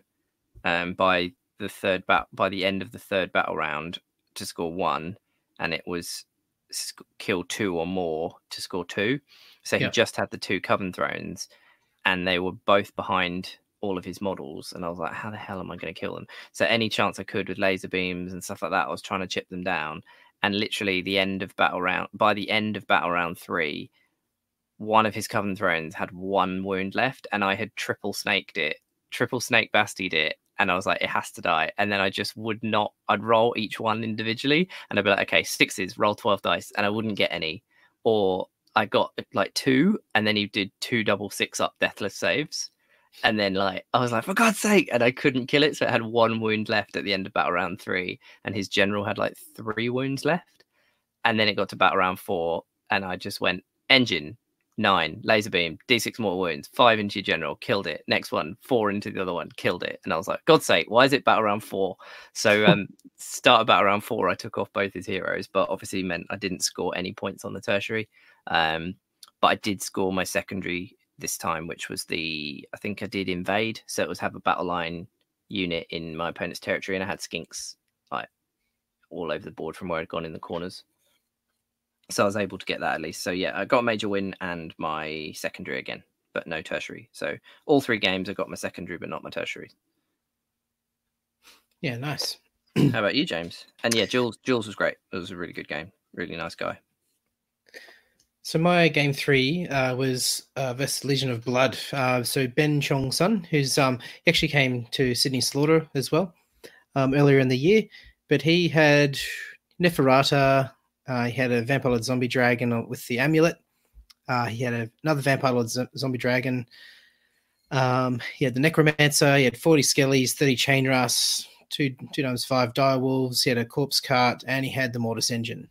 by the end of the 3rd battle round to score 1, and it was kill 2 or more to score 2. So yeah, he just had the 2 Coven Thrones, and they were both behind all of his models, and I was like, how the hell am I going to kill them? So any chance I could with laser beams and stuff like that, I was trying to chip them down. And literally by the end of battle round 3, one of his Coven Thrones had 1 wound left, and I had triple snake Bastied it, and I was like, it has to die. And then I just would not. I'd roll each one individually, and I'd be like, okay, 6s, roll 12 dice, and I wouldn't get any. Or I got like 2, and then he did 2 double 6-up deathless saves. And then, like, I was like, for God's sake, and I couldn't kill it. So it had 1 wound left at the end of battle round 3, and his general had like 3 wounds left. And then it got to battle round 4, and I just went, engine, 9, laser beam, D6 mortal wounds, 5 into your general, killed it. Next one, 4 into the other one, killed it. And I was like, God's sake, why is it battle round 4? So start of battle round 4, I took off both his heroes, but obviously meant I didn't score any points on the tertiary. But I did score my secondary this time, which was I think I did invade, so it was have a battle line unit in my opponent's territory, and I had Skinks like all over the board from where I'd gone in the corners. So I was able to get that at least. So yeah, I got a major win and my secondary again, but no tertiary. So all 3 games I got my secondary, but not my tertiary. Yeah, nice. How about you, James? And yeah, Jules was great. It was a really good game. Really nice guy. So my game 3 was versus Legion of Blood. So Ben Chong Sun, who's actually came to Sydney Slaughter as well earlier in the year, but he had Neferata. He had a Vampire Lord Zombie Dragon with the amulet. He had another Vampire Lord Zombie Dragon. He had the Necromancer. He had 40 Skellies, 30 Chain Rusts, 2 times 5 Direwolves. He had a Corpse Cart, and he had the Mortis Engine.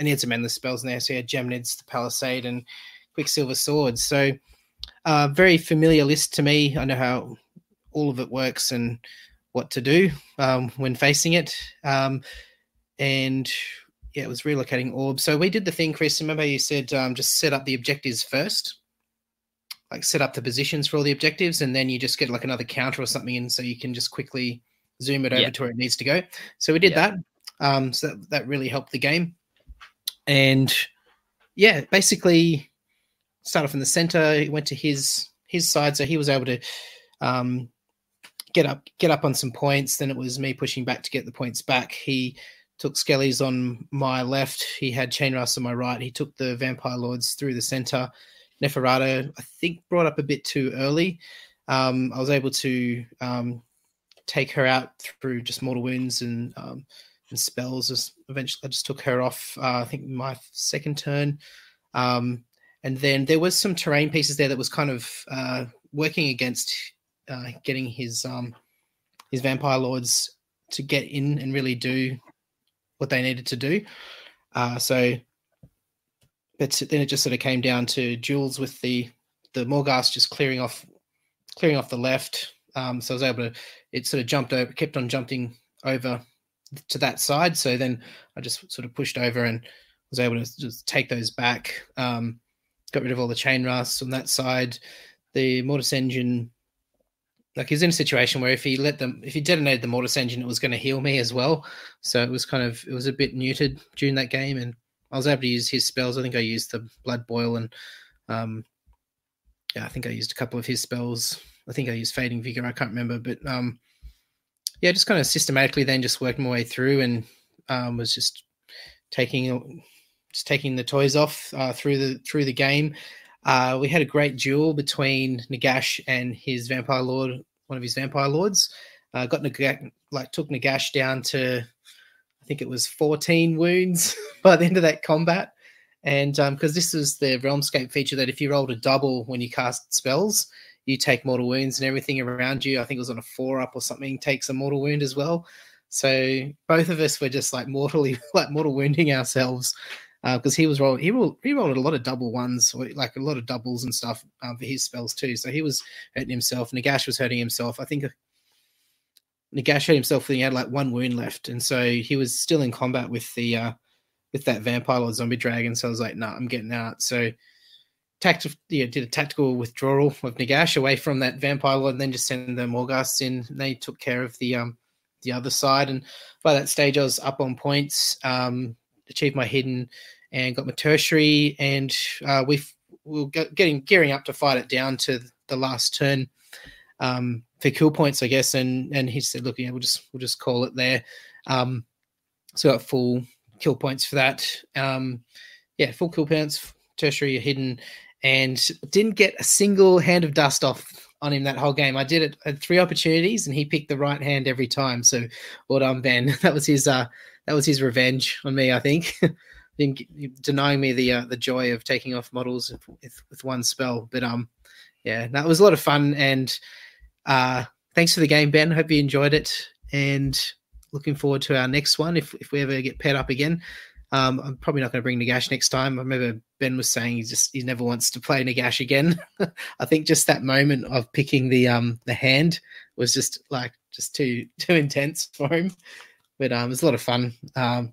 And he had some endless spells in there. So he had Gemnids, the Palisade, and Quicksilver Swords. So very familiar list to me. I know how all of it works and what to do when facing it. And yeah, it was relocating orbs. So we did the thing, Chris. Remember you said just set up the objectives first, like set up the positions for all the objectives, and then you just get like another counter or something in so you can just quickly zoom it over to where it needs to go. So we did that. So that really helped the game. And yeah, basically start off in the center. He went to his side, so he was able to get up on some points. Then it was me pushing back to get the points back. He took Skellies on my left. He had Chainras on my right. He took the Vampire Lords through the center. Neferata, I think, brought up a bit too early. I was able to take her out through just mortal wounds and spells. Eventually, I just took her off, I think, my second turn. And then there was some terrain pieces there that was kind of working against getting his Vampire Lords to get in and really do what they needed to do. But then it just sort of came down to duels with the Morghast just clearing off the left. So I was able to, it sort of jumped over, kept on jumping over to that side. So then I just sort of pushed over and was able to just take those back. Got rid of all the Chainras on that side. The Mortis Engine, like, he was in a situation where if he detonated the Mortis Engine, it was going to heal me as well. So it was a bit neutered during that game, and I was able to use his spells. I think I used the Blood Boil, and I think I used a couple of his spells. I think I used Fading Vigor, I can't remember, but just kind of systematically then just worked my way through, and was just taking the toys off through the game. We had a great duel between Nagash and his Vampire Lord, one of his Vampire Lords. Took Nagash down to, I think it was 14 wounds by the end of that combat. And because this is the Realmscape feature that if you rolled a double when you cast spells, you take mortal wounds, and everything around you, I think it was on a 4+ or something, takes a mortal wound as well. So both of us were just like mortal wounding ourselves, because he rolled a lot of double ones, like a lot of doubles and stuff for his spells too. So he was hurting himself. Nagash was hurting himself. I think Nagash hurt himself when he had like one wound left, and so he was still in combat with the with that Vampire Lord Zombie Dragon. So I was like, nah, I'm getting out. So did a tactical withdrawal of Nagash away from that Vampire Lord, and then just send the Morghasts in. And they took care of the other side, and by that stage I was up on points, achieved my hidden and got my tertiary, and we were gearing up to fight it down to the last turn for kill points, I guess. And he said, look, yeah, we'll just call it there. So got full kill points for that. Full kill points, tertiary, hidden, and didn't get a single hand of dust off on him that whole game. I did it at 3 opportunities, and he picked the right hand every time. So well done, Ben. That was his revenge on me, I think, denying me the joy of taking off models with one spell. But that was a lot of fun. And thanks for the game, Ben. Hope you enjoyed it, and looking forward to our next one if we ever get paired up again. I'm probably not going to bring Nagash next time. I remember Ben was saying he never wants to play Nagash again. I think just that moment of picking the hand was just like too intense for him. But it was a lot of fun. That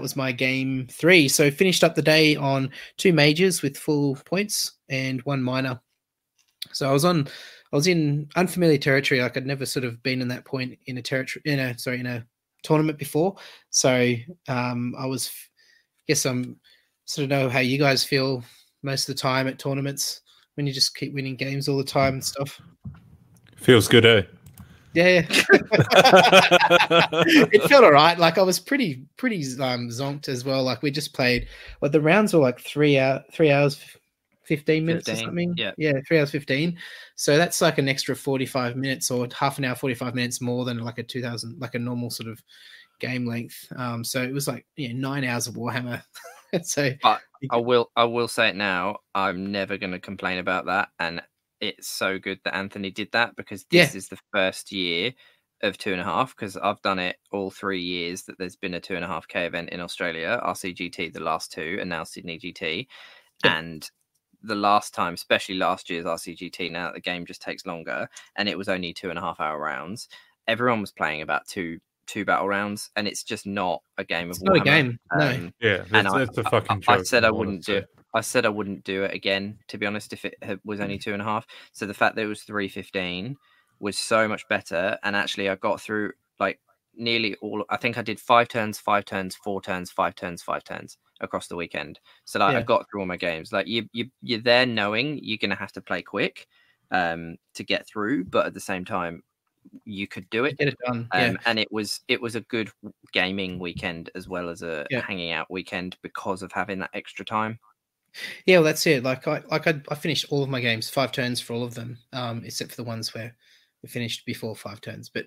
was my game 3. So finished up the day on 2 majors with full points and 1 minor. So I was in unfamiliar territory. Like, I'd never sort of been in that point in a territory in a tournament before. So I guess I'm sort of know how you guys feel most of the time at tournaments when you just keep winning games all the time and stuff. Feels good, eh? Yeah. It felt all right. Like, I was pretty zonked as well. Like, we just played, well, the rounds were like 3 hours 15 minutes 15, or something. Yeah, 3 hours 15. So that's like an extra 45 minutes or half an hour, 45 minutes more than like a normal sort of game length. So it was like 9 hours of Warhammer. So but I will say it now, I'm never going to complain about that, and it's so good that Anthony did that, because this is the first year of 2.5, because I've done it all 3 years that there's been a 2.5K event in Australia, RCGT the last 2 and now Sydney GT. Yeah. And the last time, especially last year's RCGT, now the game just takes longer, and it was only 2.5 hour rounds. Everyone was playing about two battle rounds, and it's just not a game of Warhammer. Not a game. That's a fucking joke. I said I wouldn't do it again, to be honest, if it was only 2.5. So the fact that it was 3:15 was so much better, and actually I got through like nearly all. I think I did 5 turns, 5 turns, 4 turns, 5 turns, 5 turns. across the weekend. So like, I've got through all my games. Like you're there knowing you're going to have to play quick to get through, but at the same time, you could do it. Get it done. And it was a good gaming weekend as well as a hanging out weekend because of having that extra time. Yeah, well, that's it. I finished all of my games, 5 turns for all of them, except for the ones where we finished before 5 turns. But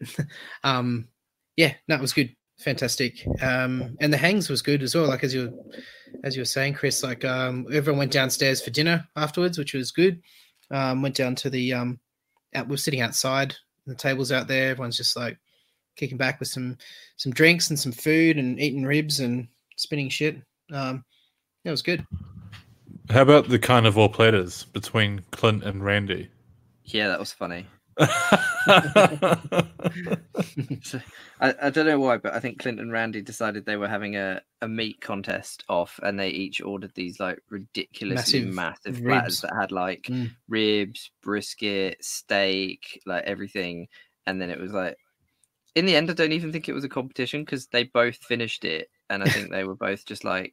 it was good. Fantastic. And the hangs was good as well. Like as you were saying, Chris, everyone went downstairs for dinner afterwards, which was good. Went down to the we're sitting outside, the tables out there. Everyone's just like kicking back with some drinks and some food and eating ribs and spinning shit. It was good. How about the carnivore platters between Clint and Randy? Yeah, that was funny. I don't know why, but I think Clint and Randy decided they were having a meat contest off, and they each ordered these like ridiculously massive platters that had like ribs, brisket, steak, like everything. And then it was like, in the end, I don't even think it was a competition because they both finished it, and I think they were both just like,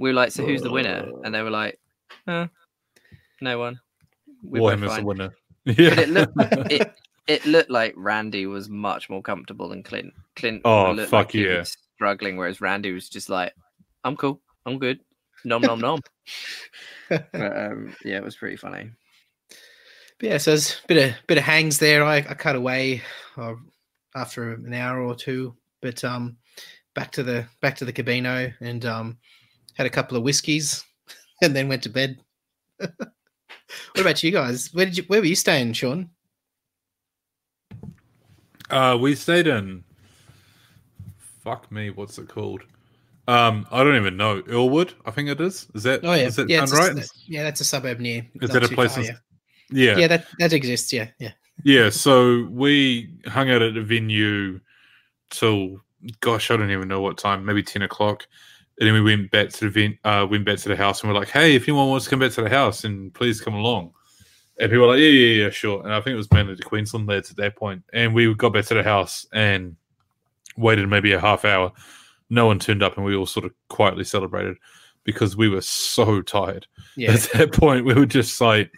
we were like, so who's the winner? And they were like, no one. Warhammer's the winner. Yeah. But it looked like Randy was much more comfortable than Clint. Clint looked like he was struggling, whereas Randy was just like, I'm cool, I'm good, nom. But, it was pretty funny. But yeah, so there's a bit of hangs there. I cut away after an hour or two, but back to the Cabino and had a couple of whiskeys and then went to bed. What about you guys? Where were you staying, Sean? We stayed in. Fuck me, what's it called? I don't even know. Earlwood, I think it is. Is that? Oh yeah, right? That's a suburb near. Is that a place? Far, yeah, that exists. Yeah. Yeah, so we hung out at a venue till I don't even know what time. Maybe 10 o'clock. And then we went back to the house, and we're like, "Hey, if anyone wants to come back to the house, and please come along." And people were like, "Yeah, sure." And I think it was mainly the Queensland lads at that point. And we got back to the house and waited maybe a half hour. No one turned up, and we all sort of quietly celebrated because we were so tired. Yeah. At that point, we were just like,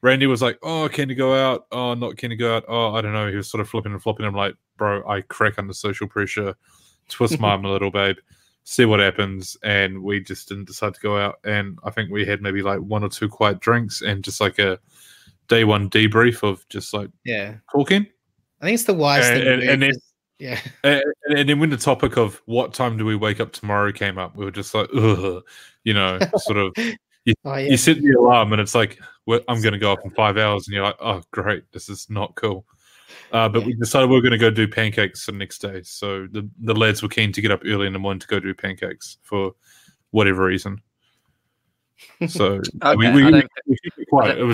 Randy was like, "Oh, keen to go out? Oh, not keen to go out? Oh, I don't know." He was sort of flipping and flopping. I'm like, "Bro, I crack under social pressure. Twist my arm a little, babe. See what happens," and we just didn't decide to go out. And I think we had maybe like one or two quiet drinks and just like a day one debrief of just like talking. I think it's the wise thing to do. And then when the topic of what time do we wake up tomorrow came up, we were just like, ugh, sort of. You set the alarm and it's like, I'm going to go up in 5 hours, and you're like, oh great, this is not cool. But we decided we were going to go do pancakes the next day. So the lads were keen to get up early in the morning to go do pancakes for whatever reason. So we kept it quiet. It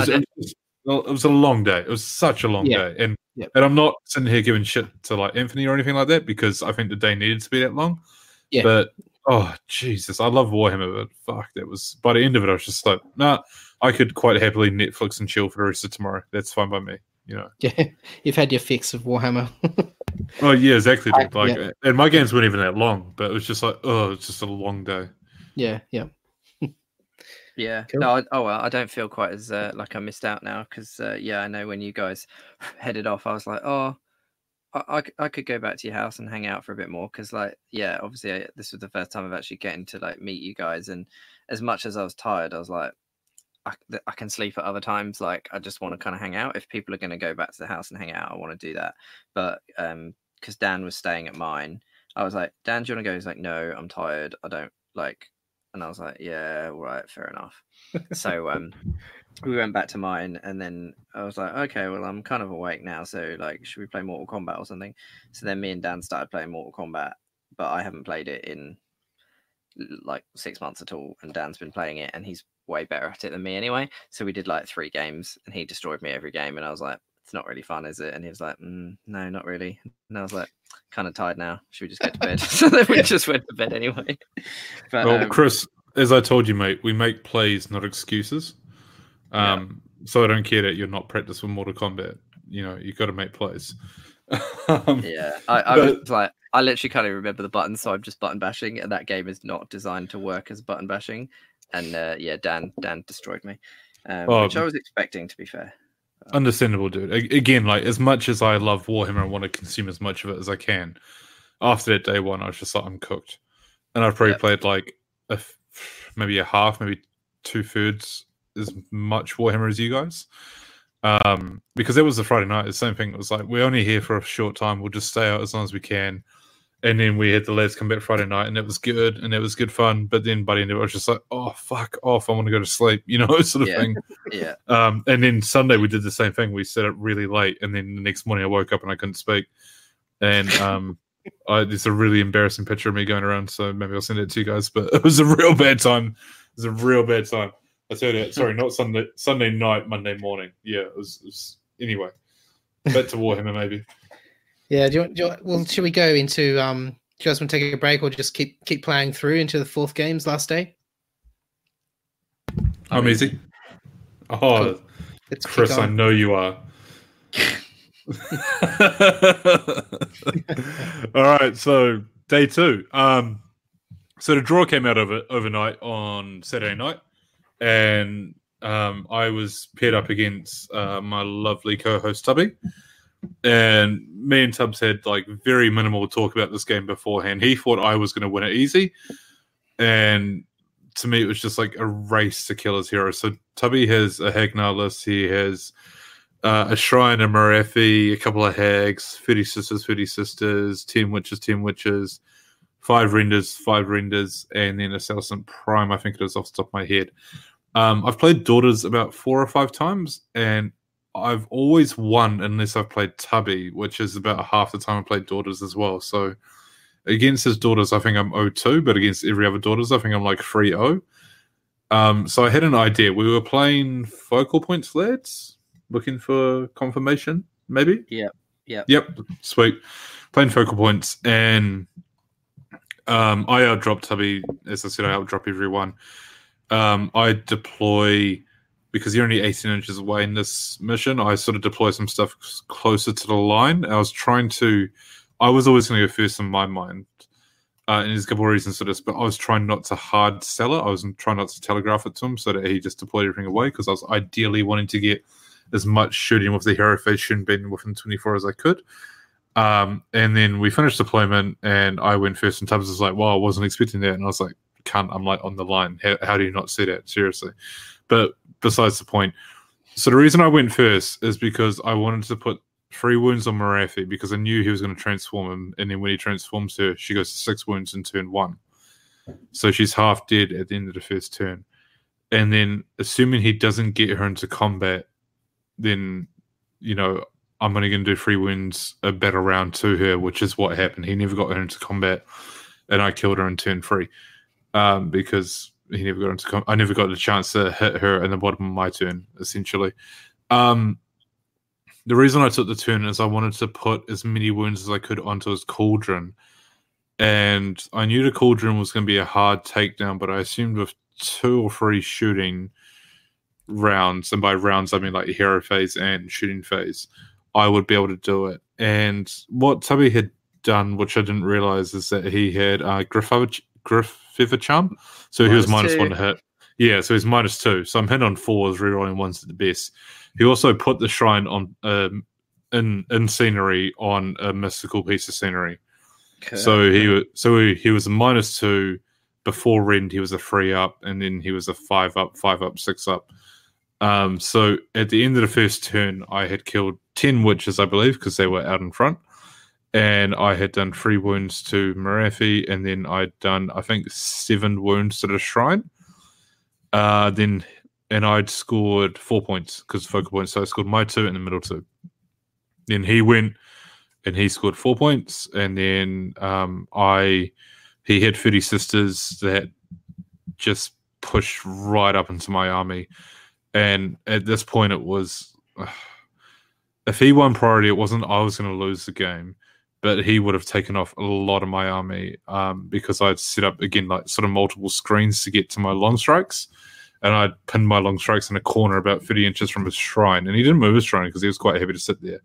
was a long day. It was such a long day. And I'm not sitting here giving shit to like Anthony or anything like that because I think the day needed to be that long. Yeah. But Jesus, I love Warhammer, but fuck, that was, by the end of it, I was just like, nah, I could quite happily Netflix and chill for the rest of tomorrow. That's fine by me. You've had your fix of Warhammer. Oh yeah, exactly. And my games weren't even that long, but it was just like, it's just a long day. Yeah. Cool. No, I don't feel quite as like I missed out now because I know when you guys headed off, I was like, I could go back to your house and hang out for a bit more because obviously this was the first time of actually getting to like meet you guys, and as much as I was tired, I was like, I can sleep at other times. Like, I just want to kind of hang out. If people are going to go back to the house and hang out, I want to do that. But because Dan was staying at mine, I was like, Dan, do you want to go? He's like, no, I'm tired. I don't like. And I was like, yeah, all right, fair enough. So we went back to mine, and then I was like, okay, well, I'm kind of awake now. So like, should we play Mortal Kombat or something? So then me and Dan started playing Mortal Kombat, but I haven't played it in like 6 months at all. And Dan's been playing it, and he's way better at it than me anyway. So we did like 3 games, and he destroyed me every game. And I was like, it's not really fun, is it? And he was like, no, not really. And I was like, kind of tired now. Should we just get to bed? So then we just went to bed anyway. But, Chris, as I told you, mate, we make plays, not excuses. So I don't care that you're not practiced with Mortal Kombat. You've got to make plays. I was like, I literally can't even remember the buttons, so I'm just button bashing, and that game is not designed to work as button bashing. And yeah, Dan destroyed me, which I was expecting, to be fair. Understandable, dude. Again, like, as much as I love Warhammer and want to consume as much of it as I can, after that day one, I was just like, I'm cooked. And I've probably played like maybe a half, maybe 2/3 as much Warhammer as you guys. Because it was a Friday night, the same thing. It was like, we're only here for a short time. We'll just stay out as long as we can. And then we had the lads come back Friday night, and it was good, and it was good fun. But then by the end of it, I was just like, oh, fuck off. I want to go to sleep, you know, sort of thing. Yeah. And then Sunday, we did the same thing. We set up really late, and then the next morning, I woke up and I couldn't speak. And there's a really embarrassing picture of me going around, so maybe I'll send it to you guys. But it was a real bad time. It was a real bad time. I tell you, sorry, not Sunday. Sunday night, Monday morning. Yeah, it was anyway. Back to Warhammer, maybe. Yeah, well, should we go into do you guys want to take a break or just keep playing through into the fourth game's last day? I'm easy. Oh, cool. Chris, I know you are. All right, so day two. So the draw came out of it overnight on Saturday night, and I was paired up against my lovely co-host Tubby. And me and Tubbs had like very minimal talk about this game beforehand. He thought I was going to win it easy, and to me it was just like a race to kill his hero. So Tubby has a Hagnar list. He has a Shrine, a Marathi, a couple of Hags, 30 Sisters, 10 Witches, 5 Renders, and then a Salicent Prime, I think it is off the top of my head. I've played Daughters about 4 or 5 times, and I've always won unless I've played Tubby, which is about half the time I played Daughters as well. So against his Daughters, I think I'm 0-2, but against every other Daughters, I think I'm like 3-0. So I had an idea. We were playing Focal Points, lads, looking for confirmation, maybe? Yep, sweet. Playing Focal Points, and I outdrop Tubby. As I said, I outdrop everyone. I deploy... because you're only 18 inches away in this mission, I sort of deploy some stuff closer to the line. I was always going to go first in my mind, and there's a couple of reasons for this, but I was trying not to hard sell it. I was trying not to telegraph it to him so that he just deployed everything away, because I was ideally wanting to get as much shooting with the hero face shooting bend within 24 as I could. And then we finished deployment, and I went first, and Tubbs was like, wow, I wasn't expecting that. And I was like, cunt, I'm like on the line. How do you not see that? Seriously. But besides the point, so the reason I went first is because I wanted to put 3 wounds on Marathi, because I knew he was going to transform him, and then when he transforms her, she goes to 6 wounds in turn 1. So she's half dead at the end of the first turn. And then assuming he doesn't get her into combat, then, you know, I'm only going to do 3 wounds a battle round to her, which is what happened. He never got her into combat, and I killed her in turn 3 because... he never got into. I never got the chance to hit her in the bottom of my turn, essentially. The reason I took the turn is I wanted to put as many wounds as I could onto his Cauldron. And I knew the Cauldron was going to be a hard takedown, but I assumed with 2 or 3 shooting rounds, and by rounds I mean like hero phase and shooting phase, I would be able to do it. And what Tubby had done, which I didn't realise, is that he had Griff Feather Charm, so he was minus 1 to hit. Yeah, so he's -2. So I'm hitting on 4s, rerolling 1s at the best. He also put the shrine on in scenery on a mystical piece of scenery. Okay. So he was a -2 before Rend. He was a 3 up, and then he was a 5 up, 6 up. So at the end of the first turn, I had killed 10 witches, I believe, because they were out in front. And I had done 3 wounds to Marathi, and then I'd done, I think, 7 wounds to the Shrine. And I'd scored 4 points, because Focal Points, so I scored my 2 and the middle 2. Then he went, and he scored 4 points, and then he had 30 Sisters that just pushed right up into my army. And at this point, it was... if he won priority, it wasn't I was going to lose the game, but he would have taken off a lot of my army because I'd set up, again, like sort of multiple screens to get to my long strikes, and I'd pinned my long strikes in a corner about 30 inches from his shrine, and he didn't move his shrine because he was quite happy to sit there.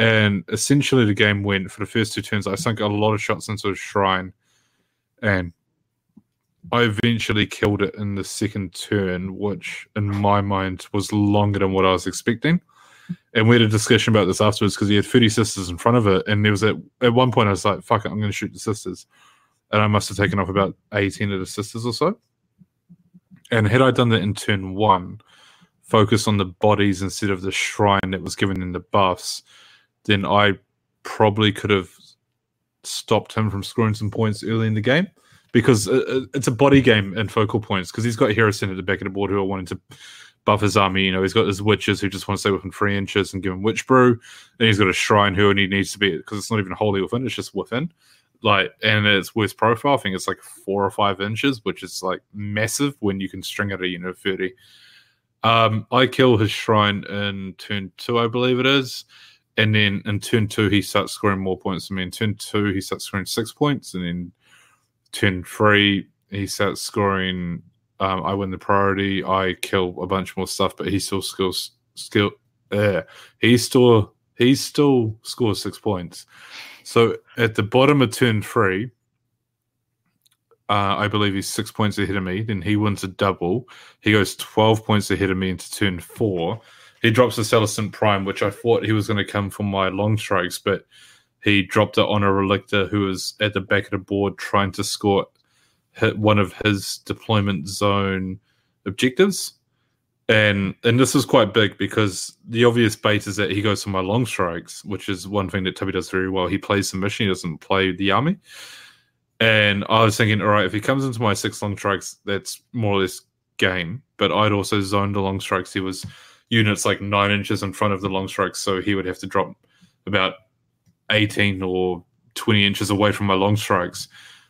And essentially the game went for the first two turns. I sunk a lot of shots into a shrine, and I eventually killed it in the second turn, which in my mind was longer than what I was expecting. And we had a discussion about this afterwards because he had 30 sisters in front of it. And there was at one point I was like, fuck it, I'm going to shoot the sisters. And I must have taken off about 18 of the sisters or so. And had I done that in turn one, focus on the bodies instead of the shrine that was given in the buffs, then I probably could have stopped him from scoring some points early in the game, because it's a body game and focal points, because he's got Harrison at the back of the board who are wanting to buff his army. You know, he's got his witches who just want to stay within 3 inches and give him witch brew, and he's got a shrine who only needs to be, because it's not even wholly within, it's just within. Like, and its worst profile, I think it's like 4 or 5 inches, which is like massive when you can string out a unit of 30. I kill his shrine in turn two, I believe it is. And then in turn two, he starts scoring more points than me. In turn two, he starts scoring 6 points. And then turn three, he starts scoring. I win the priority. I kill a bunch more stuff, but he still scores. He still scores 6 points. So at the bottom of turn three, I believe he's 6 points ahead of me. Then he wins a double. He goes 12 points ahead of me into turn four. He drops a Celestin Prime, which I thought he was going to come for my long strikes, but he dropped it on a Relictor who was at the back of the board trying to score one of his deployment zone objectives. And this is quite big, because the obvious bait is that he goes for my long strikes, which is one thing that Tubby does very well. He plays submission, he doesn't play the army. And I was thinking, all right, if he comes into my 6 long strikes, that's more or less game. But I'd also zoned the long strikes. He was units like 9 inches in front of the long strikes, so he would have to drop about 18 or 20 inches away from my long strikes,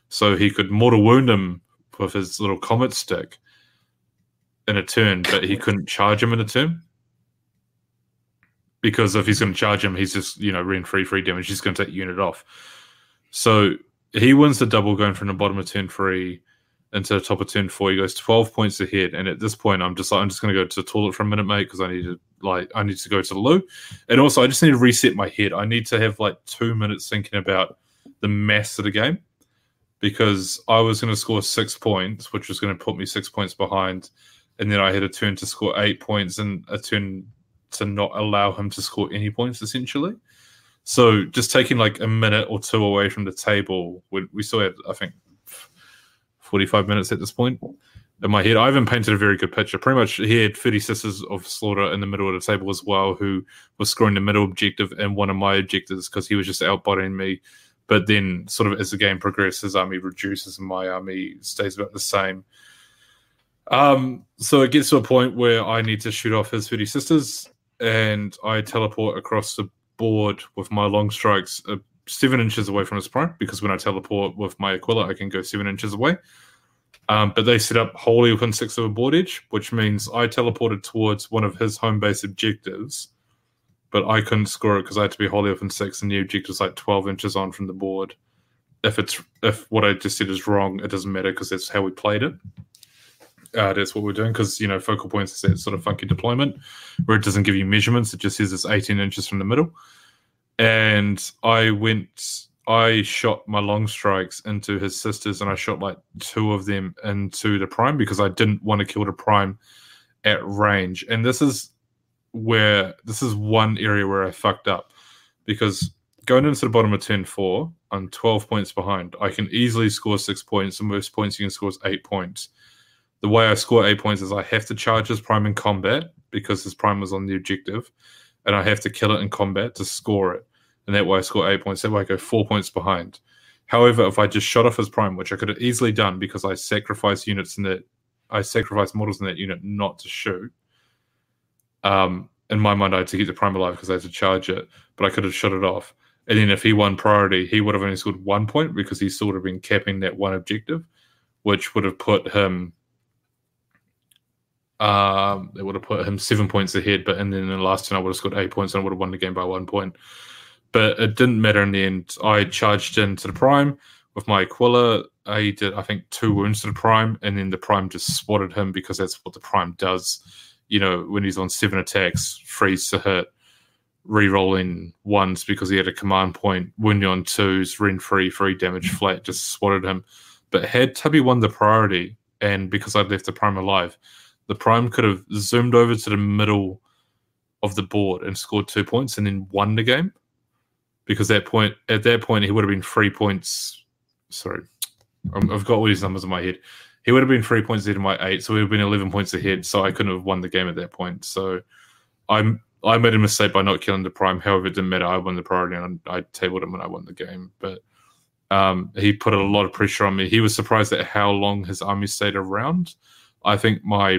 so he could mortal wound him with his little comet stick in a turn, but he couldn't charge him in a turn, because if he's going to charge him, he's just, you know, reading free damage, he's going to take the unit off. So he wins the double, going from the bottom of turn 3 into the top of turn 4. He goes 12 points ahead, and at this point, I'm just like, I'm just going to go to the toilet for a minute, mate, because I need to go to the loo, and also I just need to reset my head. I need to have like 2 minutes thinking about the maths of the game, because I was going to score 6 points, which was going to put me 6 points behind, and then I had a turn to score 8 points and a turn to not allow him to score any points, essentially. So just taking like a minute or two away from the table, we still had, I think, 45 minutes at this point. In my head, I haven't painted a very good picture. Pretty much, he had 30 sisters of slaughter in the middle of the table as well, who was scoring the middle objective and one of my objectives, because he was just outbodying me. But then, sort of as the game progresses, his army reduces and my army stays about the same. So it gets to a point where I need to shoot off his 30 sisters, and I teleport across the board with my long strikes 7 inches away from his prime, because when I teleport with my Aquila, I can go 7 inches away. But they set up wholly within 6 of a board edge, which means I teleported towards one of his home base objectives, but I couldn't score it because I had to be wholly within 6, and the object was like 12 inches on from the board. If what I just said is wrong, it doesn't matter, because that's how we played it. That's what we're doing, because, you know, focal points is that sort of funky deployment where it doesn't give you measurements, it just says it's 18 inches from the middle. And I shot my long strikes into his sisters, and I shot like 2 of them into the prime, because I didn't want to kill the prime at range. And this is one area where I fucked up, because going into the bottom of turn 4, I'm 12 points behind. I can easily score 6 points. The most points you can score is 8 points. The way I score 8 points is I have to charge his prime in combat, because his prime was on the objective, and I have to kill it in combat to score it. And that way I score 8 points. That way I go 4 points behind. However, if I just shot off his prime, which I could have easily done, because I sacrificed models in that unit not to shoot. In my mind, I had to keep the prime alive because I had to charge it, but I could have shot it off. And then if he won priority, he would have only scored 1 point, because he sort of been capping that one objective, which would have put him... It would have put him 7 points ahead, but and then in the last turn I would have scored 8 points and I would have won the game by 1 point. But it didn't matter in the end. I charged into the prime with my Aquila. I did, I think, 2 wounds to the prime, and then the prime just swatted him, because that's what the prime does. You know, when he's on 7 attacks, freeze to hit, rerolling ones because he had a command point, Wunyon twos, Renfree, 3 damage flat, just swatted him. But had Tubby won the priority, and because I'd left the Prime alive, the Prime could have zoomed over to the middle of the board and scored 2 points and then won the game. Because at that point, he would have been 3 points. Sorry, I've got all these numbers in my head. He would have been 3 points ahead of my 8, so we would have been 11 points ahead, so I couldn't have won the game at that point. So I made a mistake by not killing the Prime. However, it didn't matter. I won the priority, and I tabled him when I won the game. But he put a lot of pressure on me. He was surprised at how long his army stayed around. I think my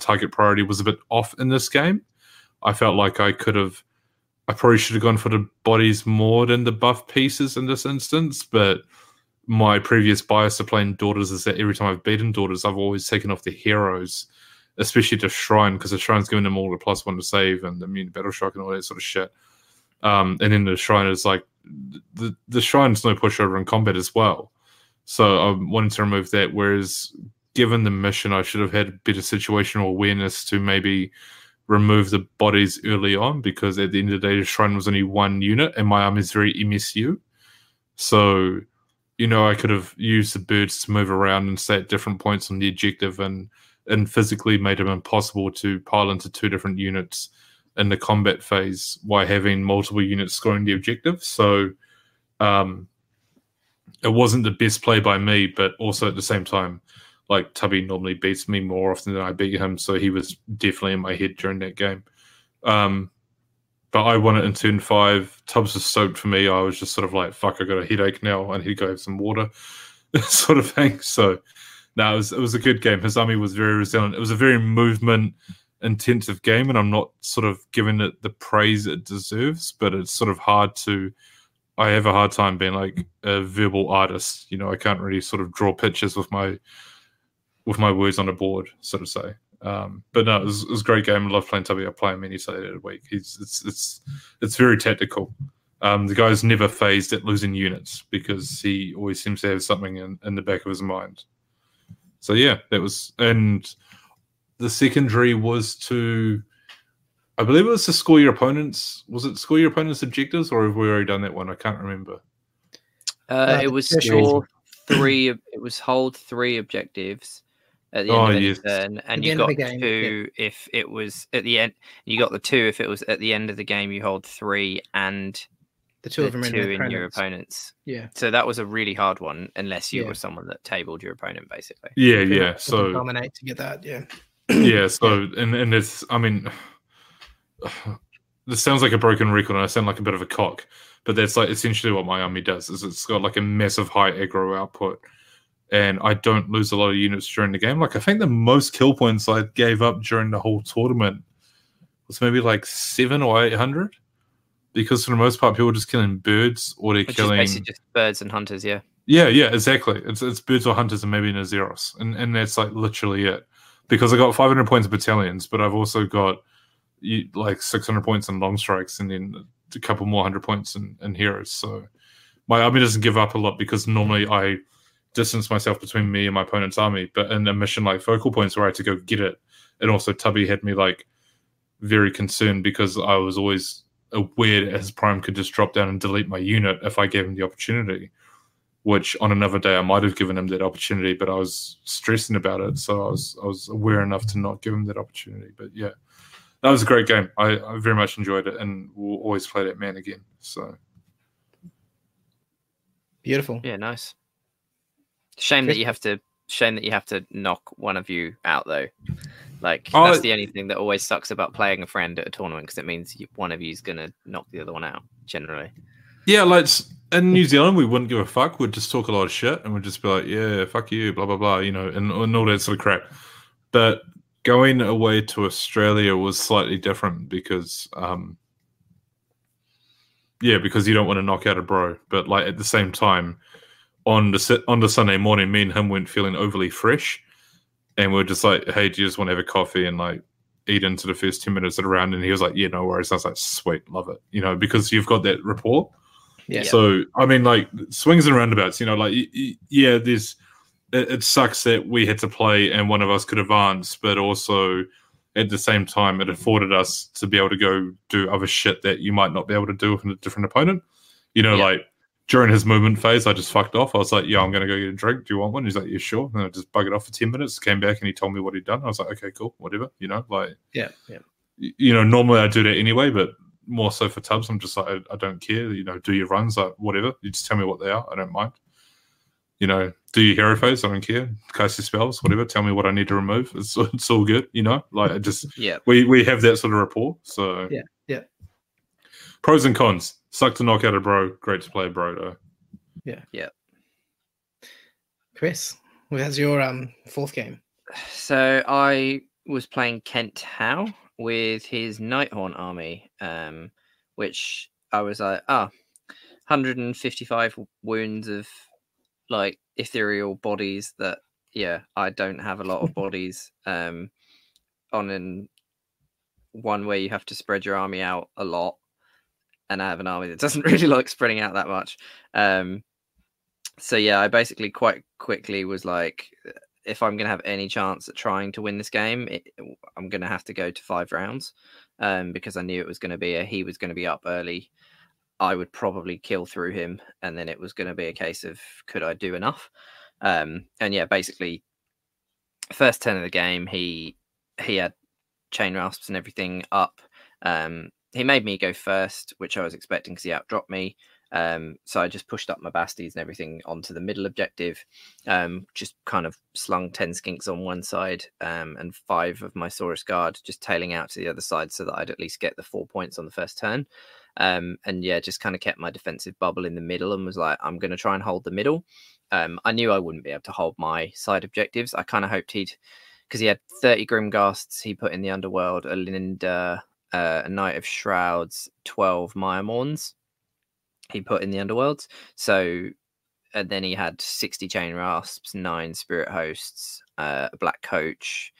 target priority was a bit off in this game. I felt like I probably should have gone for the bodies more than the buff pieces in this instance, but my previous bias to playing Daughters is that every time I've beaten Daughters, I've always taken off the heroes, especially the Shrine, because the Shrine's giving them all the +1 to save and the immune battle shock and all that sort of shit. And then the Shrine is like, the Shrine's no pushover in combat as well. So I wanted to remove that, whereas given the mission, I should have had better situational awareness to maybe remove the bodies early on, because at the end of the day, the Shrine was only one unit and my army is very MSU. So, you know, I could have used the birds to move around and stay at different points on the objective and physically made them impossible to pile into two different units in the combat phase while having multiple units scoring the objective. So it wasn't the best play by me, but also at the same time, like, Tubby normally beats me more often than I beat him, so he was definitely in my head during that game. But I won it in turn 5. Tubbs was soaked for me. I was just sort of like, fuck, I got a headache now. I need to go have some water, sort of thing. So, no, it was a good game. His army was very resilient. It was a very movement-intensive game, and I'm not sort of giving it the praise it deserves, but it's sort of hard to... I have a hard time being, like, a verbal artist. You know, I can't really sort of draw pictures with my words on a board, so to say. But no, it was a great game. I love playing Tubby. I play him any day of the week. It's very tactical. The guy's never phased at losing units because he always seems to have something in the back of his mind. So yeah, that was... And the secondary was to... I believe it was to score your opponents. Was it score your opponent's objectives, or have we already done that one? I can't remember. It was score 3... It was hold 3 objectives at the end of the turn, and you got 2 if it was at the end. You got the 2 if it was at the end of the game. You hold 3 and the 2 of them in your opponents. Yeah. So that was a really hard one, unless you were someone that tabled your opponent, basically. Yeah. So dominate to get that. Yeah. Yeah. So and it's, I mean, this sounds like a broken record, and I sound like a bit of a cock, but that's like essentially what my army does. Is it's got like a massive high aggro output. And I don't lose a lot of units during the game. Like, I think the most kill points I gave up during the whole tournament was maybe like 700 or 800, because for the most part, people are just killing birds, or they're killing... Is basically just birds and hunters, yeah. Yeah, exactly. It's birds or hunters and maybe an Azeroth, and that's like literally it. Because I got 500 points of battalions, but I've also got like 600 points in long strikes and then a couple more 100 points in heroes. So my army doesn't give up a lot, because normally I distance myself between me and my opponent's army, but in a mission like Focal Points where I had to go get it, and also Tubby had me like very concerned, because I was always aware that his Prime could just drop down and delete my unit if I gave him the opportunity, which on another day I might have given him that opportunity, but I was stressing about it, so I was aware enough to not give him that opportunity. But yeah, that was a great game. I very much enjoyed it, and will always play that man again. So beautiful. Yeah, nice. Shame that you have to knock one of you out, though. Like, that's the only thing that always sucks about playing a friend at a tournament, because it means one of you's gonna knock the other one out generally. Yeah, like in New Zealand, we wouldn't give a fuck. We'd just talk a lot of shit, and we'd just be like, "Yeah, fuck you," blah blah blah, you know, and all that sort of crap. But going away to Australia was slightly different, because, because you don't want to knock out a bro, but like at the same time, on the Sunday morning, me and him weren't feeling overly fresh, and we were just like, hey, do you just want to have a coffee and like eat into the first 10 minutes of the round? And he was like, yeah, no worries. I was like, sweet, love it, you know, because you've got that rapport. Yeah. So I mean, like, swings and roundabouts, you know, like, yeah, it sucks that we had to play and one of us could advance, but also at the same time, it afforded us to be able to go do other shit that you might not be able to do with a different opponent. You know, like during his movement phase, I just fucked off. I was like, yeah, I'm going to go get a drink. Do you want one? He's like, yeah, sure. And I just bugged it off for 10 minutes, came back, and he told me what he'd done. I was like, okay, cool, whatever. You know, like, you know, normally I do that anyway, but more so for Tubbs, I'm just like, I don't care. You know, do your runs, like, whatever. You just tell me what they are. I don't mind. You know, do your hero phase. I don't care. Cast your spells, whatever. Tell me what I need to remove. It's all good. You know, like, I just we have that sort of rapport. So pros and cons. Suck to knock out a bro. Great to play a bro though. Chris, well, how's your fourth game? So I was playing Kent Howe with his Nighthorn army, which I was like, 155 wounds of like ethereal bodies that I don't have a lot of bodies on in one where you have to spread your army out a lot, and I have an army that doesn't really like spreading out that much. So I basically quite quickly was like, if I'm going to have any chance at trying to win this game, I'm going to have to go to 5 rounds, because I knew it was going to be he was going to be up early. I would probably kill through him, and then it was going to be a case of, could I do enough? And basically, first 10 of the game, he had chain rasps and everything up. He made me go first, which I was expecting because he outdropped me. So I just pushed up my basties and everything onto the middle objective, just kind of slung 10 skinks on one side, and 5 of my Saurus Guard just tailing out to the other side so that I'd at least get the 4 points on the first turn. Just kind of kept my defensive bubble in the middle and was like, I'm going to try and hold the middle. I knew I wouldn't be able to hold my side objectives. I kind of hoped because he had 30 Grimghasts he put in the Underworld, a Lininda, a Knight of Shrouds, 12 Myrmorns he put in the Underworlds. So, and then he had 60 Chain Rasps, 9 Spirit Hosts, a Black Coach,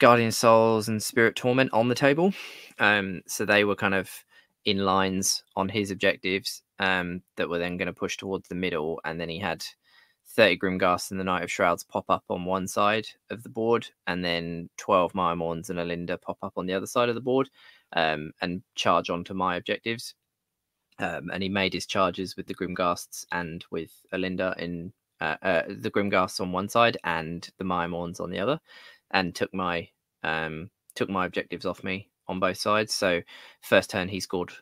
Guardian Souls, and Spirit Torment on the table. So they were kind of in lines on his objectives, that were then going to push towards the middle. And then he had 30 Grimghasts and the Knight of Shrouds pop up on one side of the board, and then 12 Myrmorns and a Linda pop up on the other side of the board, and charge onto my objectives. And he made his charges with the Grimghasts and with Alinda in the Grimghasts on one side and the Myrmorns on the other, and took my objectives off me on both sides. So first turn he scored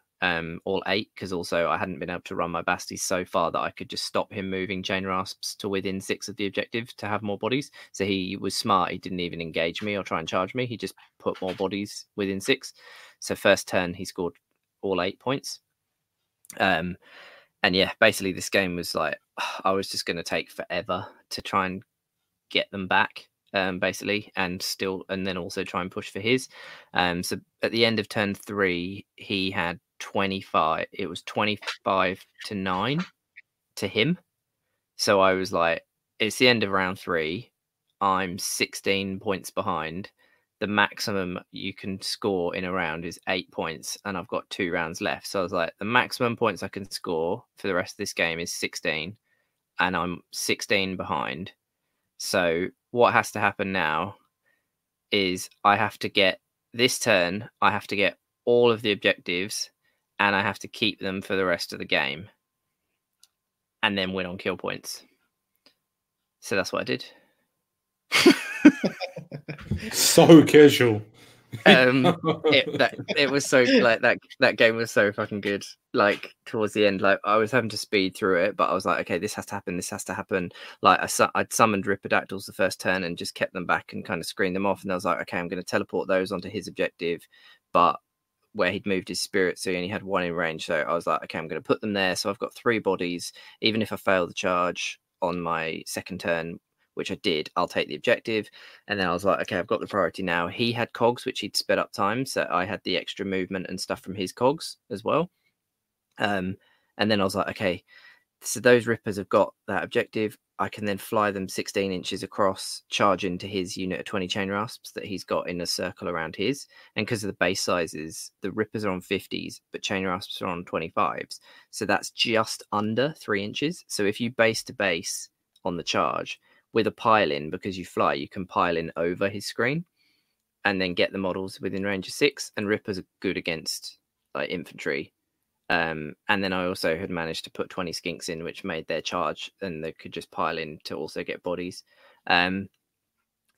all 8, because also I hadn't been able to run my basties so far that I could just stop him moving chain rasps to within 6 of the objective to have more bodies. So he was smart. He didn't even engage me or try and charge me. He just put more bodies within 6. So first turn he scored all 8 points. Basically this game was like, I was just going to take forever to try and get them back, basically, and then also try and push for his. So at the end of turn 3, he had 25. It was 25-9 to him. So I was like, it's the end of round 3. I'm 16 points behind. The maximum you can score in a round is 8 points, and I've got 2 rounds left. So I was like, the maximum points I can score for the rest of this game is 16, and I'm 16 behind. So what has to happen now is I have to get this turn, I have to get all of the objectives, and I have to keep them for the rest of the game and then win on kill points. So that's what I did. So casual. It was so, like, that game was so fucking good. Like, towards the end, like, I was having to speed through it, but I was like, okay, this has to happen. Like, I'd summoned Ripidactyls the first turn and just kept them back and kind of screened them off, and I was like, okay, I'm going to teleport those onto his objective, but where he'd moved his spirit, so he only had 1 in range. So I was like, okay, I'm going to put them there, so I've got 3 bodies. Even if I fail the charge on my second turn, which I did, I'll take the objective. And then I was like, okay, I've got the priority now. He had cogs, which he'd sped up time, so I had the extra movement and stuff from his cogs as well. And then I was like, okay, so those rippers have got that objective. I can then fly them 16 inches across, charge into his unit of 20 chain rasps that he's got in a circle around his. And because of the base sizes, the rippers are on 50s, but chain rasps are on 25s. So that's just under 3 inches. So if you base to base on the charge, with a pile in, because you fly, you can pile in over his screen. and then get the models within range of 6, and Rippers are good against like infantry. And then I also had managed to put 20 skinks in, which made their charge, and they could just pile in to also get bodies.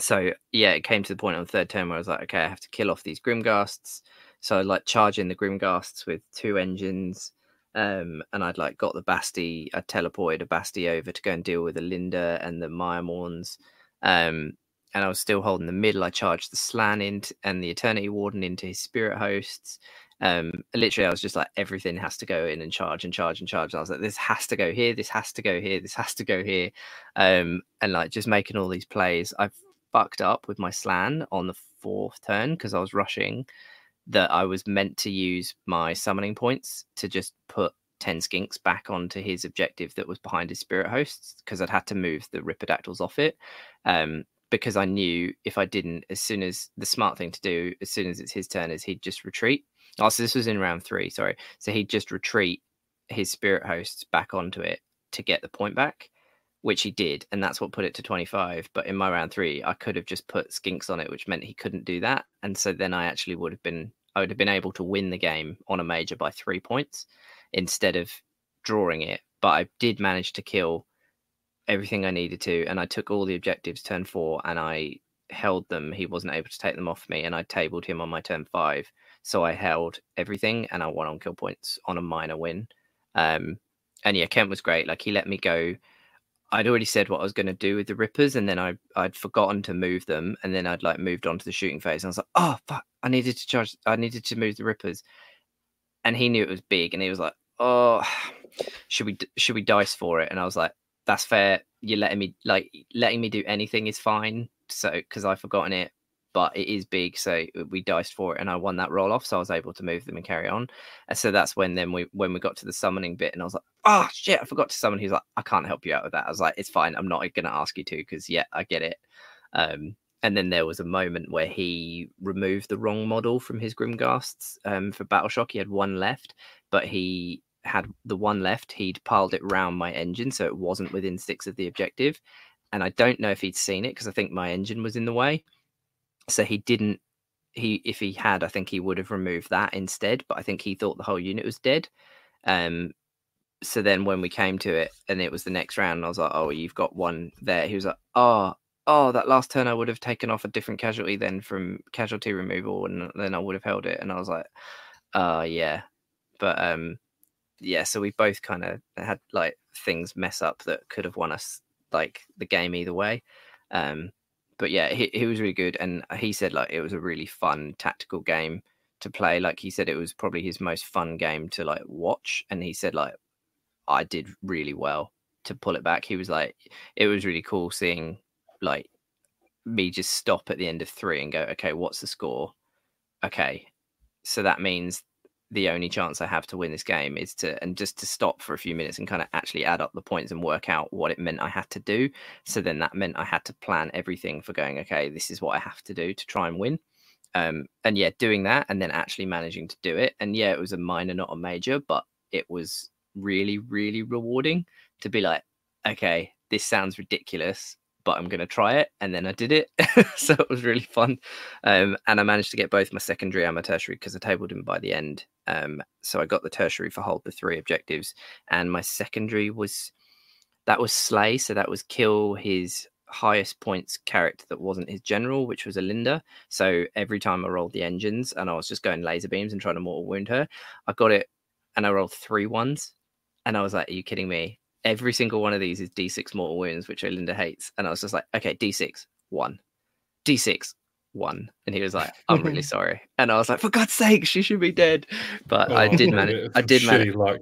So yeah, it came to the point on the third turn where I was like, okay, I have to kill off these Grimghasts. So I'd like charge in the Grimghasts with 2 engines, and I'd like got the Basti. I teleported a Basti over to go and deal with the Linda and the Myrmorns. And I was still holding the middle. I charged the Slan and the Eternity Warden into his spirit hosts. Literally, I was just like, everything has to go in and charge and charge and charge. And I was like, this has to go here, this has to go here, this has to go here. And like just making all these plays. I fucked up with my Slan on the 4th turn because I was rushing, that I was meant to use my summoning points to just put 10 skinks back onto his objective that was behind his spirit hosts, because I'd had to move the Ripperdactyls off it. Because I knew if I didn't, as soon as the smart thing to do, as soon as it's his turn, is he'd just retreat. Oh, so this was in round 3, sorry. So he'd just retreat his spirit hosts back onto it to get the point back, which he did, and that's what put it to 25. But in my round 3, I could have just put skinks on it, which meant he couldn't do that. And so then I would have been able to win the game on a major by 3 points instead of drawing it. But I did manage to kill everything I needed to, and I took all the objectives turn 4, and I held them. He wasn't able to take them off me, and I tabled him on my turn 5. So I held everything, and I won on kill points on a minor win. And yeah, Kent was great. Like, he let me go. I'd already said what I was going to do with the Rippers, and then I'd forgotten to move them, and then I'd like moved on to the shooting phase, and I was like, oh fuck, I needed to move the Rippers. And he knew it was big, and he was like, oh, should we dice for it? And I was like, that's fair. You're letting me do anything is fine. So, because I've forgotten it, but it is big, so we diced for it, and I won that roll off, so I was able to move them and carry on. And so that's when we got to the summoning bit, and I was like, oh shit, I forgot to summon. He's like, I can't help you out with that. I was like, it's fine, I'm not going to ask you to, because yeah, I get it. And then there was a moment where he removed the wrong model from his Grimghasts for Battleshock. He had 1 left, but he had the 1 left, he'd piled it round my engine, so it wasn't within 6 of the objective. And I don't know if he'd seen it, because I think my engine was in the way. So he didn't, if he had, I think he would have removed that instead, but I think he thought the whole unit was dead. So then when we came to it, and it was the next round, and I was like, oh, you've got 1 there. He was like, oh, that last turn I would have taken off a different casualty then from casualty removal, and then I would have held it. And I was like, yeah. But yeah, so we both kind of had like things mess up that could have won us like the game either way. But yeah, he was really good, and he said like it was a really fun tactical game to play. Like, he said it was probably his most fun game to like watch, and he said like I did really well to pull it back. He was like, it was really cool seeing like me just stop at the end of 3 and go, okay, what's the score? Okay, so that means the only chance I have to win this game is to stop for a few minutes and kind of actually add up the points and work out what it meant I had to do. So then that meant I had to plan everything for going, okay, this is what I have to do to try and win. And yeah, doing that and then actually managing to do it. And yeah, it was a minor, not a major, but it was really, really rewarding to be like, okay, this sounds ridiculous, but I'm going to try it. And then I did it. So it was really fun. And I managed to get both my secondary and my tertiary, because I tabled him by the end. So I got the tertiary for hold the 3 objectives. And my secondary was slay. So that was kill his highest points character that wasn't his general, which was Alinda. So every time I rolled the engines and I was just going laser beams and trying to mortal wound her, I got it and I rolled 3 ones. And I was like, are you kidding me? Every single one of these is D6 mortal wounds, which Alinda hates. And I was just like, okay, D6, 1. D6, 1. And he was like, I'm really sorry. And I was like, for God's sake, she should be dead. But I did manage. Luck.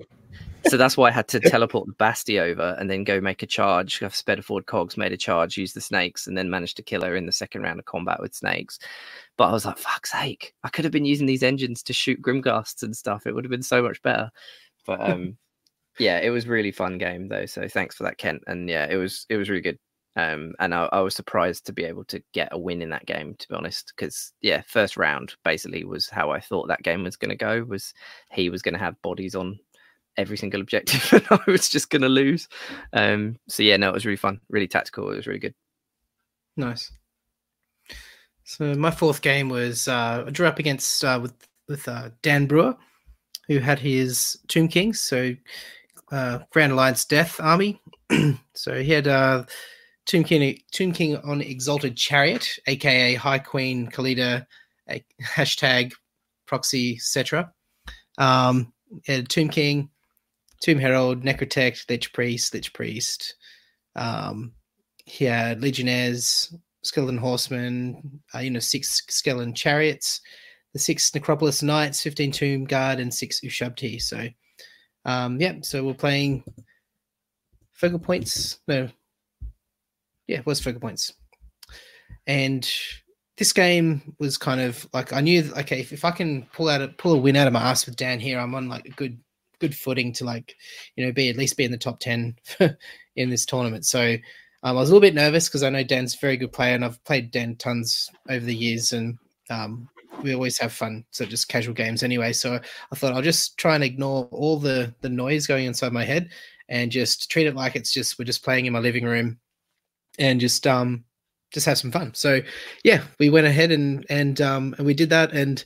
So that's why I had to teleport the Basti over and then go make a charge. I've sped a forward cogs, made a charge, used the snakes, and then managed to kill her in the second round of combat with snakes. But I was like, fuck's sake, I could have been using these engines to shoot Grimghasts and stuff. It would have been so much better. But yeah, it was a really fun game though. So thanks for that, Kent. And yeah, it was really good. And I was surprised to be able to get a win in that game, to be honest, because yeah, first round basically was how I thought that game was going to go. Was he was going to have bodies on every single objective, and I was just going to lose. So yeah, no, it was really fun, really tactical. It was really good. Nice. So my fourth game was I drew up against with Dan Brewer, who had his Tomb Kings, so Grand Alliance Death Army. So he had Tomb King on Exalted Chariot, aka High Queen Kalida, hashtag proxy, etc. Had Tomb King, Tomb Herald, Necrotect, Lich Priest. He had Legionnaires, Skeleton Horsemen, 6 Skeleton Chariots, the 6 Necropolis Knights, 15 Tomb Guard, and 6 Ushabti. So, so we're playing Focal Points. It was Focal Points. And this game was kind of like, I knew, okay, if I can pull a win out of my ass with Dan here, I'm on like a good footing to be in the top 10 in this tournament. So I was a little bit nervous because I know Dan's a very good player and I've played Dan tons over the years, and we always have fun, so just casual games anyway. So I thought I'll just try and ignore all the noise going inside my head and just treat it like it's just, we're just playing in my living room and just have some fun. So yeah, we went ahead and we did that, and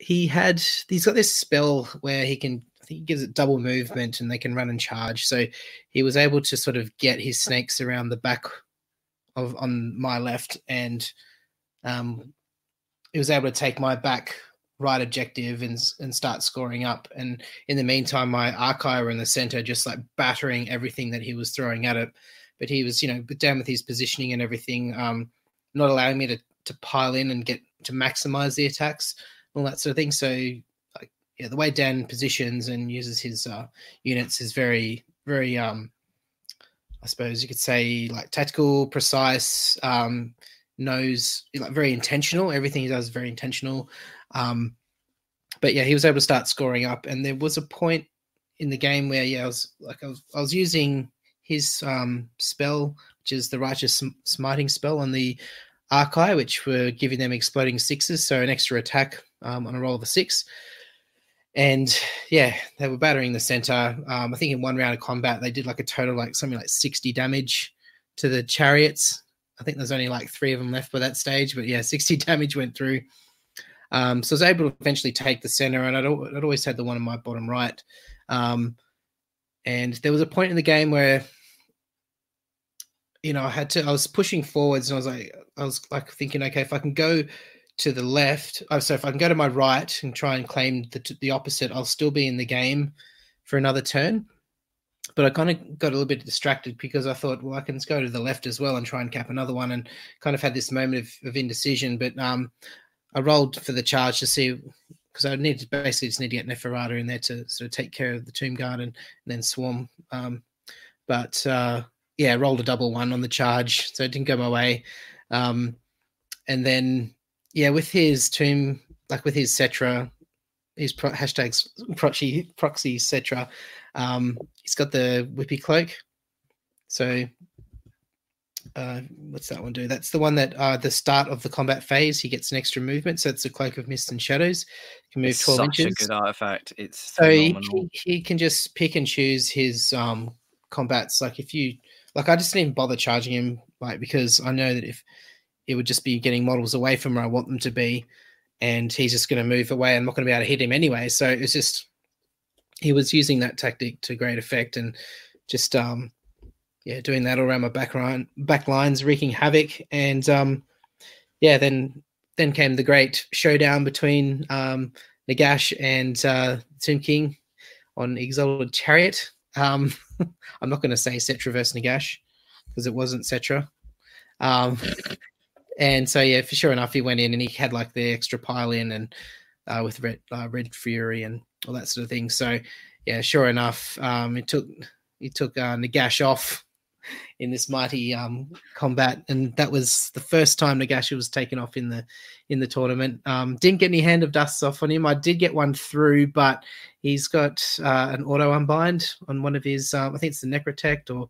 he's got this spell where he can, I think he gives it double movement and they can run and charge. So he was able to sort of get his snakes around the back on my left, and he was able to take my back right objective and start scoring up. And in the meantime, my Archai were in the center, just like battering everything that he was throwing at it. But he was, down with his positioning and everything, not allowing me to pile in and get to maximize the attacks, all that sort of thing. So yeah, the way Dan positions and uses his units is very, very, I suppose you could say, like tactical, precise, knows, like very intentional. Everything he does is very intentional. But yeah, he was able to start scoring up. And there was a point in the game where, I was using his spell, which is the Righteous Smiting spell on the Archai, which were giving them exploding 6s, so an extra attack on a roll of a 6. And yeah, they were battering the center. I think in one round of combat, they did like a total, like something like 60 damage to the chariots. I think there's only like 3 of them left by that stage, but yeah, 60 damage went through. So I was able to eventually take the center, and I'd always had the one in my bottom right. And there was a point in the game where, I was pushing forwards, and I was like thinking, okay, if I can go to the left, so if I can go to my right and try and claim the opposite, I'll still be in the game for another turn. But I kind of got a little bit distracted because I thought, well, I can go to the left as well and try and cap another one, and kind of had this moment of indecision. But I rolled for the charge to see, because I basically need to get Neferata in there to sort of take care of the Tomb Guard and then swarm. But rolled a double one on the charge, so it didn't go my way. And then, yeah, with his tomb, like with his Cetra, his hashtags proxy Cetra, he's got the Whippy Cloak. So what's that one do? That's the one that the start of the combat phase, he gets an extra movement. So it's a Cloak of Mist and Shadows. He can move 12 inches. Such a good artifact. It's so he can just pick and choose his combats. Like I just didn't bother charging him, like, because I know that if it would just be getting models away from where I want them to be, and he's just going to move away. I'm not going to be able to hit him anyway. So it's just, he was using that tactic to great effect, and just, doing that all around my back lines, wreaking havoc. And, then came the great showdown between Nagash and Tomb King on Exalted Chariot. I'm not going to say Cetra versus Nagash because it wasn't Cetra. And so, yeah, for sure enough, he went in and he had like the extra pile in, and with Red Fury and all that sort of thing. So, yeah, sure enough, he took Nagash off in this mighty combat, and that was the first time Nagash was taken off in the tournament. Didn't get any hand of dusts off on him. I did get one through, but he's got an auto unbind on one of his. I think it's the Necrotect or.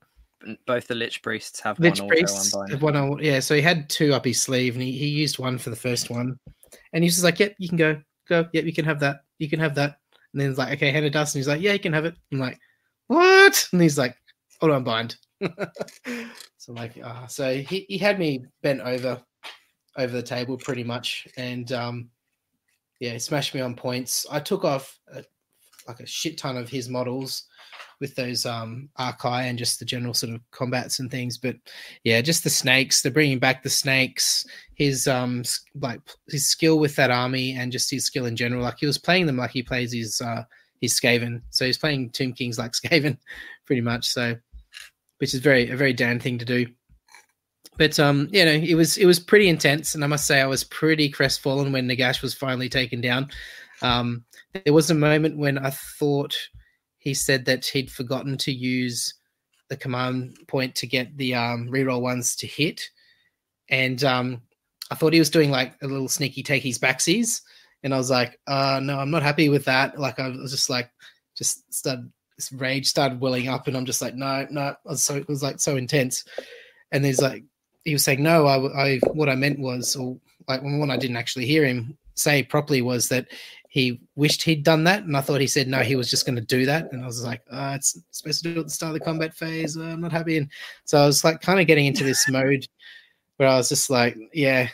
Both the Lich Priests have one auto. Yeah, so he had 2 up his sleeve, and he used one for the first one. And he's just like, yep, you can go. Yep, you can have that. You can have that. And then he's like, okay, hand it to us. And he's like, yeah, you can have it. I'm like, what? And he's like, auto unbind. So I'm like, ah. So he had me bent over over the table pretty much. And yeah, smashed me on points. I took off a shit ton of his models with those archaea and just the general sort of combats and things. But yeah, just the snakes, they're bringing back the snakes, his his skill with that army and just his skill in general. Like he was playing them like he plays his Skaven. So he's playing Tomb Kings like Skaven pretty much. So, which is a very Dan thing to do. But you know, it was pretty intense, and I must say I was pretty crestfallen when Nagash was finally taken down. There was a moment when I thought he said that he'd forgotten to use the command point to get the reroll ones to hit, and I thought he was doing like a little sneaky takeies backsies, and I was like, no, I'm not happy with that. Like I was just like, this rage started welling up, and I'm just like, no, it was like so intense, and there's like. He was saying, no, I what I meant was, or like when I didn't actually hear him say properly was that he wished he'd done that. And I thought he said, no, he was just going to do that. And I was like, it's supposed to do it at the start of the combat phase. I'm not happy. And so I was like kind of getting into this mode where I was just like, yeah,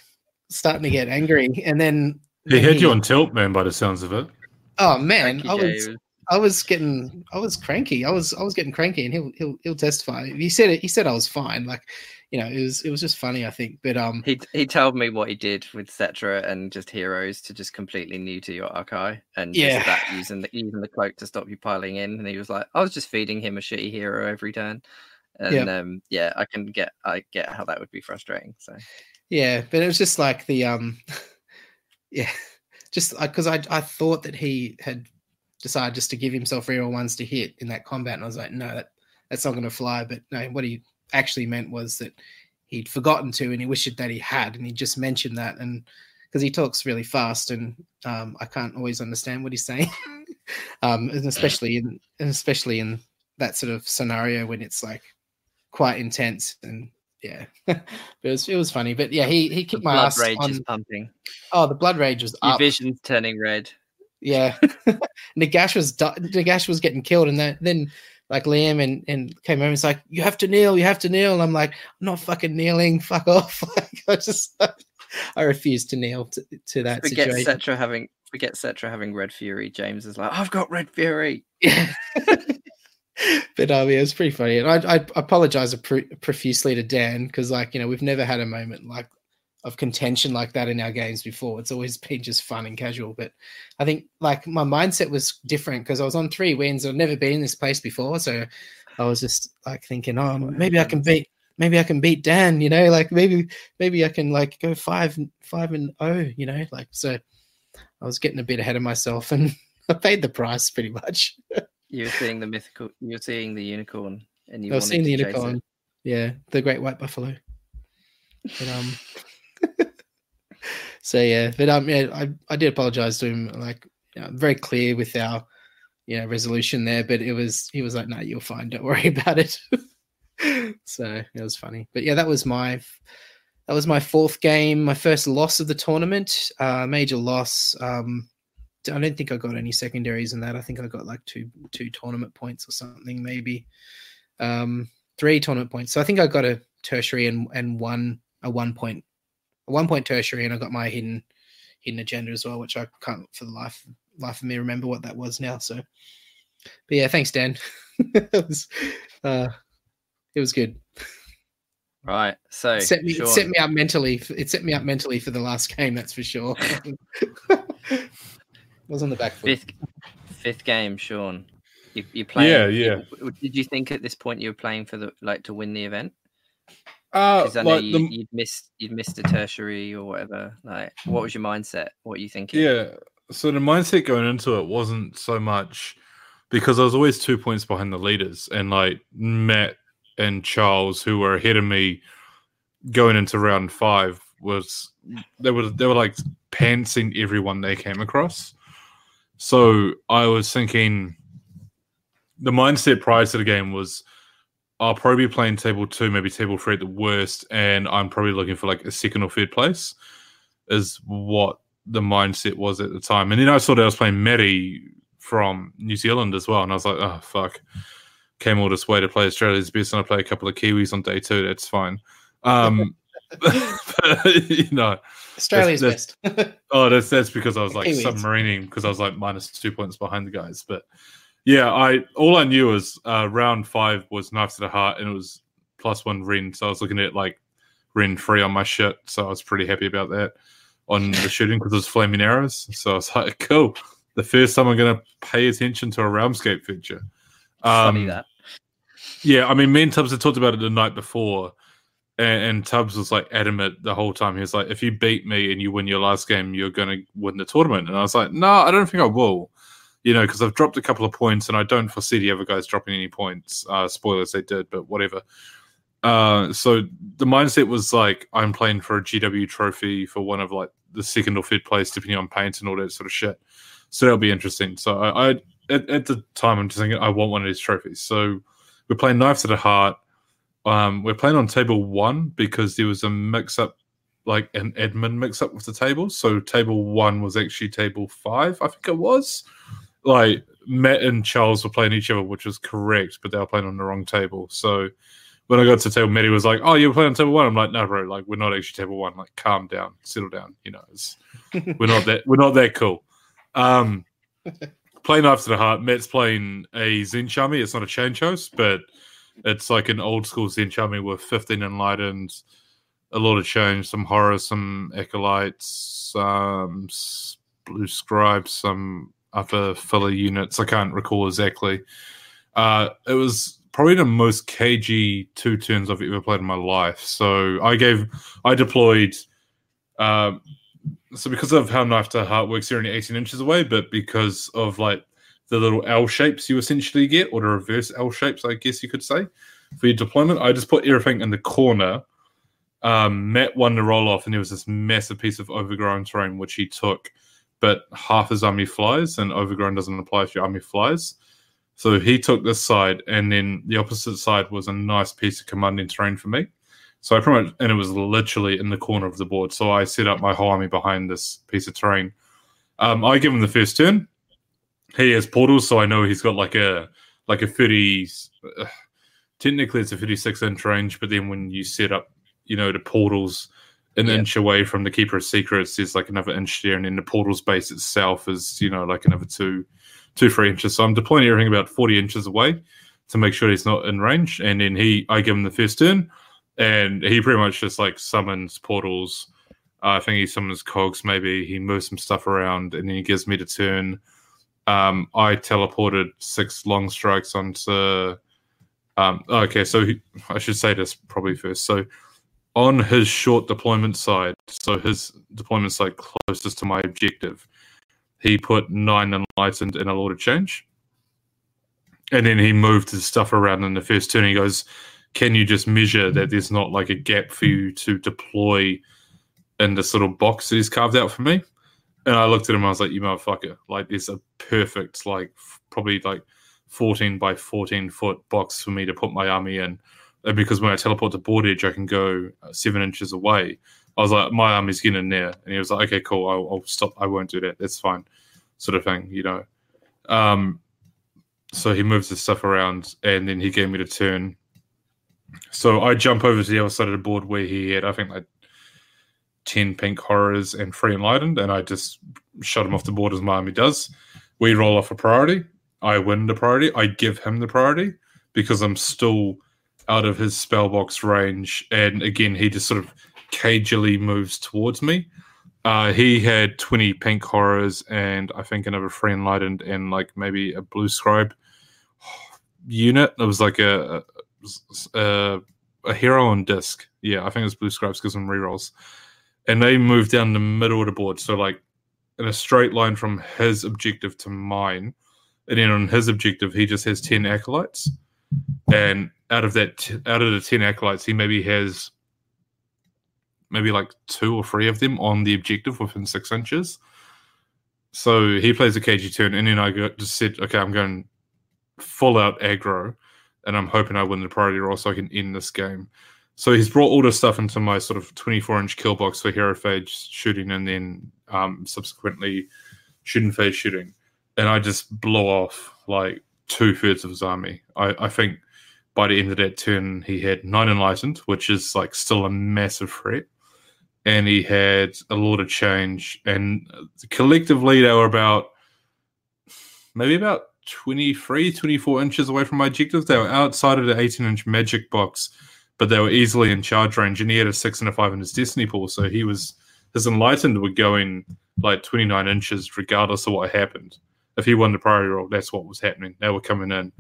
starting to get angry. And then he had you on tilt, man, by the sounds of it. Oh man, I was cranky. I was getting cranky, and he'll testify. He said I was fine. Like, you know, it was just funny, I think. But he told me what he did with Cetra and just Heroes to just completely new to your archive, and just that using the cloak to stop you piling in. And he was like, I was just feeding him a shitty hero every turn. And I get how that would be frustrating. So yeah, but it was just like the just because I thought that he had decided just to give himself reroll ones to hit in that combat, and I was like, no, that's not going to fly. But no, what he actually meant was that he'd forgotten to, and he wished that he had, and he just mentioned that, and because he talks really fast, and I can't always understand what he's saying, and especially in that sort of scenario when it's like quite intense. And yeah, it was funny, but yeah, he kicked my ass. Blood rage is pumping. Oh, the blood rage was up. Your vision's turning red. Yeah, Nagash was getting killed, and then like Liam and came over and was like, you have to kneel, and I'm like, I'm not fucking kneeling, fuck off. Like, I refuse to kneel to that situation. Cetra having Red Fury. James is like, I've got Red Fury. Yeah. But it was pretty funny, and I apologize profusely to Dan because, like, you know, we've never had a moment like of contention like that in our games before. It's always been just fun and casual. But I think like my mindset was different because I was on 3 wins. I've never been in this place before. So I was just like thinking, oh, maybe I can beat Dan, you know, like maybe I can like go 5-0, you know, like, so I was getting a bit ahead of myself, and I paid the price pretty much. You're seeing the unicorn, and I was seeing the unicorn. Yeah. The great white buffalo. But, so yeah, but yeah, I did apologize to him, like, you know, very clear with our, you know, resolution there. But he was like, no, you're fine, don't worry about it. So it was funny. But yeah, that was my 4th game, my first loss of the tournament, major loss. I don't think I got any secondaries in that. I think I got like two tournament points or something, maybe 3 tournament points. So I think I got a tertiary and one point tertiary, and I got my hidden agenda as well, which I can't for the life of me remember what that was now. So, but yeah, thanks, Dan. It was good. Right, so it set me up mentally for the last game, that's for sure. I was on the back foot. Fifth game, Sean. You playing? Yeah. Did you think at this point you were playing for the like to win the event? Because I know like you'd missed a tertiary or whatever. Like, what was your mindset? What were you thinking? Yeah, so the mindset going into it wasn't so much because I was always 2 points behind the leaders, and like Matt and Charles, who were ahead of me going into round 5, they were like pantsing everyone they came across. So I was thinking the mindset prior to the game was, I'll probably be playing table 2, maybe table 3 at the worst, and I'm probably looking for like a 2nd or 3rd place is what the mindset was at the time. And then I saw that I was playing Matty from New Zealand as well, and I was like, oh, fuck. Came all this way to play Australia's best, and I play a couple of Kiwis on day 2. That's fine. You know, Australia's best. Oh, that's because I was like submarining, because I was like -2 points behind the guys. But yeah, all I knew was round 5 was Knife to the Heart, and it was +1 Ren, so I was looking at like Ren 3 on my shit, so I was pretty happy about that on the shooting because it was flaming arrows. So I was like, cool, the first time I'm gonna pay attention to a Realmscape feature. Funny that. Yeah, I mean, me and Tubbs had talked about it the night before, and Tubbs was like adamant the whole time. He was like, if you beat me and you win your last game, you're going to win the tournament. And I was like, no, I don't think I will, you know, because I've dropped a couple of points and I don't foresee the other guys dropping any points. Spoilers, they did, but whatever. So the mindset was like, I'm playing for a GW trophy for one of like the second or third place, depending on paints and all that sort of shit. So that'll be interesting. So at the time, I'm just thinking, I want one of these trophies. So we're playing Knife to the Heart. We're playing on table 1 because there was a mix-up, like an admin mix-up with the tables. So table 1 was actually table 5, I think it was. Like Matt and Charles were playing each other, which was correct, but they were playing on the wrong table. So when I got to the table, Matty was like, "Oh, you're playing on table 1." I'm like, "No, bro. Like, we're not actually table 1. Like, calm down, settle down. You know, we're not that cool." Play Knife to the Heart. Matt's playing a Zenchami. It's not a change host, but it's like an old school Zenchami with 15 enlightened, a lot of change, some horror, some acolytes, some blue scribes, some upper filler units. I can't recall exactly. It was probably the most cagey 2 turns I've ever played in my life. So I deployed. So because of how Knife to the Heart works, you're only 18 inches away, but because of like the little L shapes you essentially get, or the reverse L shapes, I guess you could say, for your deployment, I just put everything in the corner. Matt won the roll off, and there was this massive piece of overgrown terrain which he took, but half his army flies, and overgrown doesn't apply if your army flies. So he took this side, and then the opposite side was a nice piece of commanding terrain for me. So I pretty much, and it was literally in the corner of the board. So I set up my whole army behind this piece of terrain. I give him the first turn. He has portals, so I know he's got like a 30. Technically, it's a 36-inch range, but then when you set up, you know, the portals an inch away from the Keeper of Secrets, there's like another inch there, and then the portals base itself is, you know, like another 2-3 inches. So I'm deploying everything about 40 inches away to make sure he's not in range. And then I give him the first turn, and he pretty much just like summons portals. I think he summons cogs. Maybe he moves some stuff around, and then he gives me the turn. I teleported 6 long strikes onto. Okay, so I should say this probably first. So on his short deployment side, so his deployment side closest to my objective, he put 9 enlightened and a lot of change, and then he moved his stuff around in the first turn. He goes, "Can you just measure that there's not like a gap for you to deploy in this little box that he's carved out for me?" And I looked at him, I was like, "You motherfucker, like there's a perfect, like probably like 14 by 14 foot box for me to put my army in. And because when I teleport to board edge, I can go 7 inches away." I was like, "My army's getting in there." And he was like, "Okay, cool, I'll stop. I won't do that. That's fine," sort of thing, you know. So he moves his stuff around, and then he gave me the turn. So I jump over to the other side of the board where he had, I think, like 10 pink horrors and 3 enlightened, and I just shut him off the board as my army does. We roll off a priority. I win the priority. I give him the priority because I'm still out of his spellbox range. And again, he just sort of cagily moves towards me. He had 20 pink horrors and I think another 3 enlightened and like maybe a blue scribe unit. It was like a hero on disc. Yeah, I think it was blue scribes because of rerolls. And they moved down the middle of the board, so like in a straight line from his objective to mine. And then on his objective, he just has 10 acolytes, and out of the 10 acolytes, he maybe has like 2 or 3 of them on the objective within 6 inches. So he plays a cagey turn, and then just said, "Okay, I'm going full out aggro, and I'm hoping I win the priority roll so I can end this game." So he's brought all this stuff into my sort of 24-inch kill box for hero phage shooting, and then subsequently shooting phage shooting. And I just blow off like 2/3 of his army. I think by the end of that turn, he had 9 Enlightened, which is like still a massive threat. And he had a lot of change. And collectively, they were about 23, 24 inches away from my objectives. They were outside of the 18-inch magic box, but they were easily in charge range. And he had a 6 and a 5 in his destiny pool, so he was his Enlightened were going like 29 inches regardless of what happened. If he won the priority roll, that's what was happening. They were coming in,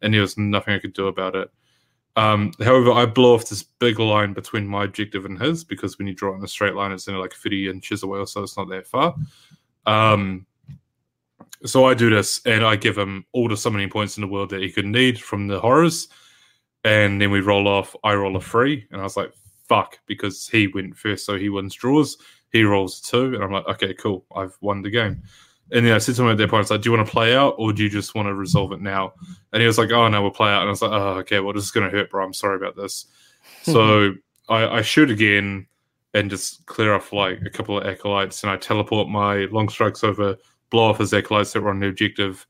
and there was nothing I could do about it. However, I blew off this big line between my objective and his, because when you draw it in a straight line, it's only like 30 inches away or so. It's not that far. So I do this, and I give him all the summoning points in the world that he could need from the horrors, and then we roll off. I roll a 3, and I was like, fuck, because he went first, so he wins draws. He rolls 2, and I'm like, okay, cool, I've won the game. And then I said to him at that point, I was like, do you want to play out, or do you just want to resolve it now? And he was like, oh, no, we'll play out. And I was like, oh, okay, well, this is going to hurt, bro. I'm sorry about this. So I shoot again and just clear off, like, a couple of acolytes, and I teleport my long strikes over, blow off his acolytes that were on the objective.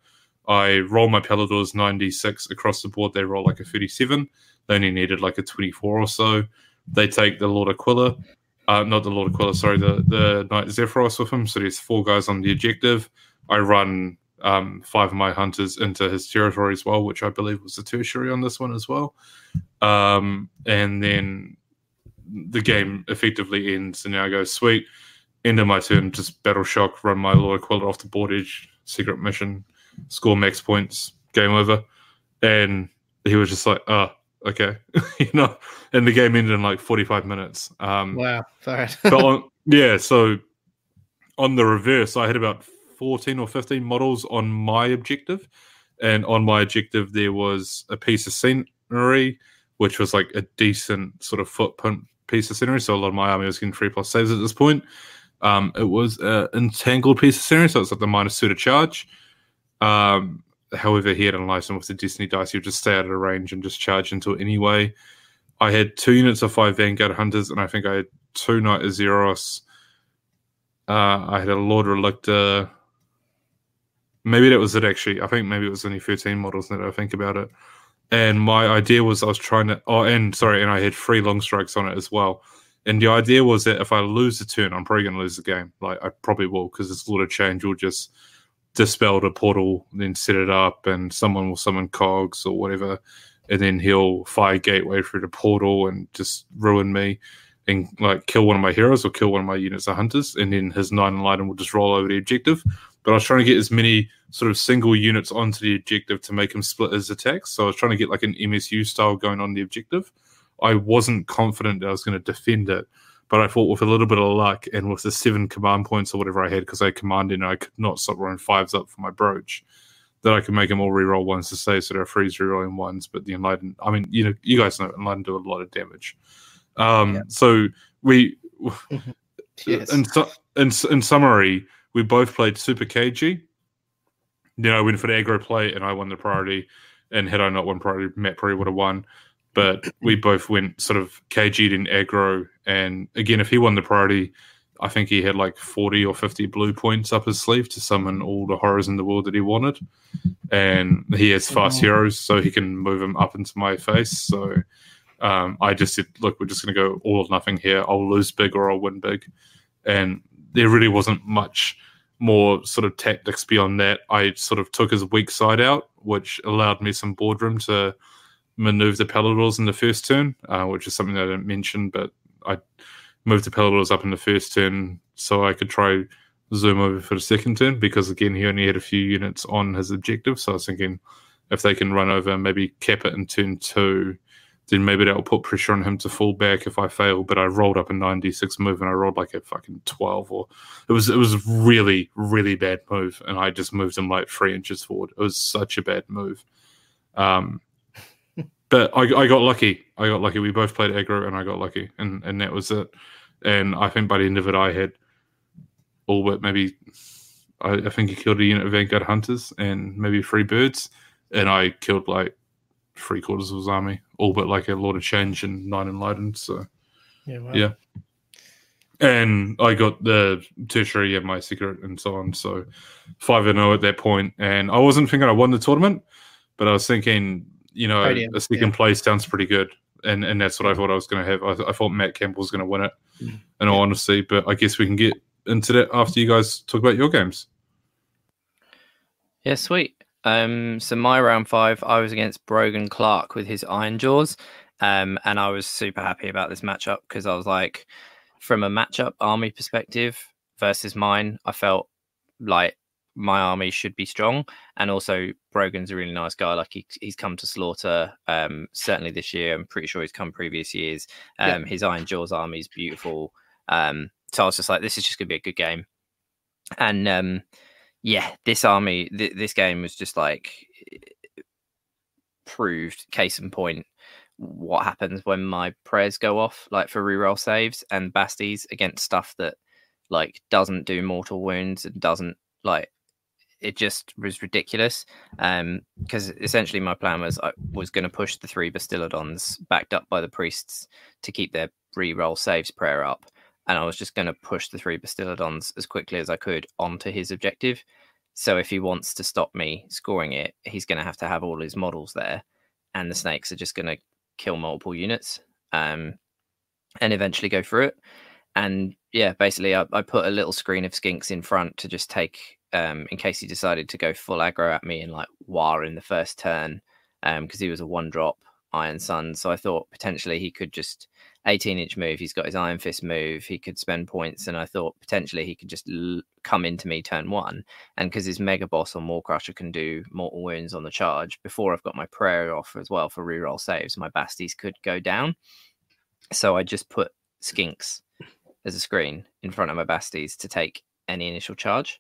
I roll my Paladors 9d6 across the board. They roll like a 37. They only needed like a 24 or so. They take the Lord Aquila, the Knight Zephyros with him. So there's 4 guys on the objective. I run 5 of my hunters into his territory as well, which I believe was the tertiary on this one as well. And then the game effectively ends, and now I go, sweet, end of my turn, just Battle Shock, run my Lord Aquila off the board edge, secret mission, score max points, game over. And he was just like, oh, okay. You know, and the game ended in like 45 minutes. Wow. Sorry. So on the reverse, I had about 14 or 15 models on my objective. And on my objective, there was a piece of scenery, which was like a decent sort of footprint piece of scenery. So a lot of my army was getting 3+ saves at this point. It was an entangled piece of scenery, so it's like the minus 2 to charge. However, he had Enlightened with the Destiny dice. He would just stay out of the range and just charge into it anyway. I had 2 units of 5 Vanguard Hunters, and I think I had 2 Knight Azeros. I had a Lord Relictor. Maybe that was it, actually. I think maybe it was only 13 models, now that I think about it. And my idea was I was trying to... and I had 3 long strikes on it as well. And the idea was that if I lose the turn, I'm probably going to lose the game. Like, I probably will, because it's a lot of change. We'll just dispel the portal, then set it up, and someone will summon Cogs or whatever, and then he'll fire Gateway through the portal and just ruin me and, like, kill one of my heroes or kill one of my units of hunters, and then his 9 Enlightened will just roll over the objective. But I was trying to get as many sort of single units onto the objective to make him split his attacks, so I was trying to get, like, an MSU style going on the objective. I wasn't confident that I was going to defend it, but I thought with a little bit of luck and with the 7 command points or whatever I had, because I commanded and I could not stop rolling 5s up for my brooch, that I could make them all reroll 1s to save, so they're freeze rerolling 1s. But the Enlightened, I mean, you know, you guys know Enlightened do a lot of damage. Yeah. So we, yes. in summary, we both played super cagey. Then I went for the aggro play and I won the priority. And had I not won priority, Matt probably would have won. But we both went sort of KG'd in aggro. And again, if he won the priority, I think he had like 40 or 50 blue points up his sleeve to summon all the horrors in the world that he wanted. And he has fast heroes, so he can move them up into my face. So I just said, look, we're just going to go all or nothing here. I'll lose big or I'll win big. And there really wasn't much more sort of tactics beyond that. I sort of took his weak side out, which allowed me some boardroom to maneuver the Paladors in the first turn, which is something that I didn't mention, but I moved the Paladors up in the first turn so I could try zoom over for the second turn, because again, he only had a few units on his objective, so I was thinking if they can run over and maybe cap it in turn 2, then maybe that'll put pressure on him to fall back if I fail. But I rolled up a 9d6 move and I rolled like a fucking 12, or it was really, really bad move, and I just moved him like 3 inches forward. It was such a bad move. But I got lucky. We both played aggro, and I got lucky, and that was it. And I think by the end of it, I had all but maybe, I think he killed a unit of Vanguard Hunters and maybe 3 birds, and I killed like 3/4 of his army, all but like a lot of change and 9 Enlightened. So yeah, wow. Yeah. And I got the tertiary and my secret and so on. So 5-0 at that point, and I wasn't thinking I won the tournament, but I was thinking, you know, a second place sounds pretty good. And that's what I thought I was going to have. I thought Matt Campbell was going to win it, in all honesty. But I guess we can get into that after you guys talk about your games. Yeah, sweet. So my round five, I was against Brogan Clark with his Iron Jaws. And I was super happy about this matchup because I was like, from a matchup army perspective versus mine, I felt like my army should be strong. And also Brogan's a really nice guy. Like he's come to slaughter, certainly this year. I'm pretty sure he's come previous years. His Iron Jaws army is beautiful. So I was just like, this is just gonna be a good game. And this army, this game was just like proved case in point what happens when my prayers go off, like for reroll saves and Basties against stuff that like doesn't do mortal wounds and doesn't like. It just was ridiculous because essentially my plan was I was going to push the three Bastillodons backed up by the priests to keep their reroll saves prayer up, and I was just going to push the three Bastillodons as quickly as I could onto his objective. So if he wants to stop me scoring it, he's going to have all his models there, and the snakes are just going to kill multiple units and eventually go through it. And yeah, basically I put a little screen of skinks in front to just take in case he decided to go full aggro at me and like war in the first turn, because he was a one drop Iron Sun. So I thought potentially he could just 18-inch move. He's got his Iron Fist move. He could spend points, and I thought potentially he could just come into me turn one. And because his Mega Boss on Warcrusher can do mortal wounds on the charge before I've got my prayer off as well for reroll saves, my Basties could go down. So I just put skinks as a screen in front of my Basties to take any initial charge.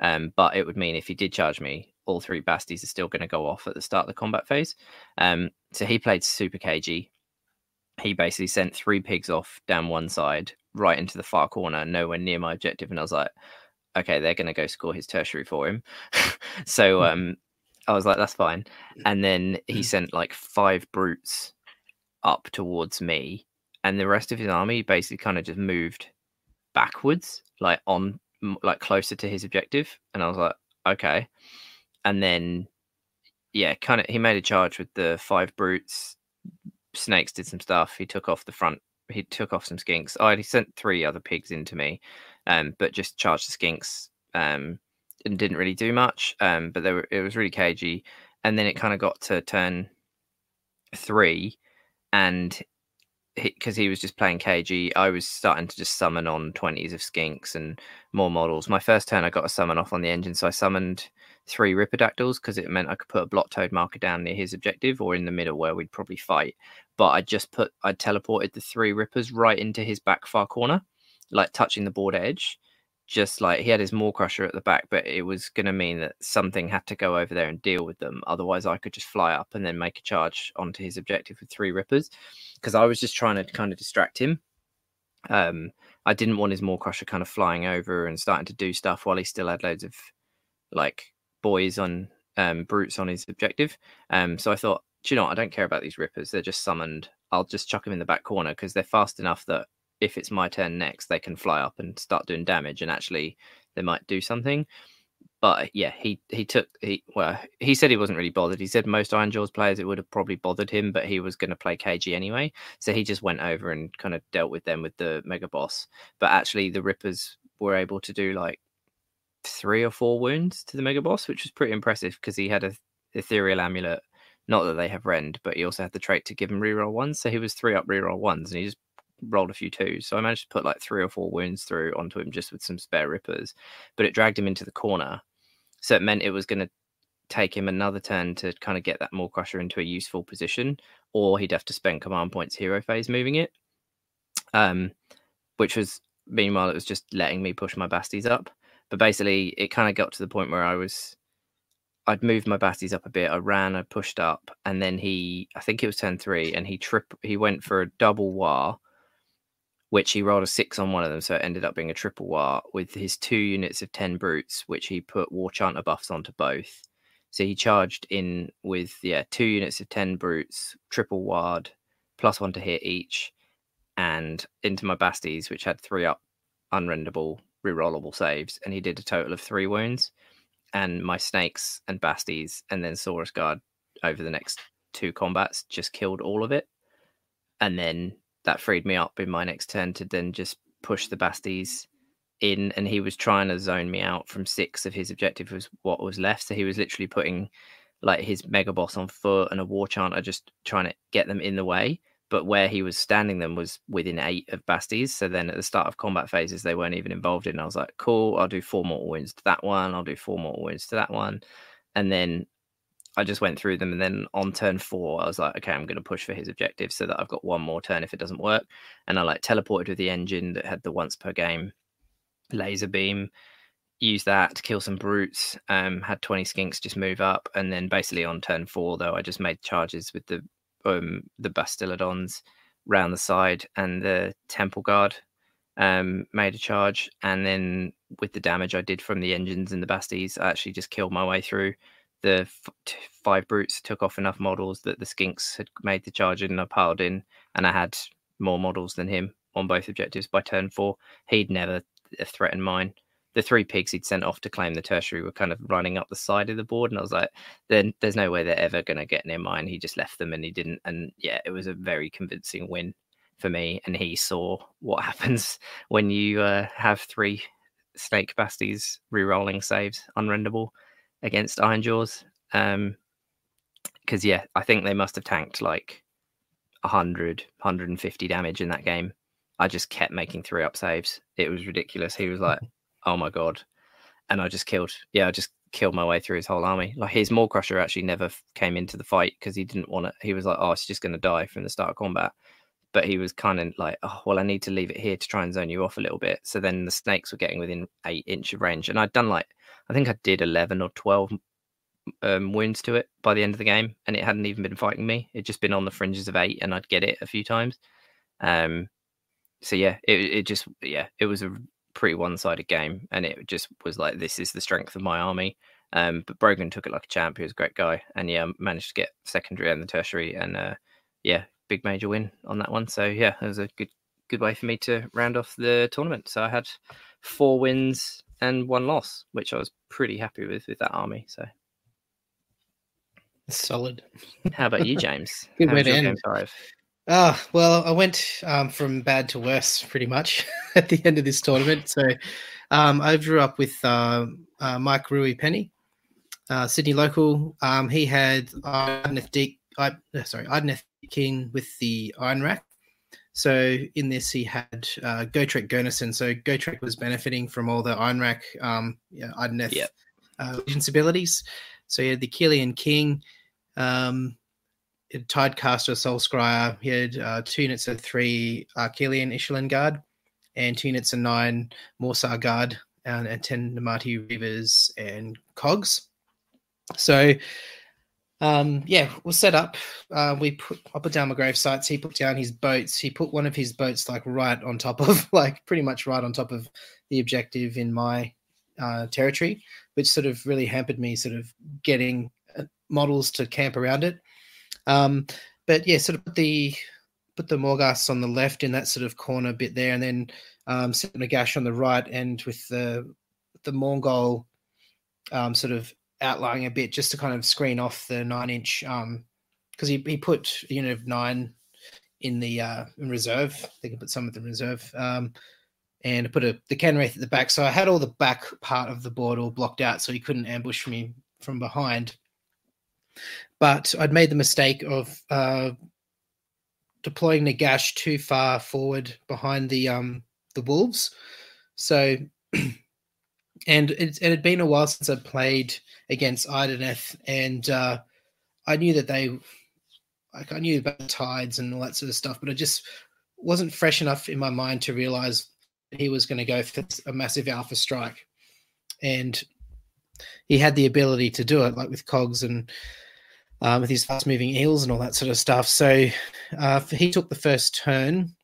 But it would mean if he did charge me, all three Basties are still going to go off at the start of the combat phase. So he played super cagey. He basically sent three pigs off down one side, right into the far corner, nowhere near my objective. And I was like, okay, they're going to go score his tertiary for him. So I was like, that's fine. And then he sent like five brutes up towards me, and the rest of his army basically kind of just moved backwards, like on... like closer to his objective. And I was like, okay. And then he made a charge with the five brutes. Snakes did some stuff. He took off the front, he took off some skinks. He sent three other pigs into me, but just charged the skinks and didn't really do much. But it was really cagey. And then it kind of got to turn three, and because he was just playing KG, I was starting to just summon on 20s of skinks and more models. My first turn, I got a summon off on the engine, so I summoned three Ripidactyls because it meant I could put a Blot-Toed marker down near his objective or in the middle where we'd probably fight. But I teleported the three Rippers right into his back far corner, like touching the board edge. Just like he had his Maw Crusher at the back, but it was going to mean that something had to go over there and deal with them. Otherwise, I could just fly up and then make a charge onto his objective with three Rippers, because I was just trying to kind of distract him. I didn't want his Maw Crusher kind of flying over and starting to do stuff while he still had loads of like boys on brutes on his objective. So I thought, do you know what? I don't care about these Rippers. They're just summoned. I'll just chuck them in the back corner because they're fast enough that if it's my turn next, they can fly up and start doing damage, and actually they might do something. But yeah, he said he wasn't really bothered. He said most Iron Jaws players, it would have probably bothered him, but he was going to play KG anyway. So he just went over and kind of dealt with them with the Mega Boss. But actually the Rippers were able to do like 3 or 4 wounds to the Mega Boss, which was pretty impressive because he had a Ethereal Amulet. Not that they have rend, but he also had the trait to give him reroll ones. So he was 3 up reroll ones, and he just rolled a few twos, so I managed to put like 3 or 4 wounds through onto him just with some spare Rippers. But it dragged him into the corner, so it meant it was going to take him another turn to kind of get that Maw Crusher into a useful position, or he'd have to spend command points hero phase moving it, which was, meanwhile, it was just letting me push my Basties up. But basically it kind of got to the point where I'd moved my Basties up a bit. I ran, I pushed up, and then I think it was turn 3, and he went for a double war, which he rolled a 6 on one of them, so it ended up being a triple war with his 2 units of 10 brutes, which he put War Chanter buffs onto both. So he charged in with 2 units of 10 brutes, triple ward, +1 to hit each, and into my Basties, which had 3 up unrendable, rerollable saves, and he did a total of 3 wounds. And my Snakes and Basties and then Saurus Guard over the next two combats, just killed all of it. And then that freed me up in my next turn to then just push the Basties in. And he was trying to zone me out from six of his objective was what was left. So he was literally putting like his Mega Boss on foot and a War Chanter, just trying to get them in the way. But where he was standing them was within 8 of Basties. So then at the start of combat phases, they weren't even involved in. I was like, cool, I'll do 4 more wins to that one. I'll do 4 more wins to that one. And then I just went through them. And then on turn 4, I was like, okay, I'm going to push for his objective so that I've got one more turn if it doesn't work. And I like teleported with the engine that had the once per game laser beam, used that to kill some brutes, had 20 skinks just move up. And then basically on turn 4, though, I just made charges with the Bastillodons round the side, and the Temple Guard made a charge, and then with the damage I did from the engines and the Basties, I actually just killed my way through the 5 brutes, took off enough models that the skinks had made the charge, and I piled in, and I had more models than him on both objectives by turn 4. He'd never threatened mine. The 3 pigs he'd sent off to claim the tertiary were kind of running up the side of the board, and I was like, then there's no way they're ever going to get near mine. He just left them, and he didn't. And yeah, it was a very convincing win for me, and he saw what happens when you have 3 snake Basties re-rolling saves unrendable against Iron Jaws. Because yeah, I think they must have tanked like 100, 150 damage in that game. I just kept making 3 up saves. It was ridiculous. He was like, oh my god. And I just killed my way through his whole army. Like his Maw Crusher actually never came into the fight because he didn't want it. He was like, oh, it's just going to die from the start of combat. But he was kind of like, oh well, I need to leave it here to try and zone you off a little bit. So then the snakes were getting within 8-inch of range, and I'd done like, I think I did 11 or 12 wounds to it by the end of the game, and it hadn't even been fighting me. It'd just been on the fringes of 8, and I'd get it a few times. So yeah, it was a pretty one-sided game, and it just was like, this is the strength of my army. But Brogan took it like a champ. He was a great guy, and yeah, managed to get secondary and the tertiary, and yeah, big major win on that one. So yeah, it was a good way for me to round off the tournament. So I had 4 wins and 1 loss, which I was pretty happy with that army. So solid. How about you, James? Good way to end. Oh, well, I went from bad to worse pretty much at the end of this tournament. So I drew up with Mike Rui-Penny, Sydney local. He had Ardeneth Deakin with the Iron Rack. So in this, he had Gotrek Gurneson. So Gotrek was benefiting from all the Iron Rack Ardeneth abilities. So he had the Killian King, Tidecaster, Soulscryer. He had 2 units of 3 Arkelian Ishlan Guard, and 2 units of 9 Morsar Guard, and 10 Namati Reavers and Cogs. So, we're set up. I put down my grave sites. He put down his boats. He put one of his boats like right on top of, like pretty much right on top of the objective in my territory, which sort of really hampered me sort of getting models to camp around it. But yeah, sort of put the Morgas on the left in that sort of corner bit there, and then set Nagash on the right, and with the Mongol sort of outlying a bit just to kind of screen off the 9-inch, because he put a unit of 9 in the in reserve. They can put some of them in reserve, and I put the Canwraith at the back. So I had all the back part of the board all blocked out, so he couldn't ambush me from behind. But I'd made the mistake of deploying Nagash too far forward behind the wolves. So, and it had been a while since I'd played against Ideneth, and I knew that I knew about the tides and all that sort of stuff, but I just wasn't fresh enough in my mind to realise he was going to go for a massive alpha strike, and he had the ability to do it, like with Cogs and with his fast-moving eels and all that sort of stuff. So he took the first turn.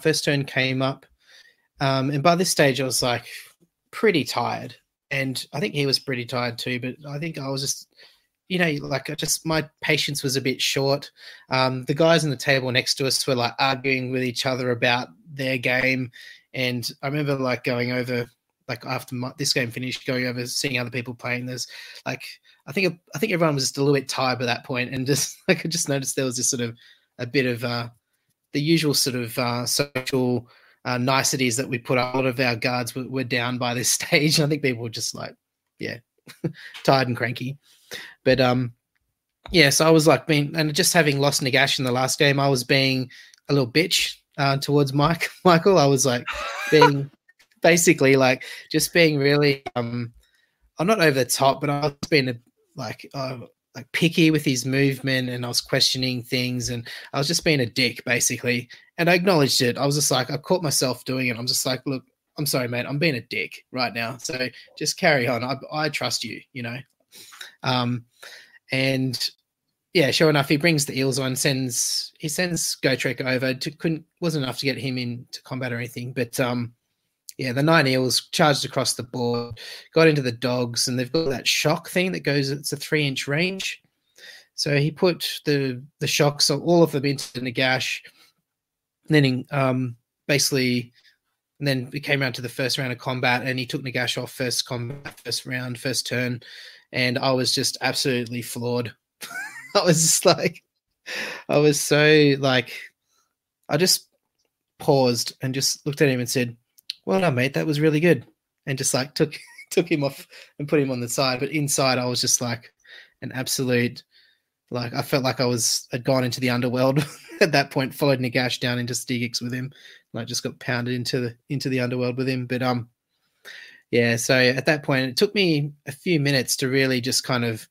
First turn came up. And by this stage, I was, like, pretty tired. And I think he was pretty tired too, but I think I was just, you know, like my patience was a bit short. The guys on the table next to us were, like, arguing with each other about their game. And I remember, like, going over like after this game finished, going over, seeing other people playing, there's like I think everyone was just a little bit tired by that point, and just like I just noticed there was this sort of a bit of the usual sort of social niceties that we put up. A lot of our guards were down by this stage, and I think people were just like, yeah, tired and cranky. But yeah, so I was like being, and just having lost Nagash in the last game, I was being a little bitch towards Michael. I was like being basically like just being really I'm not over the top, but I was being like picky with his movement, and I was questioning things, and I was just being a dick basically. And I acknowledged it. I was just like, I caught myself doing it. I'm just like, look, I'm sorry, mate. I'm being a dick right now. So just carry on. I trust you, you know? And yeah, sure enough, he brings the Eels on, he sends Gotrek over wasn't enough to get him into combat or anything. But yeah, the 9 Eels charged across the board, got into the dogs, and they've got that shock thing that goes, it's a 3-inch range. So he put the shocks, all of them, into Nagash, and then basically, and then we came around to the first round of combat, and he took Nagash off first combat, first round, first turn, and I was just absolutely floored. I was just like, I was so like, I just paused and just looked at him and said, well done, mate, that was really good. And just like took him off and put him on the side. But inside I was just like an absolute, like I felt like I'd gone into the underworld at that point, followed Nagash down into Stegix with him. And I just got pounded into the underworld with him. But yeah, so at that point it took me a few minutes to really just kind of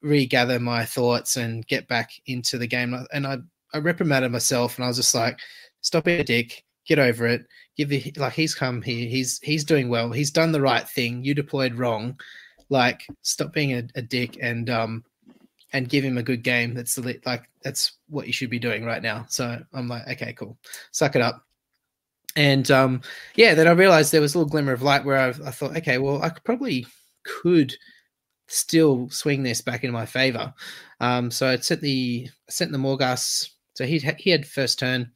regather my thoughts and get back into the game. And I reprimanded myself, and I was just like, stop being a dick, get over it. He's come here, he's doing well, he's done the right thing, you deployed wrong. Like, stop being a dick and give him a good game. That's like, that's what you should be doing right now. So I'm like, okay, cool, suck it up. And yeah, then I realized there was a little glimmer of light where I thought, okay, well, I could still swing this back in my favor. So I sent the Morgas. So he had first turn.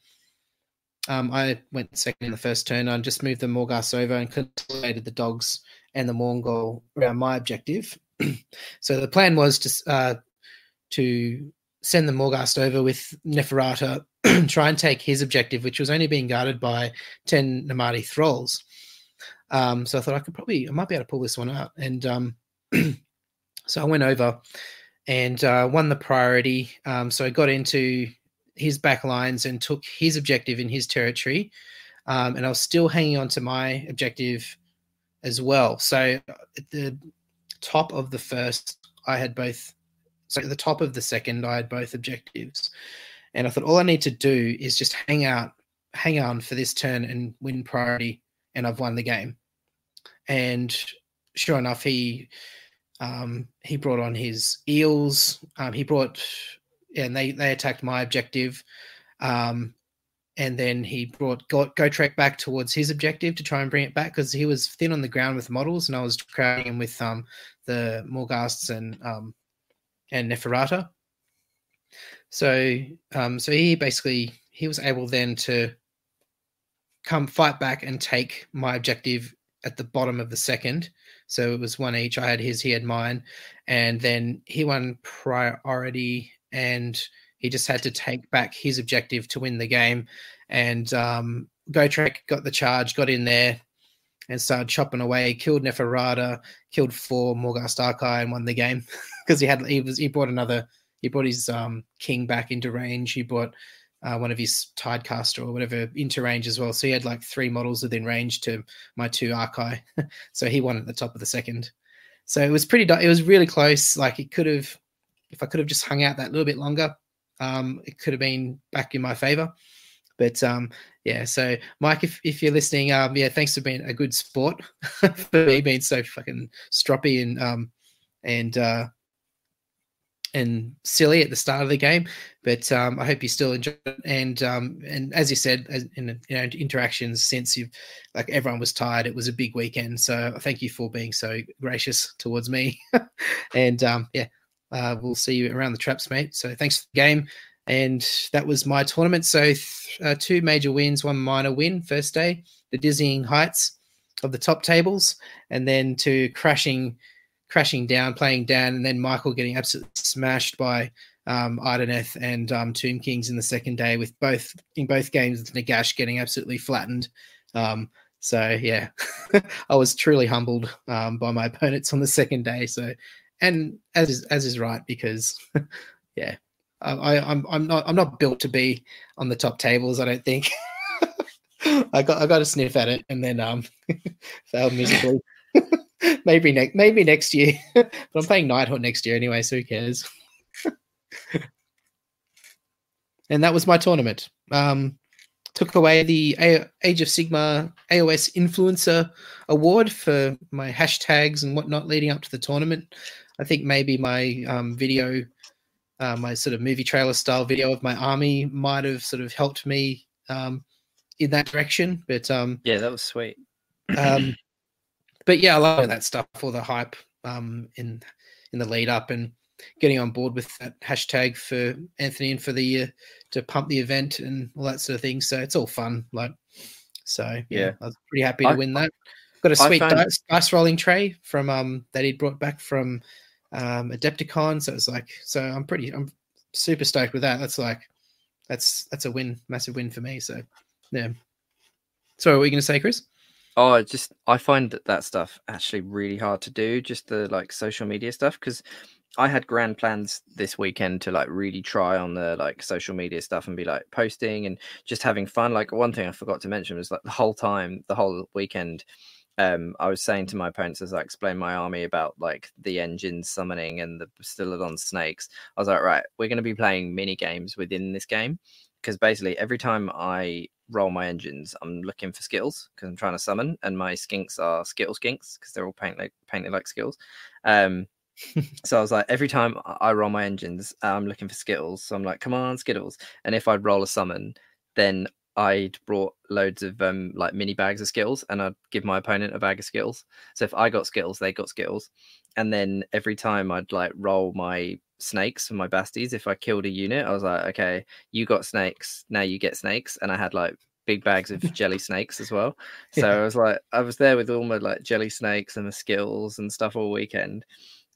I went second in the first turn. I just moved the Morgas over and consolidated the dogs and the Mongol around my objective. So the plan was to send the Morgas over with Neferata, try and take his objective, which was only being guarded by 10 Namadi thralls. So I thought I might be able to pull this one out. And so I went over and won the priority. So I got into his back lines and took his objective in his territory. And I was still hanging on to my objective as well. So at the top of the first, at the top of the second, I had both objectives. And I thought, all I need to do is just hang on for this turn and win priority, and I've won the game. And sure enough, he brought on his Eels. And they attacked my objective. And then he brought Gotrek back towards his objective to try and bring it back, because he was thin on the ground with models, and I was crowding him with the Morghasts and Neferata. So he was able then to come fight back and take my objective at the bottom of the second. So it was one each. I had his, he had mine. And then he won priority, and he just had to take back his objective to win the game. And Gotrek got the charge, got in there, and started chopping away, killed Neferata, killed 4 Morghast Arkai, and won the game. Because he brought his king back into range. He brought one of his Tidecaster or whatever into range as well. So he had like 3 models within range to my 2 Arkai. So he won at the top of the second. So it was it was really close. Like, it could have, if I could have just hung out that little bit longer, it could have been back in my favor. But yeah, so Mike, if you're listening, yeah, thanks for being a good sport for me, being so fucking stroppy and silly at the start of the game. But I hope you still enjoyed it. And as you said, in interactions since, everyone was tired. It was a big weekend, so thank you for being so gracious towards me. And yeah. We'll see you around the traps, mate. So thanks for the game. And that was my tournament. So 2 major wins, 1 minor win, first day, the Dizzying Heights. of the top tables, and then to crashing down, playing down, and then Michael getting absolutely smashed by Ideneth and Tomb Kings in the second day, with both games Nagash getting absolutely flattened. So yeah, I was truly humbled by my opponents on the second day. So, and as is right, because yeah, I'm not built to be on the top tables, I don't think. I got a sniff at it and then failed miserably. Maybe next year, but I'm playing Nighthawk next year anyway, so who cares? And that was my tournament. Took away the Age of Sigmar AOS Influencer Award for my hashtags and whatnot leading up to the tournament. I think maybe my video, my sort of movie trailer style video of my army might have sort of helped me in that direction. But yeah, that was sweet. But yeah, I love that stuff, all the hype in the lead up, and getting on board with that hashtag for Anthony and for the year to pump the event and all that sort of thing. So it's all fun. Yeah, I was pretty happy to win that. Got a sweet dice rolling tray from that he'd brought back from Adepticon. So it was like, I'm super stoked with that. That's a win, massive win for me. So yeah. Sorry, what were you going to say, Chris? Oh, I find that stuff actually really hard to do. Just the social media stuff, because I had grand plans this weekend to really try on the social media stuff and be posting and just having fun. One thing I forgot to mention was the whole weekend, I was saying to my opponents as I explained my army about the engine summoning and the Stilodon snakes, I was like, right, we're going to be playing mini games within this game, because basically every time I roll my engines, I'm looking for skills because I'm trying to summon, and my skinks are skittle skinks because they're all painted like skills. So I was like, every time I roll my engines, I'm looking for skittles. So I'm like, come on, skittles. And if I'd roll a summon, then I'd brought loads of mini bags of skittles, and I'd give my opponent a bag of skittles. So if I got skittles, they got skittles. And then every time I'd roll my snakes and my basties, if I killed a unit, I was like, okay, you got snakes, now you get snakes. And I had big bags of jelly snakes as well. So yeah. I was there with all my jelly snakes and the skittles and stuff all weekend.